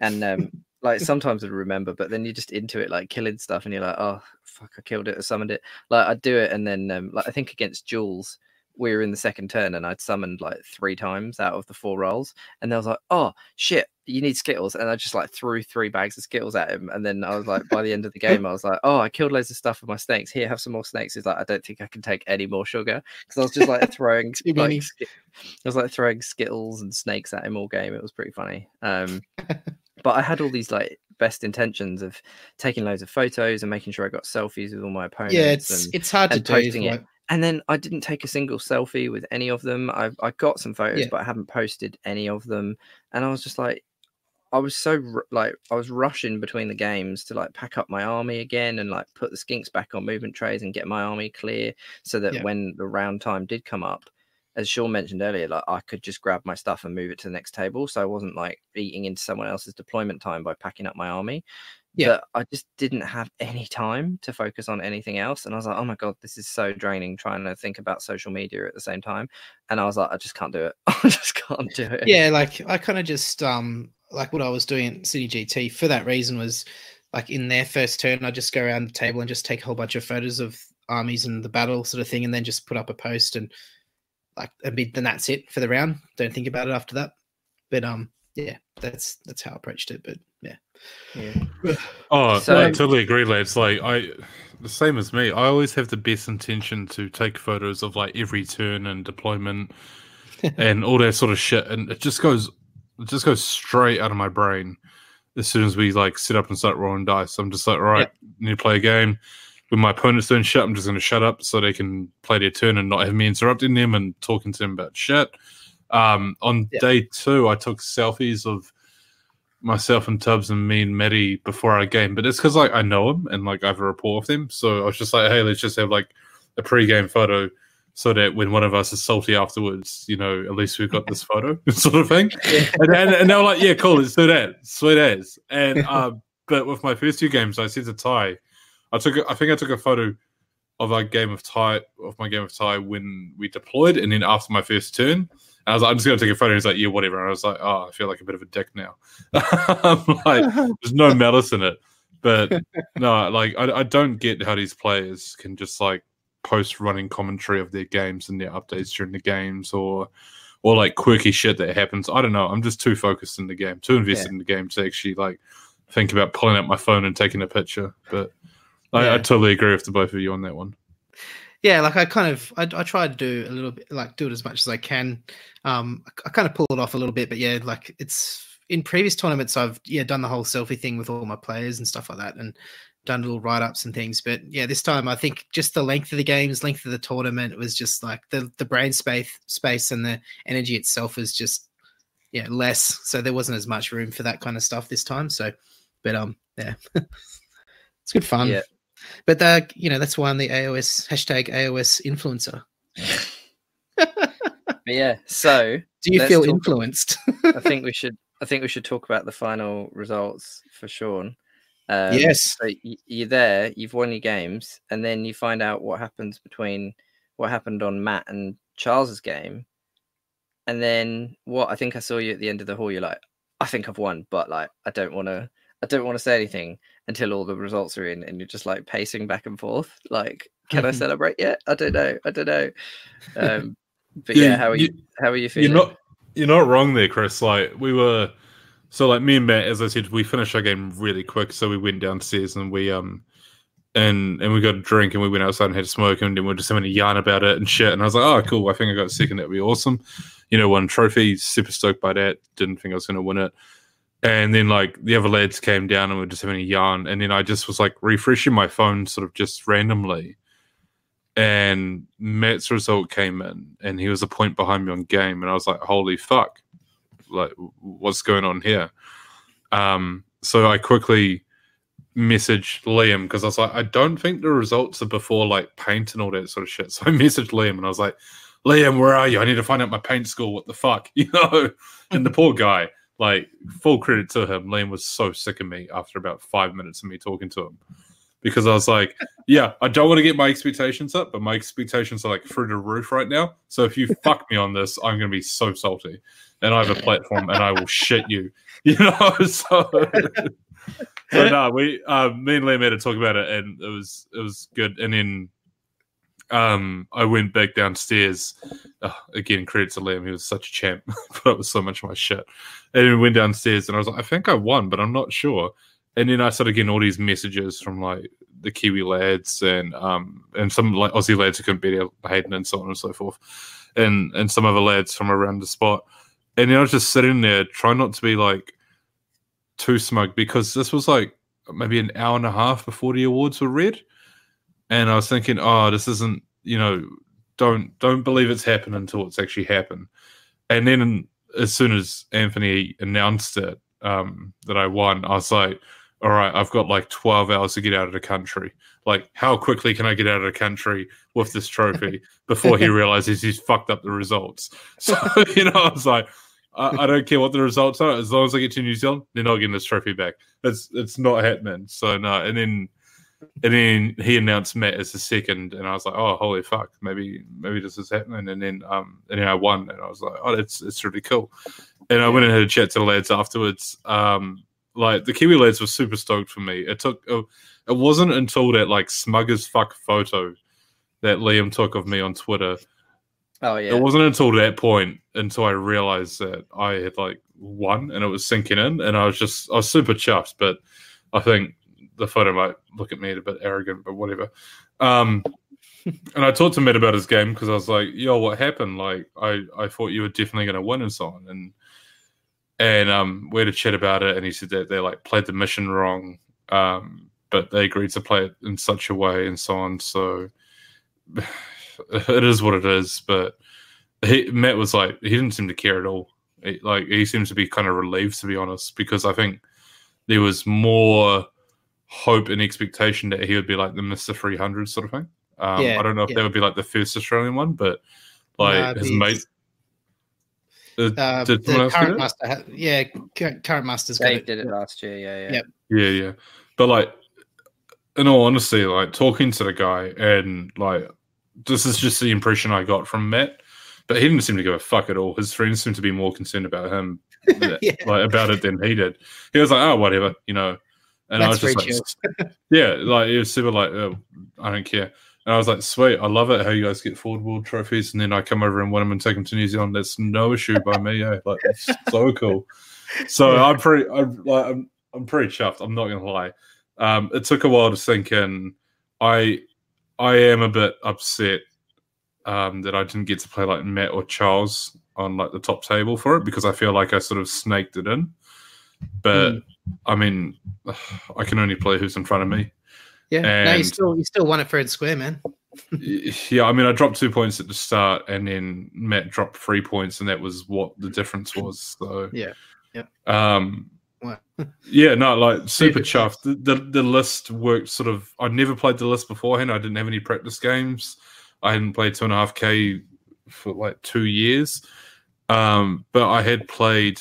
And sometimes I'd remember, but then you're just into it, killing stuff, and you're like, oh fuck, I killed it or summoned it. I'd do it, and then I think against Jules, we were in the second turn, and I'd summoned 3 times out of the 4 rolls, and I was like, oh shit, you need skittles, and I just threw 3 bags of skittles at him, and then I was like, by the end of the game, I was like, oh, I killed loads of stuff with my snakes. Here, have some more snakes. He's like, I don't think I can take any more sugar, because I was just throwing throwing skittles and snakes at him all game. It was pretty funny. But I had all these best intentions of taking loads of photos and making sure I got selfies with all my opponents. Yeah, it's hard to do. And then I didn't take a single selfie with any of them. I got some photos, but I haven't posted any of them. And I was just I was rushing between the games to pack up my army again and put the skinks back on movement trays and get my army clear so that when the round time did come up, as Sean mentioned earlier, I could just grab my stuff and move it to the next table. So I wasn't eating into someone else's deployment time by packing up my army. Yeah. But I just didn't have any time to focus on anything else. And I was like, oh my God, this is so draining trying to think about social media at the same time. And I was like, I just can't do it. I just can't do it. Yeah. I kind of just, what I was doing at City GT for that reason was in their first turn, I just go around the table and just take a whole bunch of photos of armies and the battle sort of thing. And then just put up a post and then that's it for the round. Don't think about it after that. But yeah, that's how I approached it. But yeah. Oh, so, I totally agree, lads. The same as me. I always have the best intention to take photos of every turn and deployment and all that sort of shit, and it just goes straight out of my brain as soon as we sit up and start rolling dice. I'm just like, all right, need to play a game. When my opponent's doing shit, I'm just going to shut up so they can play their turn and not have me interrupting them and talking to them about shit. On day 2, I took selfies of myself and Tubbs and me and Maddie before our game, but it's because I know them and I have a rapport with them. So I was just like, hey, let's just have a pre-game photo so that when one of us is salty afterwards, at least we've got this photo sort of thing. Yeah. And they were like, yeah, cool, let's do that. Sweet as. And but with my first 2 games, I said to Ty, I think I took a photo of my game of Thai when we deployed, and then after my first turn, I was like, I'm just going to take a photo. He's like, yeah, whatever. And I was like, oh, I feel like a bit of a dick now. I'm like, there's no malice in it. But no, like, I don't get how these players can just like post running commentary of their games and their updates during the games, or like quirky shit that happens. I don't know. I'm just too focused in the game, too invested in the game to actually like think about pulling out my phone and taking a picture. But I totally agree with the both of you on that one. Yeah, like I try to do a little bit, like do it as much as I can. I kind of pull it off a little bit, but yeah, like it's in previous tournaments I've done the whole selfie thing with all my players and stuff like that, and done little write-ups and things. But yeah, this time I think just the length of the games, length of the tournament, was just like the brain space and the energy itself was just less. So there wasn't as much room for that kind of stuff this time. So, but it's good fun. Yeah. But that, that's why I'm the AOS #AOS influencer. Yeah. So do you feel influenced? I think we should talk about the final results for Sean. Yes. So you're there, you've won your games, and then you find out what happened on Matt and Charles's game. And then I think I saw you at the end of the hall. You're like, I think I've won, but like, I don't want to say anything until all the results are in, and you're just like pacing back and forth. Like, can I celebrate yet? I don't know. But yeah, how are you feeling? You're not wrong there, Chris. Like me and Matt, as I said, we finished our game really quick. So we went downstairs and we and we got a drink and we went outside and had a smoke, and then we were just having a yarn about it and shit. And I was like, oh, cool. I think I got second. That'd be awesome. Won trophy. Super stoked by that. Didn't think I was going to win it. And then, like, the other lads came down and we were just having a yarn. And then I just was, like, refreshing my phone sort of just randomly. And Matt's result came in and he was a point behind me on game. And I was like, holy fuck. Like, what's going on here? So I quickly messaged Liam because I was like, I don't think the results are before, like, paint and all that sort of shit. So I messaged Liam and I was like, Liam, where are you? I need to find out my paint score. What the fuck? And the poor guy. Like, full credit to him, Liam was so sick of me after about 5 minutes of me talking to him, because I was like, yeah, I don't want to get my expectations up, but my expectations are like through the roof right now. So if you fuck me on this, I'm going to be so salty, and I have a platform and I will shit you, So no, me and Liam had to talk about it, and it was good. And then I went back downstairs. Again, credit to Liam. He was such a champ. But it was so much of my shit. And then went downstairs and I was like, I think I won, but I'm not sure. And then I started getting all these messages from like the Kiwi lads and some like Aussie lads who couldn't beat Hayden and so on and so forth. And some other lads from around the spot. And then I was just sitting there trying not to be like too smug, because this was like maybe an hour and a half before the awards were read. And I was thinking, oh, this isn't, don't believe it's happened until it's actually happened. And then as soon as Anthony announced it, that I won, I was like, all right, I've got like 12 hours to get out of the country. Like, how quickly can I get out of the country with this trophy before he realizes he's fucked up the results? So, I was like, I don't care what the results are. As long as I get to New Zealand, they're not getting this trophy back. It's not happening. So, no. And then he announced Matt as the second, and I was like, "Oh, holy fuck! Maybe this is happening." And then I won, and I was like, "Oh, it's really cool." And I went and had a chat to the lads afterwards. Like the Kiwi lads were super stoked for me. It wasn't until that like smug as fuck photo that Liam took of me on Twitter. Oh yeah. It wasn't until that point until I realized that I had like won, and it was sinking in, and I was super chuffed. But I think the photo might look at me a bit arrogant, but whatever. And I talked to Matt about his game because I was like, yo, what happened? Like, I thought you were definitely going to win and so on. And we had a chat about it, and he said that they, like, played the mission wrong, but they agreed to play it in such a way and so on. So it is what it is. But Matt was like, he didn't seem to care at all. He seems to be kind of relieved, to be honest, because I think there was more hope and expectation that he would be like the Mr. 300 sort of thing. I don't know if that would be like the first Australian one, but like his mate, the current master, current master's Dave did it last year, yeah. But like, in all honesty, like talking to the guy, and like this is just the impression I got from Matt. But he didn't seem to give a fuck at all. His friends seemed to be more concerned about him, like about it than he did. He was like, "Oh, whatever," you know. And that's I was just like, "Yeah," like he was super like, "Oh, I don't care." And I was like, "Sweet, I love it how you guys get Ford World trophies, and then I come over and win them and take them to New Zealand. That's no issue by me, eh? Like, it's so cool." So yeah. I'm pretty chuffed. I'm not gonna lie. It took a while to sink in. I am a bit upset that I didn't get to play like Matt or Charles on like the top table for it, because I feel like I sort of snaked it in. But I mean, I can only play who's in front of me. Yeah, and, no, you still won it fair and square, man. Yeah, I mean, I dropped 2 points at the start, and then Matt dropped 3 points, and that was what the difference was. So yeah. Yeah, no, like super chuffed. The list worked sort of. I never played the list beforehand. I didn't have any practice games. I hadn't played 2.5K for like 2 years, but I had played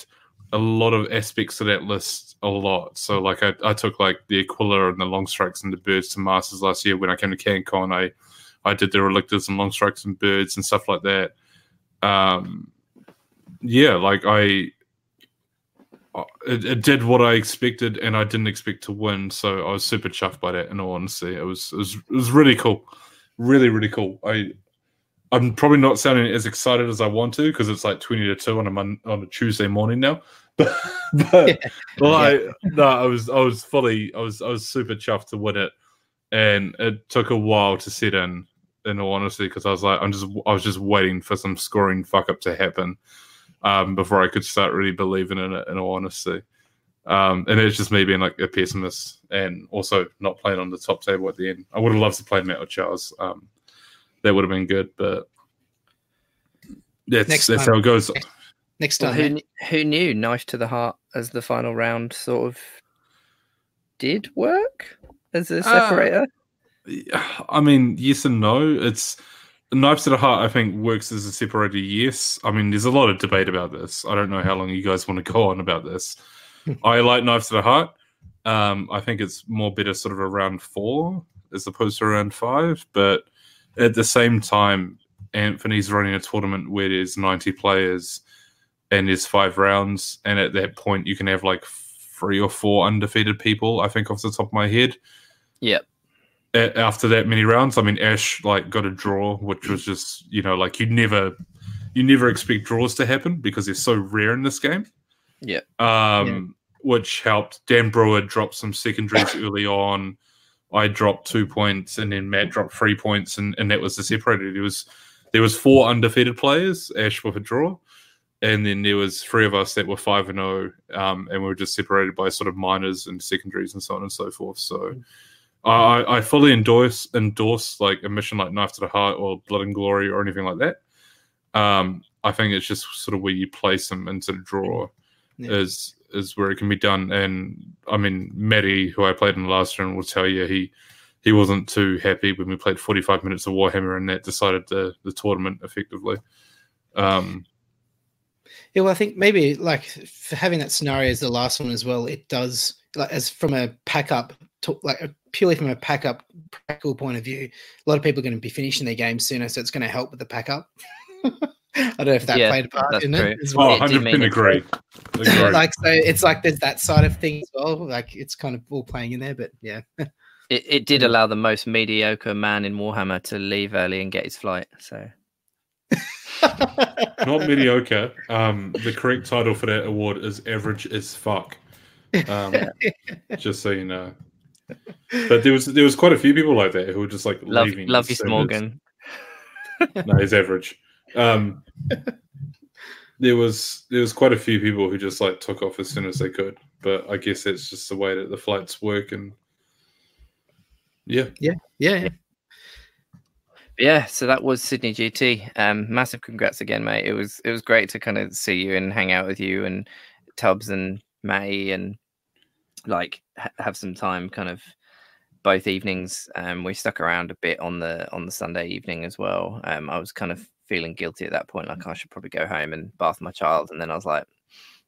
a lot of aspects of that list a lot. So like I took like the Aquila and the Long Strikes and the Birds to Masters last year when I came to CanCon. I did the Relictors and Long Strikes and Birds and stuff like that. Yeah, like it did what I expected, and I didn't expect to win, so I was super chuffed by that. In all honesty, it was really cool. Really, really cool. I'm probably not sounding as excited as I want to, because it's like 20 to 2 on a Tuesday morning now. I was super chuffed to win it, and it took a while to set in. In all honesty, because I was like, I was just waiting for some scoring fuck up to happen before I could start really believing in it. In all honesty, and it's just me being like a pessimist, and also not playing on the top table at the end. I would have loved to play Matt or Charles. That would have been good, but that's how it goes. Next time, well, who knew? Knife to the Heart as the final round sort of did work as a separator. I mean, yes and no. It's Knife to the Heart. I think works as a separator. Yes. I mean, there's a lot of debate about this. I don't know how long you guys want to go on about this. I like Knife to the Heart. I think it's more better sort of around 4 as opposed to around 5. But at the same time, Anthony's running a tournament where there's 90 players and there's 5 rounds. And at that point, you can have like 3 or 4 undefeated people, I think, off the top of my head. Yep. After that many rounds, I mean, Ash like got a draw, which was just, you know, like you never expect draws to happen because they're so rare in this game. Yeah. Which helped. Dan Brewer dropped some secondaries early on. I dropped 2 points, and then Matt dropped 3 points, and that was the separated. There was 4 undefeated players, Ash with a draw, and then there was 3 of us that were 5-0, and we were just separated by sort of minors and secondaries and so on and so forth. So I fully endorse like a mission like Knife to the Heart or Blood and Glory or anything like that. I think it's just sort of where you place them into the draw is where it can be done. And I mean, Matty, who I played in the last round, will tell you he wasn't too happy when we played 45 minutes of Warhammer, and that decided the tournament effectively. Yeah, well, I think maybe like for having that scenario as the last one as well, it does, like, as from a pack up, purely from a pack up practical point of view, a lot of people are going to be finishing their game sooner, so it's going to help with the pack up. I don't know if that played a part in it. As well. Oh, 100% agree. Like, so it's like there's that side of things as well. Like, it's kind of all playing in there, but yeah. It did allow the most mediocre man in Warhammer to leave early and get his flight, so. Not mediocre. The correct title for that award is average as fuck. Just so you know. But there was quite a few people like that who were just like leaving. Love you, Smorgan. No, he's average. There was quite a few people who just like took off as soon as they could, but I guess that's just the way that the flights work. And yeah. So that was Sydney GT. Massive congrats again, mate. It was great to kind of see you and hang out with you and Tubbs and Matty, and like have some time kind of both evenings. We stuck around a bit on the Sunday evening as well. I was kind of feeling guilty at that point, like I should probably go home and bath my child, and then I was like,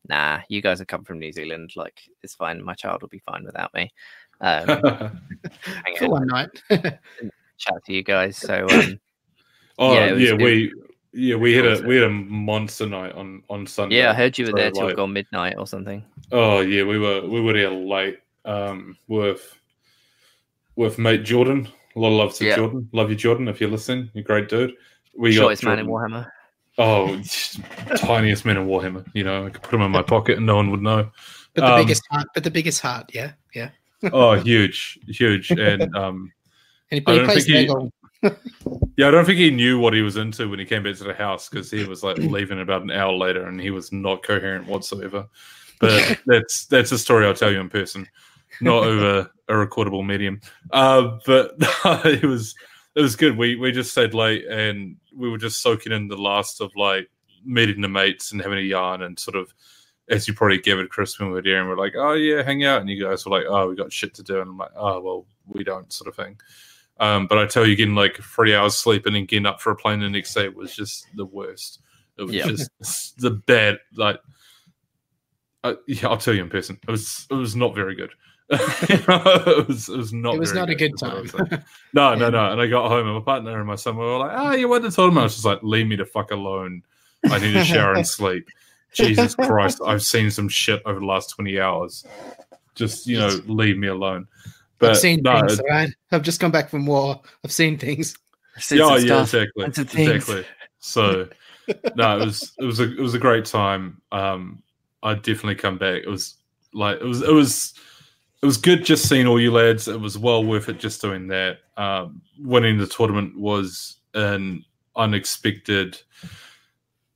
nah, you guys have come from New Zealand, like it's fine, my child will be fine without me. For one night. Chat to you guys. So yeah, we Yeah, we had a monster night on Sunday. Yeah, I heard you were there till like midnight or something. Oh yeah, we were there late. With mate Jordan. A lot of love to Jordan. Love you, Jordan. If you're listening, you're a great dude. Shortest man in Warhammer. Oh, tiniest man in Warhammer. You know, I could put him in my pocket and no one would know. But the biggest heart. Yeah, yeah. Oh, huge, and I don't think I don't think he knew what he was into when he came back to the house, because he was like leaving about an hour later and he was not coherent whatsoever. But that's a story I'll tell you in person, not over a recordable medium. But it was good. We just stayed late and we were just soaking in the last of like meeting the mates and having a yarn, and sort of, as you probably gave it, Chris, when we were there, and we're like, oh yeah, hang out, and you guys were like, oh, we got shit to do, and I'm like, oh well, we don't, sort of thing. But I tell you, getting like 3 hours sleep and then getting up for a plane the next day was just the worst. It was just the bad. Like, I'll tell you in person. It was not very good. It was not a good time. No. And I got home and my partner and my son were all like, "Ah, you went to Tottenham." I was just like, "Leave me the fuck alone. I need a shower and sleep." Jesus Christ, I've seen some shit over the last 20 hours. Just leave me alone. But I've seen things, right? I've just come back from war. I've seen things. Exactly. So, no, it was a great time. I'd definitely come back. It was good just seeing all you lads. It was well worth it just doing that. Winning the tournament was an unexpected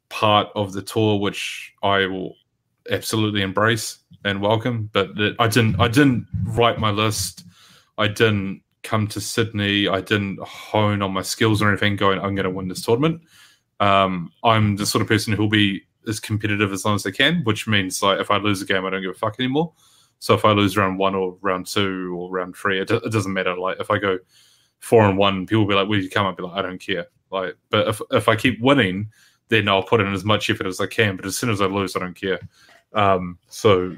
part of the tour, which I will absolutely embrace and welcome. But I didn't write my list. I didn't come to Sydney. I didn't hone on my skills or anything going, I'm going to win this tournament. I'm the sort of person who'll be as competitive as long as they can, which means like if I lose a game, I don't give a fuck anymore. So if I lose round one or round two or round three, it doesn't matter. Like if I go 4-1, people will be like, where did you come up? I'll be like, I don't care. Like, but if I keep winning, then I'll put in as much effort as I can. But as soon as I lose, I don't care. So,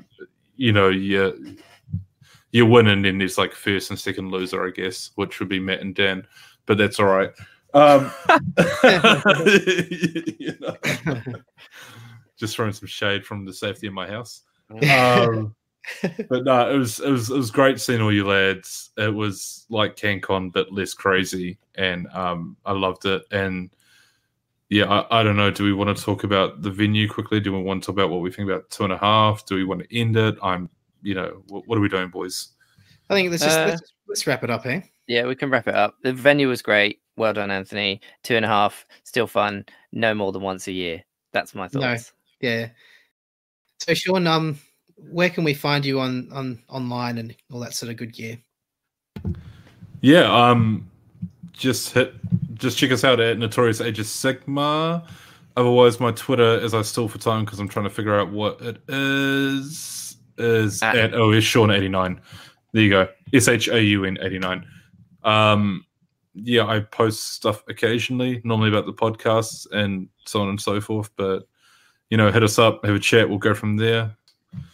you win, and then there's like first and second loser, I guess, which would be Matt and Dan, but that's all right. Just throwing some shade from the safety of my house. But no, it was great seeing all you lads. It was like CanCon, but less crazy, and I loved it. And yeah, I don't know. Do we want to talk about the venue quickly? Do we want to talk about what we think about 2.5? Do we want to end it? What are we doing, boys? I think let's wrap it up, eh? Yeah, we can wrap it up. The venue was great. Well done, Anthony. 2.5, still fun. No more than once a year. That's my thoughts. No. Yeah. So, Sean, where can we find you on online and all that sort of good gear? Yeah, Just check us out at Notorious Age of Sigma. Otherwise, my Twitter, as I stall for time because I'm trying to figure out what it is at Sean89. There you go. SHAUN89. Yeah, I post stuff occasionally, normally about the podcasts and so on and so forth. But, hit us up, have a chat. We'll go from there.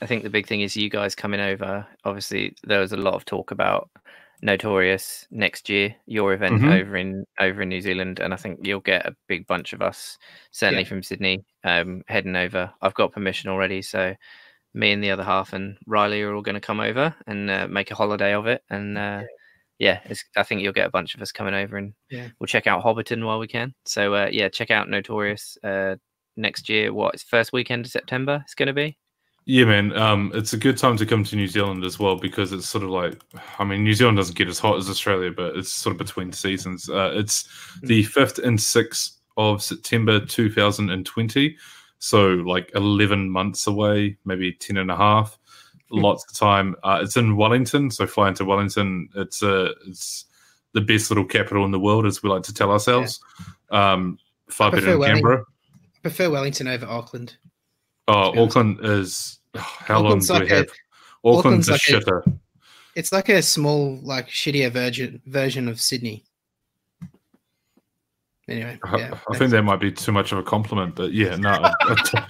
I think the big thing is you guys coming over. Obviously, there was a lot of talk about Notorious next year, your event over in New Zealand, and I think you'll get a big bunch of us, certainly from Sydney, heading over. I've got permission already, so me and the other half and Riley are all going to come over and make a holiday of it. And I think you'll get a bunch of us coming over, and we'll check out Hobbiton while we can. So check out Notorious next year. It's first weekend of September? It's going to be. Yeah, man, it's a good time to come to New Zealand as well, because it's sort of like, I mean, New Zealand doesn't get as hot as Australia, but it's sort of between seasons. It's the 5th and 6th of September 2020, so like 11 months away, maybe 10 and a half, lots of time. It's in Wellington, so fly into Wellington. It's the best little capital in the world, as we like to tell ourselves. Far better than Canberra. I prefer Wellington over Auckland. Oh, Auckland is... How long do we have? Auckland's a shitter. It's like a small, like, shittier version of Sydney. Anyway. I think that might be too much of a compliment, but yeah, no. I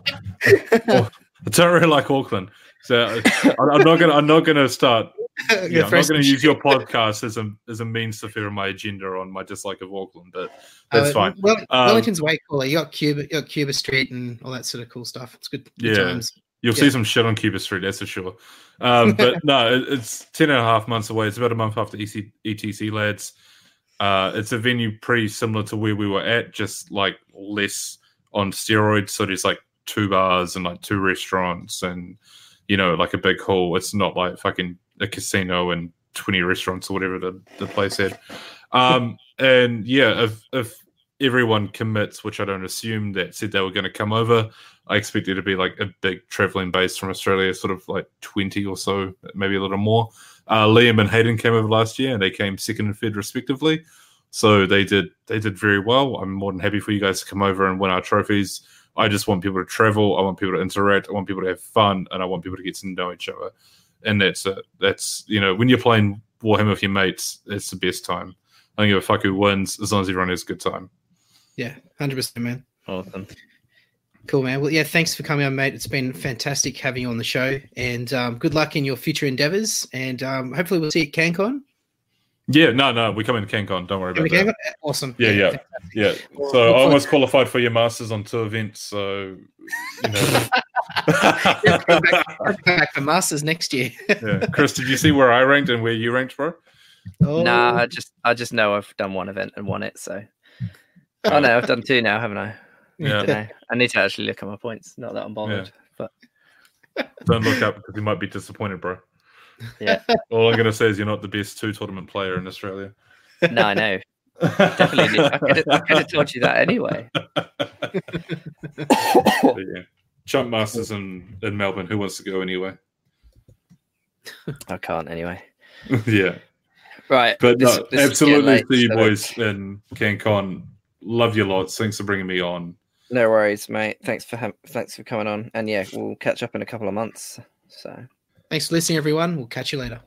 don't really like Auckland. So I'm not going to start I'm not going to use your podcast as a means to further my agenda on my dislike of Auckland, but that's fine. Well, Wellington's way cooler. You got Cuba Street and all that sort of cool stuff. It's good times. You'll see some shit on Cuba Street, that's for sure. But no, it's 10.5 months away. It's about a month after ETC Lads. It's a venue pretty similar to where we were at, just like less on steroids. So there's like 2 bars and like 2 restaurants and, you know, like a big hall. It's not like fucking a casino and 20 restaurants or whatever the place had. And yeah, if everyone commits, which I don't assume, that said they were going to come over, I expect there to be like a big traveling base from Australia, sort of like 20 or so, maybe a little more. Liam and Hayden came over last year and they came second and third respectively. So they did very well. I'm more than happy for you guys to come over and win our trophies. I just want people to travel. I want people to interact. I want people to have fun, and I want people to get to know each other. And that's it. That's, you know, when you're playing Warhammer with your mates, it's the best time. I don't give a fuck who wins, as long as everyone has a good time. Yeah, 100%, man. Awesome. Cool, man. Well, yeah, thanks for coming on, mate. It's been fantastic having you on the show, and good luck in your future endeavors, and hopefully we'll see you at CanCon. Yeah, no, we come in CanCon. Don't worry about that. Awesome. Yeah. Well, so I almost qualified for your Masters on 2 events, so, you know. Yeah, come back for Masters next year. Yeah. Chris, did you see where I ranked and where you ranked, bro? Oh. Nah, I just know I've done 1 event and won it, so. Oh, no, I've done 2 now, haven't I? Yeah. I need to actually look at my points. Not that I'm bothered, but don't look up because you might be disappointed, bro. Yeah. All I'm gonna say is you're not the best 2 tournament player in Australia. No, I know. Definitely. I could have told you that anyway. Yeah. Chump Masters in Melbourne. Who wants to go anyway? I can't anyway. Yeah. Right. But this absolutely late, see you boys in CanCon. Love you lots. Thanks for bringing me on. No worries, mate. Thanks for coming on. And yeah, we'll catch up in a couple of months. So thanks for listening, everyone. We'll catch you later.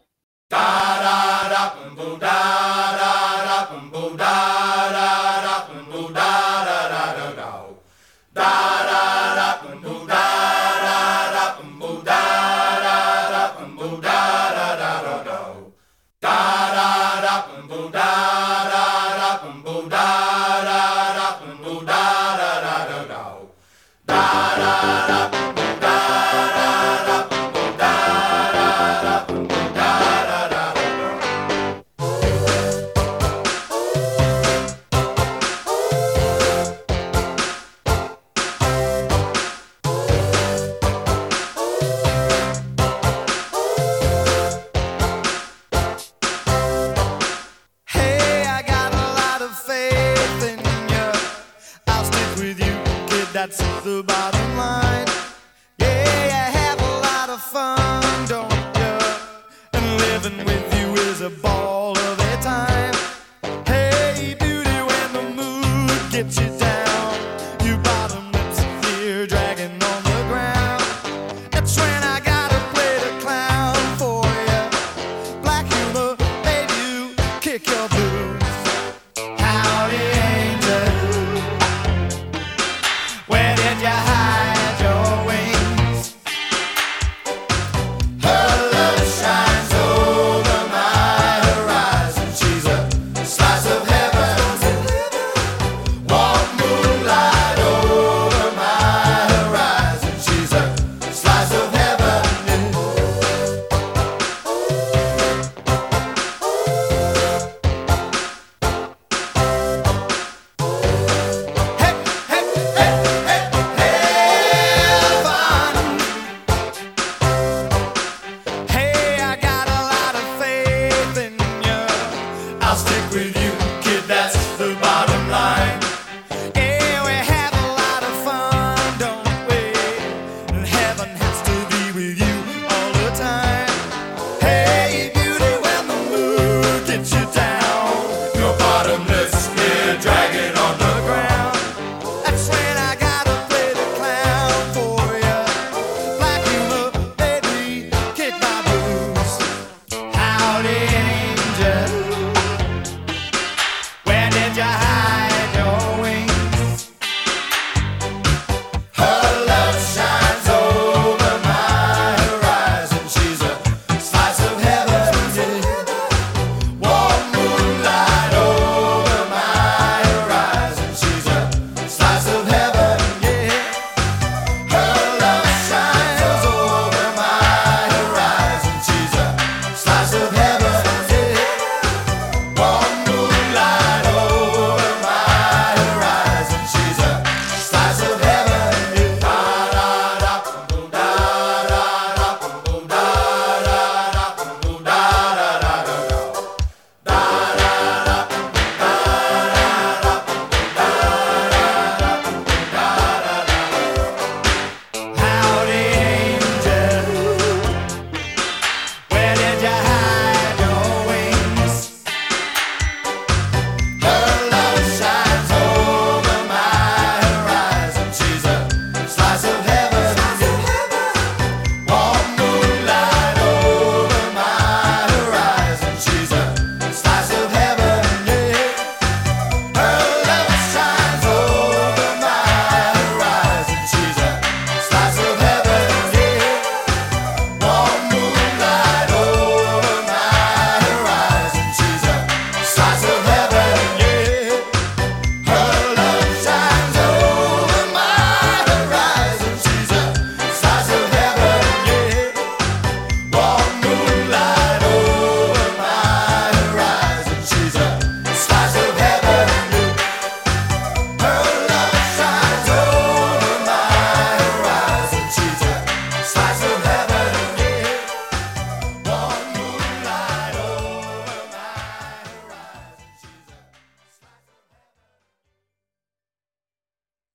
The bottom line, yeah, you have a lot of fun, don't you? And living with you is a ball.